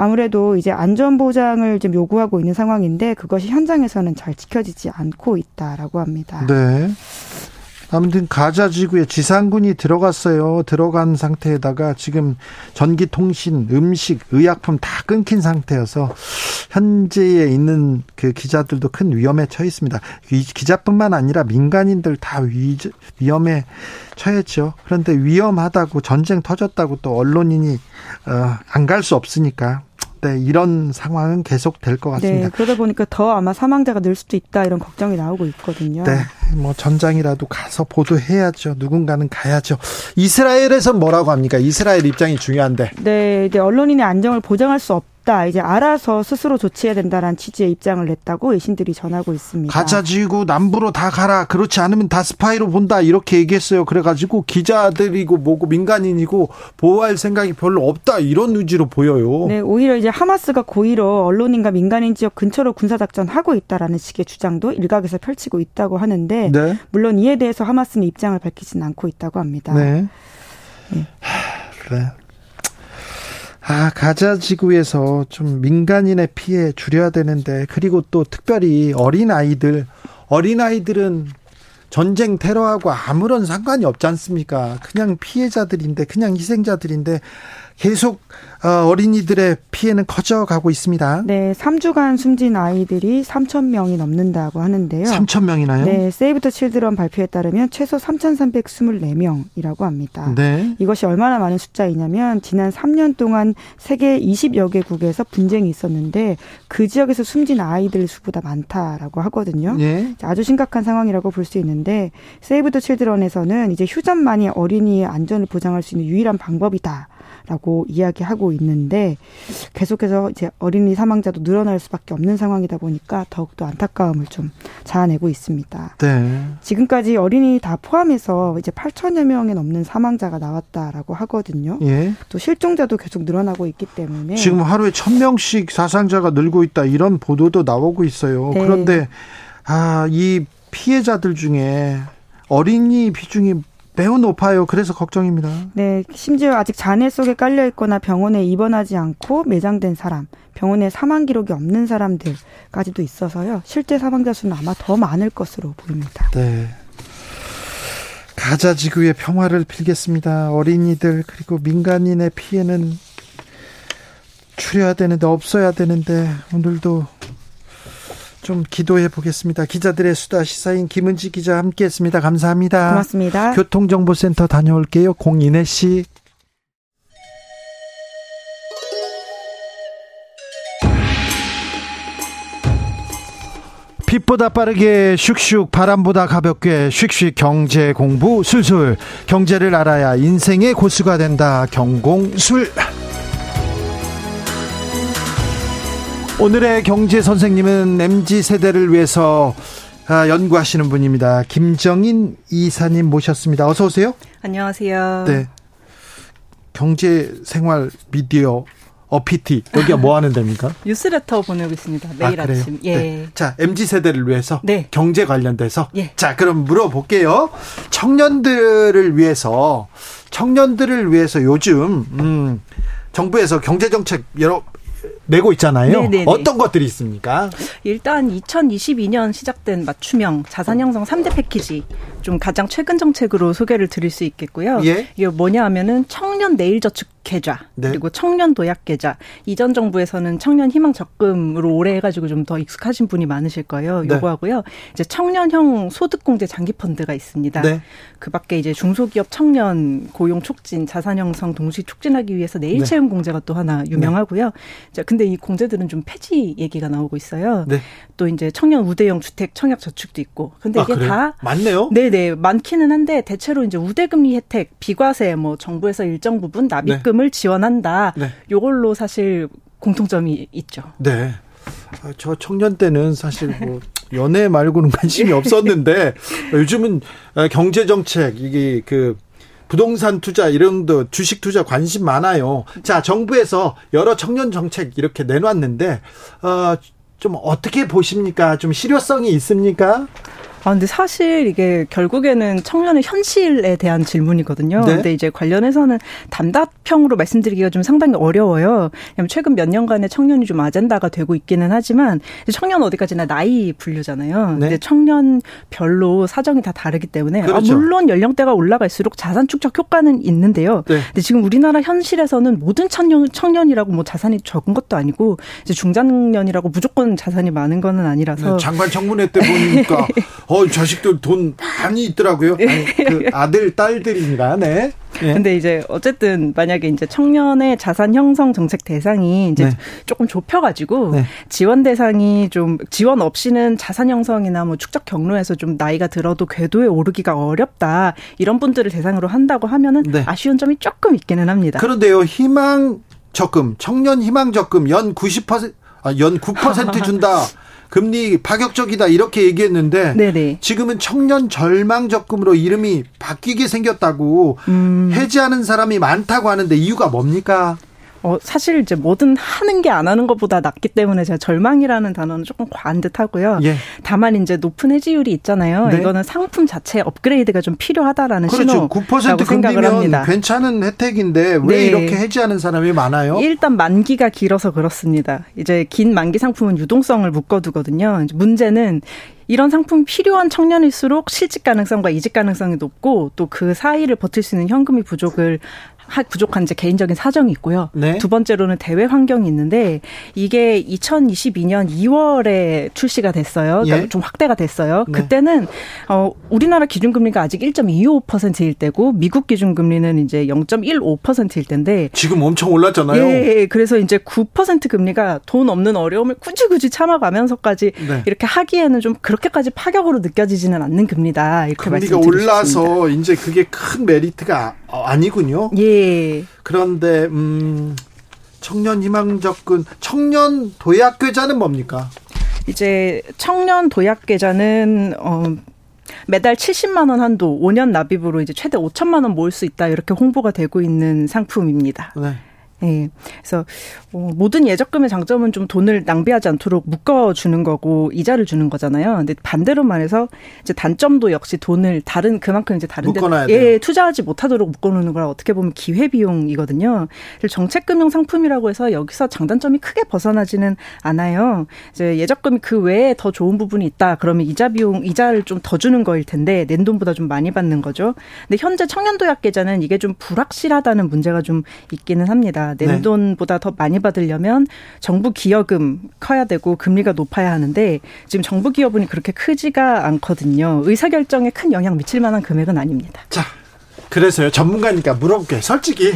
아무래도 이제 안전보장을 좀 요구하고 있는 상황인데 그것이 현장에서는 잘 지켜지지 않고 있다라고 합니다. 네. 아무튼 가자 지구에 지상군이 들어갔어요. 들어간 상태에다가 지금 전기통신, 음식, 의약품 다 끊긴 상태여서 현지에 있는 그 기자들도 큰 위험에 처해 있습니다. 기자뿐만 아니라 민간인들 다 위험에 처했죠. 그런데 위험하다고 전쟁 터졌다고 또 언론인이 안 갈 수 없으니까 때 이런 상황은 계속 될 것 같습니다. 네, 그러다 보니까 더 아마 사망자가 늘 수도 있다 이런 걱정이 나오고 있거든요. 네, 뭐 전장이라도 가서 보도해야죠. 누군가는 가야죠. 이스라엘에서 뭐라고 합니까? 이스라엘 입장이 중요한데. 네, 이제 언론인의 안정을 보장할 수 없다. 이제 알아서 스스로 조치해야 된다라는 취지의 입장을 냈다고 외신들이 전하고 있습니다. 가자지구 남부로 다 가라. 그렇지 않으면 다 스파이로 본다. 이렇게 얘기했어요. 그래가지고 기자들이고 뭐고 민간인이고 보호할 생각이 별로 없다. 이런 의지로 보여요. 네, 오히려 이제 하마스가 고의로 언론인과 민간인 지역 근처로 군사작전 하고 있다라는 식의 주장도 일각에서 펼치고 있다고 하는데, 네. 물론 이에 대해서 하마스는 입장을 밝히진 않고 있다고 합니다. 네. 네. 그래. 아, 가자 지구에서 좀 민간인의 피해 줄여야 되는데, 그리고 또 특별히 어린아이들은 전쟁 테러하고 아무런 상관이 없지 않습니까? 그냥 피해자들인데, 그냥 희생자들인데, 계속 어린이들의 피해는 커져가고 있습니다. 네, 3주간 숨진 아이들이 3,000명이 넘는다고 하는데요. 3,000명이나요? 네, 세이브더칠드런 발표에 따르면 최소 3,324명이라고 합니다. 네. 이것이 얼마나 많은 숫자이냐면 지난 3년 동안 세계 20여 개국에서 분쟁이 있었는데 그 지역에서 숨진 아이들 수보다 많다라고 하거든요. 네. 아주 심각한 상황이라고 볼 수 있는데, 세이브더칠드런에서는 이제 휴전만이 어린이의 안전을 보장할 수 있는 유일한 방법이다. 라고 이야기하고 있는데, 계속해서 이제 어린이 사망자도 늘어날 수밖에 없는 상황이다 보니까 더욱더 안타까움을 좀 자아내고 있습니다. 네. 지금까지 어린이 다 포함해서 이제 8천여 명이 넘는 사망자가 나왔다라고 하거든요. 예. 또 실종자도 계속 늘어나고 있기 때문에 지금 하루에 1,000명씩 사상자가 늘고 있다 이런 보도도 나오고 있어요. 네. 그런데 이 피해자들 중에 어린이 비중이 매우 높아요. 그래서 걱정입니다. 네, 심지어 아직 잔해 속에 깔려 있거나 병원에 입원하지 않고 매장된 사람, 병원에 사망 기록이 없는 사람들까지도 있어서요. 실제 사망자 수는 아마 더 많을 것으로 보입니다. 네, 가자 지구의 평화를 빌겠습니다. 어린이들 그리고 민간인의 피해는 줄여야 되는데, 없어야 되는데, 오늘도 좀 기도해 보겠습니다. 기자들의 수다 시사인 김은지 기자 함께했습니다. 감사합니다. 고맙습니다. 교통정보센터 다녀올게요. 공인혜 씨. 빛보다 빠르게 슉슉, 바람보다 가볍게 슉슉, 경제 공부 술술. 경제를 알아야 인생의 고수가 된다. 경공술. 오늘의 경제 선생님은 MZ세대를 위해서 연구하시는 분입니다. 김정인 이사님 모셨습니다. 어서 오세요. 안녕하세요. 네. 경제생활 미디어 어피티, 여기가 뭐 하는 데입니까? 뉴스레터 보내고 있습니다. 매일 아침. 예. 네. 자, MZ세대를 위해서, 네. 경제 관련돼서, 예. 자, 그럼 물어볼게요. 청년들을 위해서 요즘 정부에서 경제정책 내고 있잖아요. 네네네. 어떤 것들이 있습니까? 일단 2022년 시작된 맞춤형 자산형성 3대 패키지, 좀 가장 최근 정책으로 소개를 드릴 수 있겠고요. 예? 이게 뭐냐 하면은 청년 내일저축 계좌, 네. 그리고 청년 도약 계좌. 이전 정부에서는 청년 희망 적금으로 오래 해가지고 좀 더 익숙하신 분이 많으실 거예요. 요거, 네. 하고요. 이제 청년형 소득공제 장기 펀드가 있습니다. 네. 그 밖에 이제 중소기업 청년 고용 촉진, 자산 형성 동시 촉진하기 위해서 내일 채용, 네. 공제가 또 하나 유명하고요. 네. 자, 근데 이 공제들은 좀 폐지 얘기가 나오고 있어요. 네. 또 이제 청년 우대형 주택 청약 저축도 있고. 근데 이게 그래요? 다 많네요. 네네, 많기는 한데 대체로 이제 우대금리 혜택, 비과세, 뭐 정부에서 일정 부분 납입금, 네. 을 지원한다. 네. 요걸로 사실 공통점이 있죠. 네. 저 청년 때는 사실 뭐 연애 말고는 관심이 없었는데 요즘은 경제 정책, 이게 그 부동산 투자 이런 데 주식 투자 관심 많아요. 자, 정부에서 여러 청년 정책 이렇게 내놨는데 좀 어떻게 보십니까? 좀 실효성이 있습니까? 아, 근데 사실 이게 결국에는 청년의 현실에 대한 질문이거든요. 네. 근데 이제 관련해서는 단답형으로 말씀드리기가 좀 상당히 어려워요. 왜냐하면 최근 몇 년간의 청년이 좀 아젠다가 되고 있기는 하지만 청년 어디까지나 나이 분류잖아요. 네. 근데 청년별로 사정이 다 다르기 때문에, 그렇죠. 물론 연령대가 올라갈수록 자산 축적 효과는 있는데요. 네. 근데 지금 우리나라 현실에서는 모든 청년이라고 뭐 자산이 적은 것도 아니고 이제 중장년이라고 무조건 자산이 많은 건 아니라서. 네, 장관 청문회 때 보니까. 자식들 돈 많이 있더라고요. 아니, 그 아들, 딸들입니다. 네. 근데 이제 어쨌든 만약에 이제 청년의 자산 형성 정책 대상이 이제 조금 좁혀가지고 지원 대상이 좀 지원 없이는 자산 형성이나 뭐 축적 경로에서 좀 나이가 들어도 궤도에 오르기가 어렵다 이런 분들을 대상으로 한다고 하면은 아쉬운 점이 조금 있기는 합니다. 그런데요, 희망 적금, 청년 희망 적금 연 90%, 연 9% 준다. 금리 파격적이다 이렇게 얘기했는데 지금은 청년 절망 적금으로 이름이 바뀌게 생겼다고 해지하는 사람이 많다고 하는데 이유가 뭡니까? 사실 이제 뭐든 하는 게 안 하는 것보다 낫기 때문에 제가 절망이라는 단어는 조금 과한 듯 하고요. 다만 이제 높은 해지율이 있잖아요. 이거는 상품 자체 업그레이드가 좀 필요하다라는 신호라고 9% 생각을 합니다. 괜찮은 혜택인데 왜 이렇게 해지하는 사람이 많아요? 일단 만기가 길어서 그렇습니다. 이제 긴 만기 상품은 유동성을 묶어두거든요. 이제 문제는 이런 상품이 필요한 청년일수록 실직 가능성과 이직 가능성이 높고 또 그 사이를 버틸 수 있는 현금이 부족한 이제 개인적인 사정이 있고요. 두 번째로는 대외 환경이 있는데 이게 2022년 2월에 출시가 됐어요. 그러니까 좀 확대가 됐어요. 그때는 우리나라 기준금리가 아직 1.25%일 때고 미국 기준금리는 이제 0.15%일 때인데 지금 엄청 올랐잖아요. 그래서 이제 9% 금리가 돈 없는 어려움을 굳이 참아가면서까지 이렇게 하기에는 좀 그렇게까지 파격으로 느껴지지는 않는 금리다. 이렇게 말씀드리고 있습니다. 금리가 올라서 이제 그게 큰 메리트가 아니군요. 그런데 청년 희망 적금, 청년 도약 계좌는 뭡니까? 이제 청년 도약 계좌는 매달 70만 원 한도 5년 납입으로 이제 최대 5천만 원 모을 수 있다 이렇게 홍보가 되고 있는 상품입니다. 그래서 모든 예적금의 장점은 좀 돈을 낭비하지 않도록 묶어주는 거고 이자를 주는 거잖아요. 근데 반대로 말해서 이제 단점도 역시 돈을 다른 데에 투자하지 못하도록 묶어놓는 거라 어떻게 보면 기회비용이거든요. 정책금융 상품이라고 해서 여기서 장단점이 크게 벗어나지는 않아요. 이제 예적금이 그 외에 더 좋은 부분이 있다. 그러면 이자를 좀 더 주는 거일 텐데 낸 돈보다 좀 많이 받는 거죠. 근데 현재 청년도약 계좌는 이게 좀 불확실하다는 문제가 좀 있기는 합니다. 낸 돈보다 더 많이 받으려면 정부 기여금 커야 되고 금리가 높아야 하는데 지금 정부 기여분이 그렇게 크지가 않거든요. 의사결정에 큰 영향 미칠 만한 금액은 아닙니다. 자, 그래서요. 전문가니까 물어볼게요. 솔직히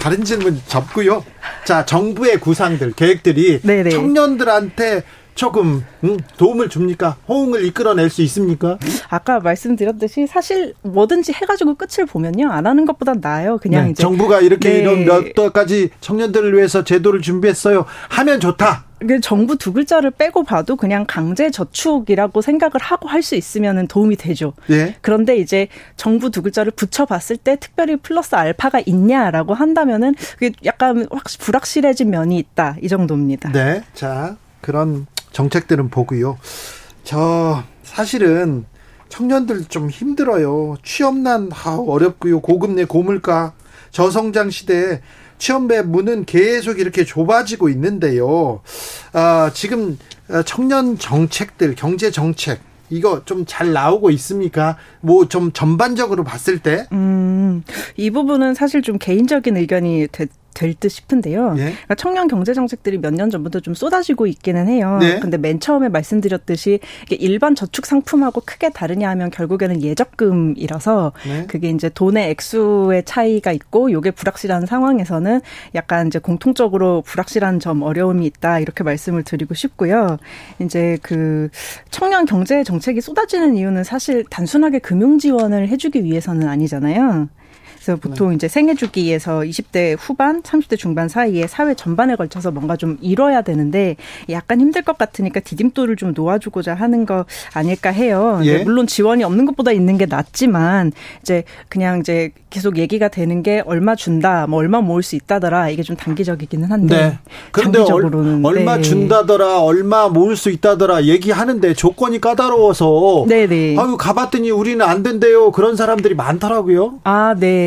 다른 질문 접고요. 자, 정부의 구상들, 계획들이 청년들한테 조금 도움을 줍니까? 호응을 이끌어낼 수 있습니까? 아까 말씀드렸듯이 사실 뭐든지 해가지고 끝을 보면요, 안 하는 것보다 나아요. 그냥 이제 정부가 이렇게 이런 몇 가지 청년들을 위해서 제도를 준비했어요 하면 좋다. 정부 두 글자를 빼고 봐도 그냥 강제 저축이라고 생각을 하고 할 수 있으면 도움이 되죠. 그런데 이제 정부 두 글자를 붙여봤을 때 특별히 플러스 알파가 있냐라고 한다면은 그게 약간 불확실해진 면이 있다 이 정도입니다. 자, 그런 정책들은 보고요. 저 사실은 청년들 좀 힘들어요. 취업난 어렵고요. 고금리 고물가 저성장 시대에 취업의 문은 계속 이렇게 좁아지고 있는데요. 지금 청년 정책들, 경제 정책 이거 좀 잘 나오고 있습니까? 뭐 좀 전반적으로 봤을 때? 이 부분은 사실 좀 개인적인 의견이 될 듯 싶은데요. 그러니까 청년 경제 정책들이 몇 년 전부터 좀 쏟아지고 있기는 해요. 근데 맨 처음에 말씀드렸듯이 이게 일반 저축 상품하고 크게 다르냐 하면 결국에는 예적금이라서 그게 이제 돈의 액수의 차이가 있고 이게 불확실한 상황에서는 약간 이제 공통적으로 불확실한 점 어려움이 있다 이렇게 말씀을 드리고 싶고요. 이제 그 청년 경제 정책이 쏟아지는 이유는 사실 단순하게 금융 지원을 해주기 위해서는 아니잖아요. 그래서 보통 이제 생애 주기에서 20대 후반, 30대 중반 사이에 사회 전반에 걸쳐서 뭔가 좀 이뤄야 되는데 약간 힘들 것 같으니까 디딤돌을 좀 놓아주고자 하는 거 아닐까 해요. 물론 지원이 없는 것보다 있는 게 낫지만 이제 그냥 이제 계속 얘기가 되는 게 얼마 준다, 뭐 얼마 모을 수 있다더라 이게 좀 단기적이기는 한데 그런데 장기적으로는 얼마 준다더라, 얼마 모을 수 있다더라 얘기하는데 조건이 까다로워서 아유 가봤더니 우리는 안 된대요 그런 사람들이 많더라고요.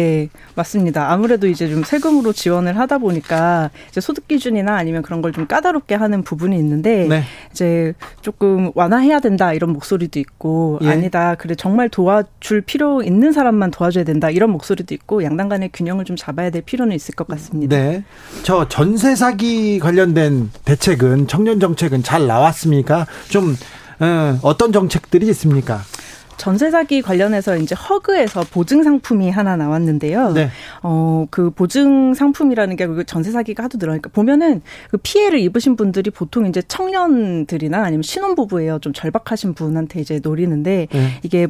네, 맞습니다. 아무래도 이제 좀 세금으로 지원을 하다 보니까 이제 소득 기준이나 아니면 그런 걸 좀 까다롭게 하는 부분이 있는데 이제 조금 완화해야 된다 이런 목소리도 있고 아니다. 그래 정말 도와줄 필요 있는 사람만 도와줘야 된다 이런 목소리도 있고 양당 간의 균형을 좀 잡아야 될 필요는 있을 것 같습니다. 저 전세 사기 관련된 대책은 청년 정책은 잘 나왔습니까? 좀 어떤 정책들이 있습니까? 전세 사기 관련해서 이제 허그에서 보증 상품이 하나 나왔는데요. 네. 그 보증 상품이라는 게 전세 사기가 하도 늘어나니까 보면은 그 피해를 입으신 분들이 보통 이제 청년들이나 아니면 신혼부부예요. 좀 절박하신 분한테 이제 노리는데 이게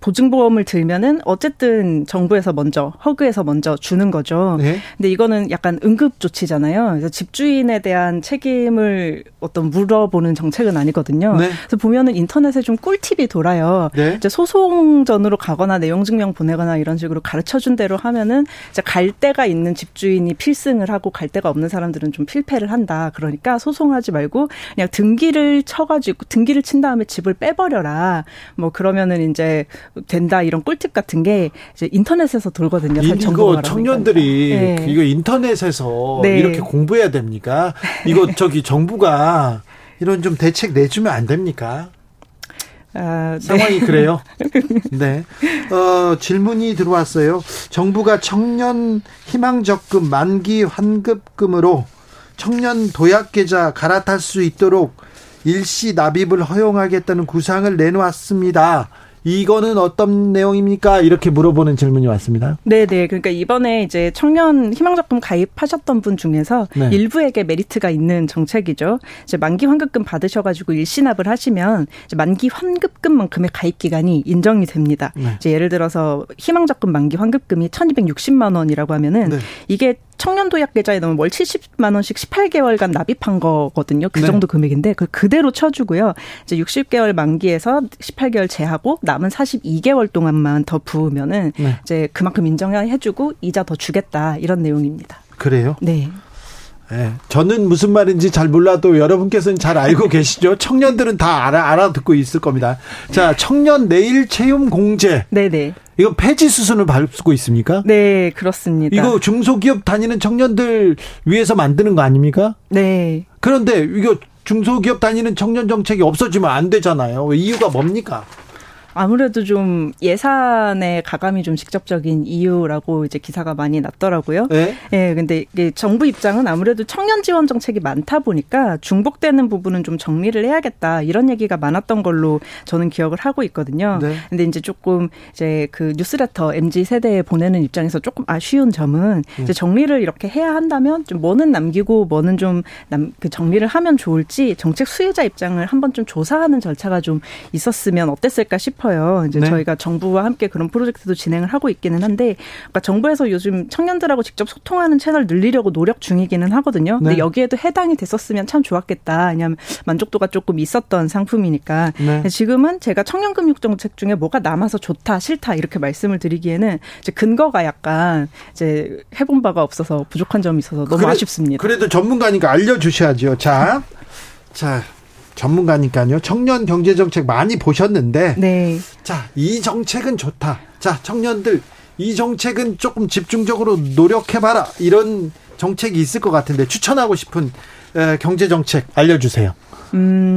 보증보험을 들면은 어쨌든 정부에서 먼저 허그에서 먼저 주는 거죠. 네? 근데 이거는 약간 응급조치잖아요. 그래서 집주인에 대한 책임을 어떤 물어보는 정책은 아니거든요. 네? 그래서 보면은 인터넷에 좀 꿀팁이 돌아요. 네? 이제 소송 전으로 가거나 내용 증명 보내거나 이런 식으로 가르쳐 준 대로 하면은 이제 갈 데가 있는 집주인이 필승을 하고 갈 데가 없는 사람들은 좀 필패를 한다. 그러니까 소송하지 말고 그냥 등기를 쳐가지고 등기를 친 다음에 집을 빼버려라. 뭐 그러면은 이제 된다 이런 꿀팁 같은 게 이제 인터넷에서 돌거든요. 이거 청년들이 네. 이거 인터넷에서 네. 이렇게 공부해야 됩니까? 이거 저기 정부가 이런 좀 대책 내주면 안 됩니까? 아, 네. 상황이 그래요. 네. 질문이 들어왔어요. 정부가 청년 희망적금 만기 환급금으로 청년 도약계좌 갈아탈 수 있도록 일시 납입을 허용하겠다는 구상을 내놓았습니다. 이거는 어떤 내용입니까? 이렇게 물어보는 질문이 왔습니다. 네네. 그러니까 이번에 이제 청년 희망적금 가입하셨던 분 중에서 네. 일부에게 메리트가 있는 정책이죠. 이제 만기 환급금 받으셔가지고 일시납을 하시면 이제 만기 환급금만큼의 가입 기간이 인정이 됩니다. 네. 이제 예를 들어서 희망적금 만기 환급금이 1,260만 원이라고 하면은 네. 이게 청년도약계좌에 넣으면 월 70만 원씩 18개월간 납입한 거거든요. 그 정도 네. 금액인데 그걸 그대로 쳐주고요. 이제 60개월 만기에서 18개월 제하고 남은 42개월 동안만 더 부으면은 네. 이제 그만큼 인정해주고 이자 더 주겠다 이런 내용입니다. 그래요? 네. 네. 저는 무슨 말인지 잘 몰라도 여러분께서는 잘 알고 계시죠? 청년들은 다 알아듣고 있을 겁니다. 자, 청년 내일 채움 공제. 네네. 이거 폐지 수순을 밟고 있습니까? 네, 그렇습니다. 이거 중소기업 다니는 청년들 위해서 만드는 거 아닙니까? 네. 그런데 이거 중소기업 다니는 청년 정책이 없어지면 안 되잖아요. 이유가 뭡니까? 아무래도 좀 예산의 가감이 좀 직접적인 이유라고 이제 기사가 많이 났더라고요. 네. 예, 근데 이게 정부 입장은 아무래도 청년 지원 정책이 많다 보니까 중복되는 부분은 좀 정리를 해야겠다 이런 얘기가 많았던 걸로 저는 기억을 하고 있거든요. 네. 근데 이제 조금 이제 그 뉴스레터 MZ 세대에 보내는 입장에서 조금 아쉬운 점은 이제 정리를 이렇게 해야 한다면 좀 뭐는 남기고 뭐는 좀 그 정리를 하면 좋을지 정책 수혜자 입장을 한번 좀 조사하는 절차가 좀 있었으면 어땠을까 싶어요. 이제 네. 저희가 정부와 함께 그런 프로젝트도 진행을 하고 있기는 한데, 그러니까 정부에서 요즘 청년들하고 직접 소통하는 채널 늘리려고 노력 중이기는 하거든요. 네. 근데 여기에도 해당이 됐었으면 참 좋았겠다. 왜냐하면 만족도가 조금 있었던 상품이니까. 네. 지금은 제가 청년금융 정책 중에 뭐가 남아서 좋다, 싫다 이렇게 말씀을 드리기에는 이제 근거가 약간 이제 해본 바가 없어서 부족한 점이 있어서 너무 아쉽습니다. 그래도 전문가니까 알려주셔야죠. 자. 전문가니까요. 청년 경제정책 많이 보셨는데 네. 자, 이 정책은 좋다. 자, 청년들 이 정책은 조금 집중적으로 노력해봐라. 이런 정책이 있을 것 같은데 추천하고 싶은 경제정책 알려주세요.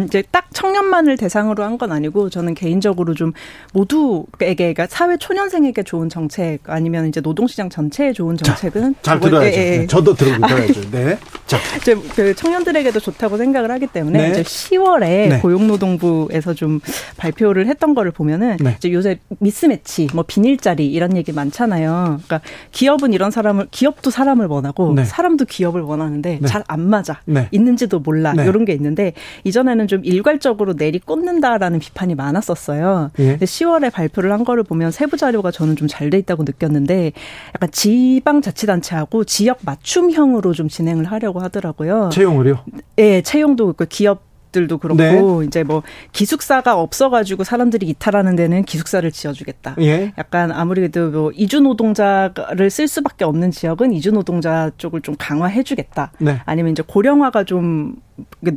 이제 딱 청년만을 대상으로 한 건 아니고 저는 개인적으로 좀 모두에게 그러니까 사회 초년생에게 좋은 정책 아니면 이제 노동시장 전체에 좋은 정책은 잘 들어야죠. 예, 예. 저도 들어야죠. 네. 자, 이제 그 청년들에게도 좋다고 생각을 하기 때문에 네. 이제 10월에 네. 고용노동부에서 좀 발표를 했던 거를 보면은 네. 이제 요새 미스매치, 뭐 빈일자리 이런 얘기 많잖아요. 그러니까 기업은 이런 사람을 기업도 사람을 원하고 네. 사람도 기업을 원하는데 네. 잘 안 맞아 네. 있는지도 몰라 네. 이런 게 있는데. 이전에는 좀 일괄적으로 내리꽂는다라는 비판이 많았었어요. 예. 근데 10월에 발표를 한 거를 보면 세부 자료가 저는 좀 잘 돼 있다고 느꼈는데 약간 지방자치단체하고 지역 맞춤형으로 좀 진행을 하려고 하더라고요. 채용을요? 네, 채용도 그렇고 기업 들도 그렇고 네. 이제 뭐 기숙사가 없어가지고 사람들이 이탈하는 데는 기숙사를 지어주겠다. 예. 약간 아무래도 뭐 이주노동자를 쓸 수밖에 없는 지역은 이주노동자 쪽을 좀 강화해주겠다. 네. 아니면 이제 고령화가 좀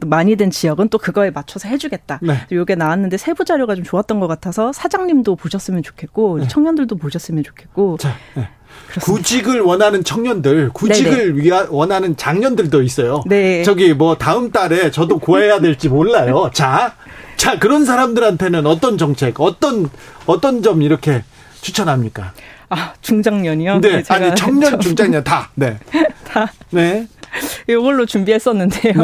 많이 된 지역은 또 그거에 맞춰서 해주겠다. 네. 이게 나왔는데 세부 자료가 좀 좋았던 것 같아서 사장님도 보셨으면 좋겠고 네. 청년들도 보셨으면 좋겠고. 자, 네. 그렇습니다. 구직을 원하는 청년들, 구직을 원하는 장년들도 있어요. 네. 저기 뭐 다음 달에 저도 구해야 될지 몰라요. 자, 그런 사람들한테는 어떤 정책, 어떤 점 이렇게 추천합니까? 아, 중장년이요? 네, 아니 청년, 중장년 다. 네, 다. 네. 이걸로 준비했었는데요.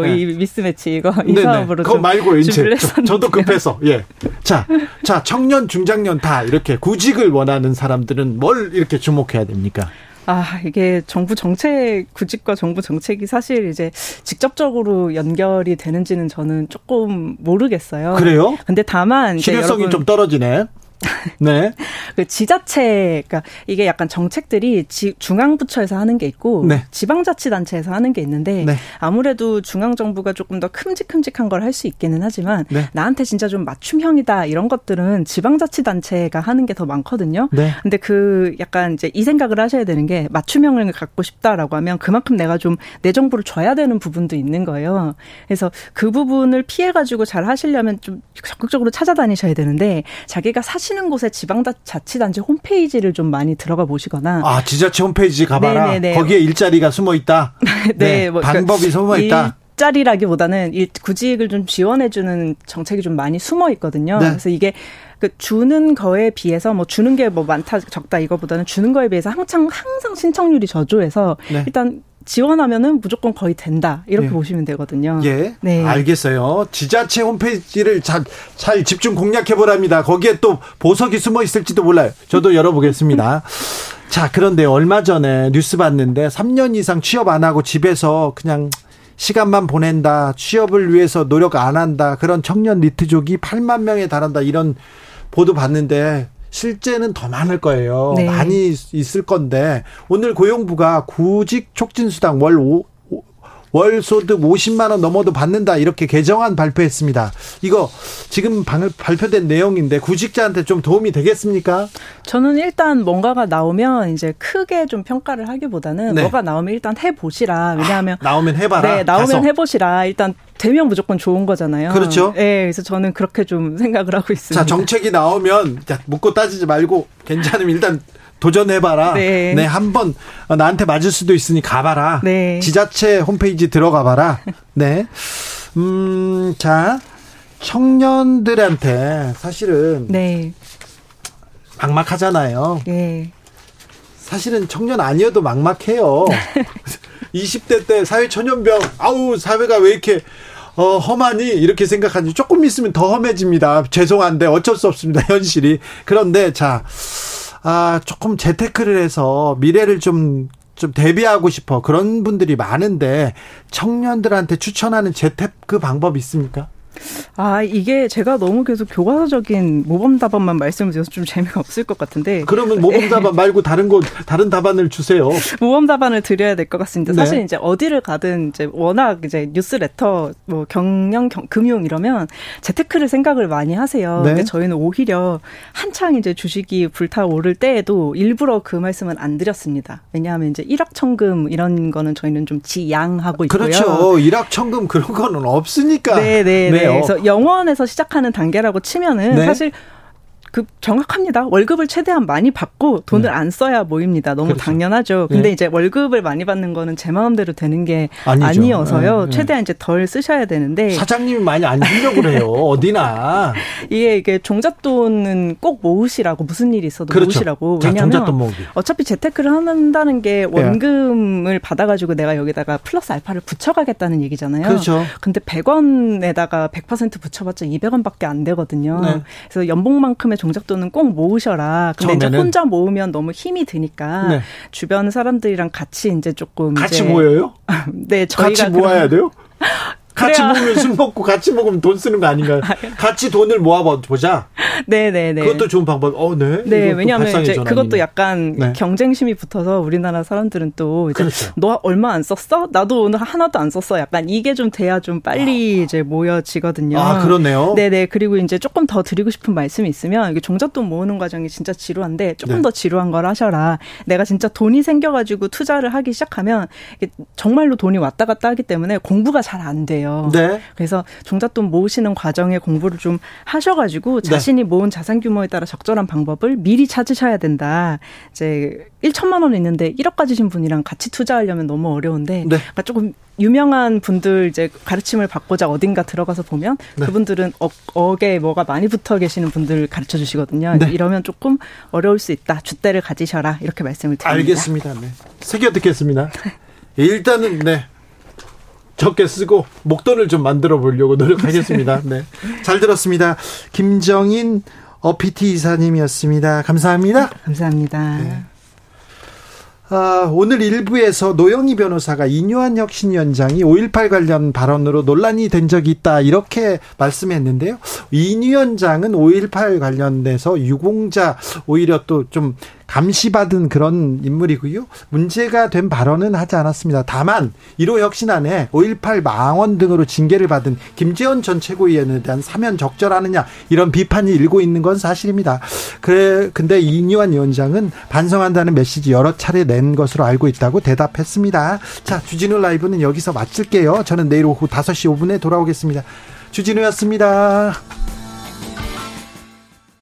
네. 이 미스매치 이거 이 사업으로 좀 그거 말고 이제 저도 급해서 예. 자, 청년, 중장년 다 이렇게 구직을 원하는 사람들은 뭘 이렇게 주목해야 됩니까? 아, 이게 정부 정책, 구직과 정부 정책이 사실 이제 직접적으로 연결이 되는지는 저는 조금 모르겠어요. 그래요? 근데 다만. 실효성이 좀 떨어지네. 네. 그 지자체, 그러니까 이게 약간 정책들이 중앙부처에서 하는 게 있고, 네. 지방자치단체에서 하는 게 있는데, 네. 아무래도 중앙정부가 조금 더 큼직큼직한 걸 할 수 있기는 하지만, 네. 나한테 진짜 좀 맞춤형이다, 이런 것들은 지방자치단체가 하는 게 더 많거든요. 네. 근데 그 약간 이제 이 생각을 하셔야 되는 게, 맞춤형을 갖고 싶다라고 하면 그만큼 내가 좀 내 정보를 줘야 되는 부분도 있는 거예요. 그래서 그 부분을 피해가지고 잘 하시려면 좀 적극적으로 찾아다니셔야 되는데, 자기가 사시는 곳에 지방자치단체 홈페이지를 좀 많이 들어가 보시거나. 아, 지자체 홈페이지 가봐라. 네네네. 거기에 일자리가 숨어 있다. 네, 뭐 방법이 숨어 있다. 일자리라기보다는 구직을 좀 지원해주는 정책이 좀 많이 숨어 있거든요. 네. 그래서 이게 그 주는 거에 비해서 뭐 주는 게 뭐 많다 적다 이거보다는 주는 거에 비해서 항상 신청률이 저조해서, 네. 일단 지원하면은 무조건 거의 된다. 이렇게, 네. 보시면 되거든요. 예. 네. 알겠어요. 지자체 홈페이지를 잘 집중 공략해 보랍니다. 거기에 또 보석이 숨어 있을지도 몰라요. 저도 열어보겠습니다. 자, 그런데 얼마 전에 뉴스 봤는데 3년 이상 취업 안 하고 집에서 그냥 시간만 보낸다. 취업을 위해서 노력 안 한다. 그런 청년 리트족이 8만 명에 달한다. 이런 보도 봤는데 실제는 더 많을 거예요. 네. 많이 있을 건데 오늘 고용부가 구직 촉진수당 월 소득 50만 원 넘어도 받는다 이렇게 개정안 발표했습니다. 이거 지금 발표된 내용인데 구직자한테 좀 도움이 되겠습니까? 저는 일단 뭔가가 나오면 이제 크게 좀 평가를 하기보다는, 네. 뭐가 나오면 일단 해보시라. 왜냐하면 나오면 해봐라. 네, 나오면 가서. 해보시라. 일단 되면 무조건 좋은 거잖아요. 그렇죠. 네, 그래서 저는 그렇게 좀 생각을 하고 있습니다. 자, 정책이 나오면 묻고 따지지 말고 괜찮으면 일단 도전해봐라. 네. 네, 한번 나한테 맞을 수도 있으니 가봐라. 네. 지자체 홈페이지 들어가봐라. 네. 자, 청년들한테 사실은, 네. 막막하잖아요. 네. 사실은 청년 아니어도 막막해요. 20대 때 사회초년병, 아우 사회가 왜 이렇게 험하니 이렇게 생각하는지, 조금 있으면 더 험해집니다. 죄송한데 어쩔 수 없습니다, 현실이. 그런데 자, 조금 재테크를 해서 미래를 좀 대비하고 싶어, 그런 분들이 많은데 청년들한테 추천하는 재테크 방법 있습니까? 이게 제가 너무 계속 교과서적인 모범답안만 말씀을 드려서 좀 재미가 없을 것 같은데. 그러면 모범답안 말고 다른 답안을 주세요. 모범답안을 드려야 될 것 같습니다. 네. 사실 이제 어디를 가든 이제 워낙 이제 뉴스레터, 뭐 경영, 금융 이러면 재테크를 생각을 많이 하세요. 네. 근데 저희는 오히려 한창 이제 주식이 불타오를 때에도 일부러 그 말씀은 안 드렸습니다. 왜냐하면 이제 일확천금 이런 거는 저희는 좀 지양하고 있고요. 그렇죠. 일확천금 그런 거는 없으니까. 네네. 그래서 영원에서 시작하는 단계라고 치면은, 네. 사실 그 정확합니다. 월급을 최대한 많이 받고 돈을, 네. 안 써야 모입니다. 너무 그렇죠. 당연하죠. 근데, 네. 이제 월급을 많이 받는 거는 제 마음대로 되는 게 아니죠. 아니어서요. 네. 최대한 이제 덜 쓰셔야 되는데. 사장님이 많이 안 주려고 그래요. 어디나. 이게 종잣돈은 꼭 모으시라고. 무슨 일이 있어도 그렇죠. 모으시라고. 왜냐하면 종잣돈 모으기. 어차피 재테크를 한다는 게 원금을, 네. 받아가지고 내가 여기다가 플러스 알파를 붙여가겠다는 얘기잖아요. 그렇죠. 근데 100원에다가 100% 붙여봤자 200원밖에 안 되거든요. 네. 그래서 연봉만큼의 종잣돈은 꼭 모으셔라. 근데 처음에는. 이제 혼자 모으면 너무 힘이 드니까, 네. 주변 사람들이랑 같이 이제 조금 같이 모여요? 네, 저희가 같이 모아야 돼요? 같이 모으면 술 먹고 같이 먹으면 돈 쓰는 거 아닌가요? 같이 돈을 모아보자. 네네네. 그것도 좋은 방법. 네. 네, 왜냐하면 이제 그것도 약간, 네. 경쟁심이 붙어서 우리나라 사람들은 또 이제 그렇죠. 너 얼마 안 썼어? 나도 오늘 하나도 안 썼어. 약간 이게 좀 돼야 좀 빨리 이제 모여지거든요. 그렇네요. 네네. 그리고 이제 조금 더 드리고 싶은 말씀이 있으면, 이게 종잣돈 모으는 과정이 진짜 지루한데 조금, 네. 더 지루한 걸 하셔라. 내가 진짜 돈이 생겨가지고 투자를 하기 시작하면 이게 정말로 돈이 왔다 갔다 하기 때문에 공부가 잘 안 돼요. 네. 그래서 종잣돈 모으시는 과정에 공부를 좀 하셔가지고 자신이, 네. 모은 자산 규모에 따라 적절한 방법을 미리 찾으셔야 된다. 이제 1천만 원 있는데 1억 가지신 분이랑 같이 투자하려면 너무 어려운데, 네. 그러니까 조금 유명한 분들 이제 가르침을 받고자 어딘가 들어가서 보면, 네. 그분들은 억에 뭐가 많이 붙어 계시는 분들 가르쳐 주시거든요. 네. 이러면 조금 어려울 수 있다. 줏대를 가지셔라. 이렇게 말씀을 드립니다. 알겠습니다. 네. 새겨 듣겠습니다. 일단은, 네. 적게 쓰고 목돈을 좀 만들어 보려고 노력하겠습니다. 네, 잘 들었습니다. 김정인 어피티 이사님이었습니다. 감사합니다. 감사합니다. 네. 아, 오늘 1부에서 노영희 변호사가 인요한 혁신위원장이 5.18 관련 발언으로 논란이 된 적이 있다 이렇게 말씀했는데요. 인 위원장은 5.18 관련돼서 유공자 오히려 또 좀 감시받은 그런 인물이고요. 문제가 된 발언은 하지 않았습니다. 다만 1호 혁신안에 5.18 망언 등으로 징계를 받은 김재원 전 최고위원에 대한 사면 적절하느냐 이런 비판이 일고 있는 건 사실입니다. 근데 인요한 위원장은 반성한다는 메시지 여러 차례 낸 것으로 알고 있다고 대답했습니다. 자, 주진우 라이브는 여기서 마칠게요. 저는 내일 오후 5시 5분에 돌아오겠습니다. 주진우였습니다.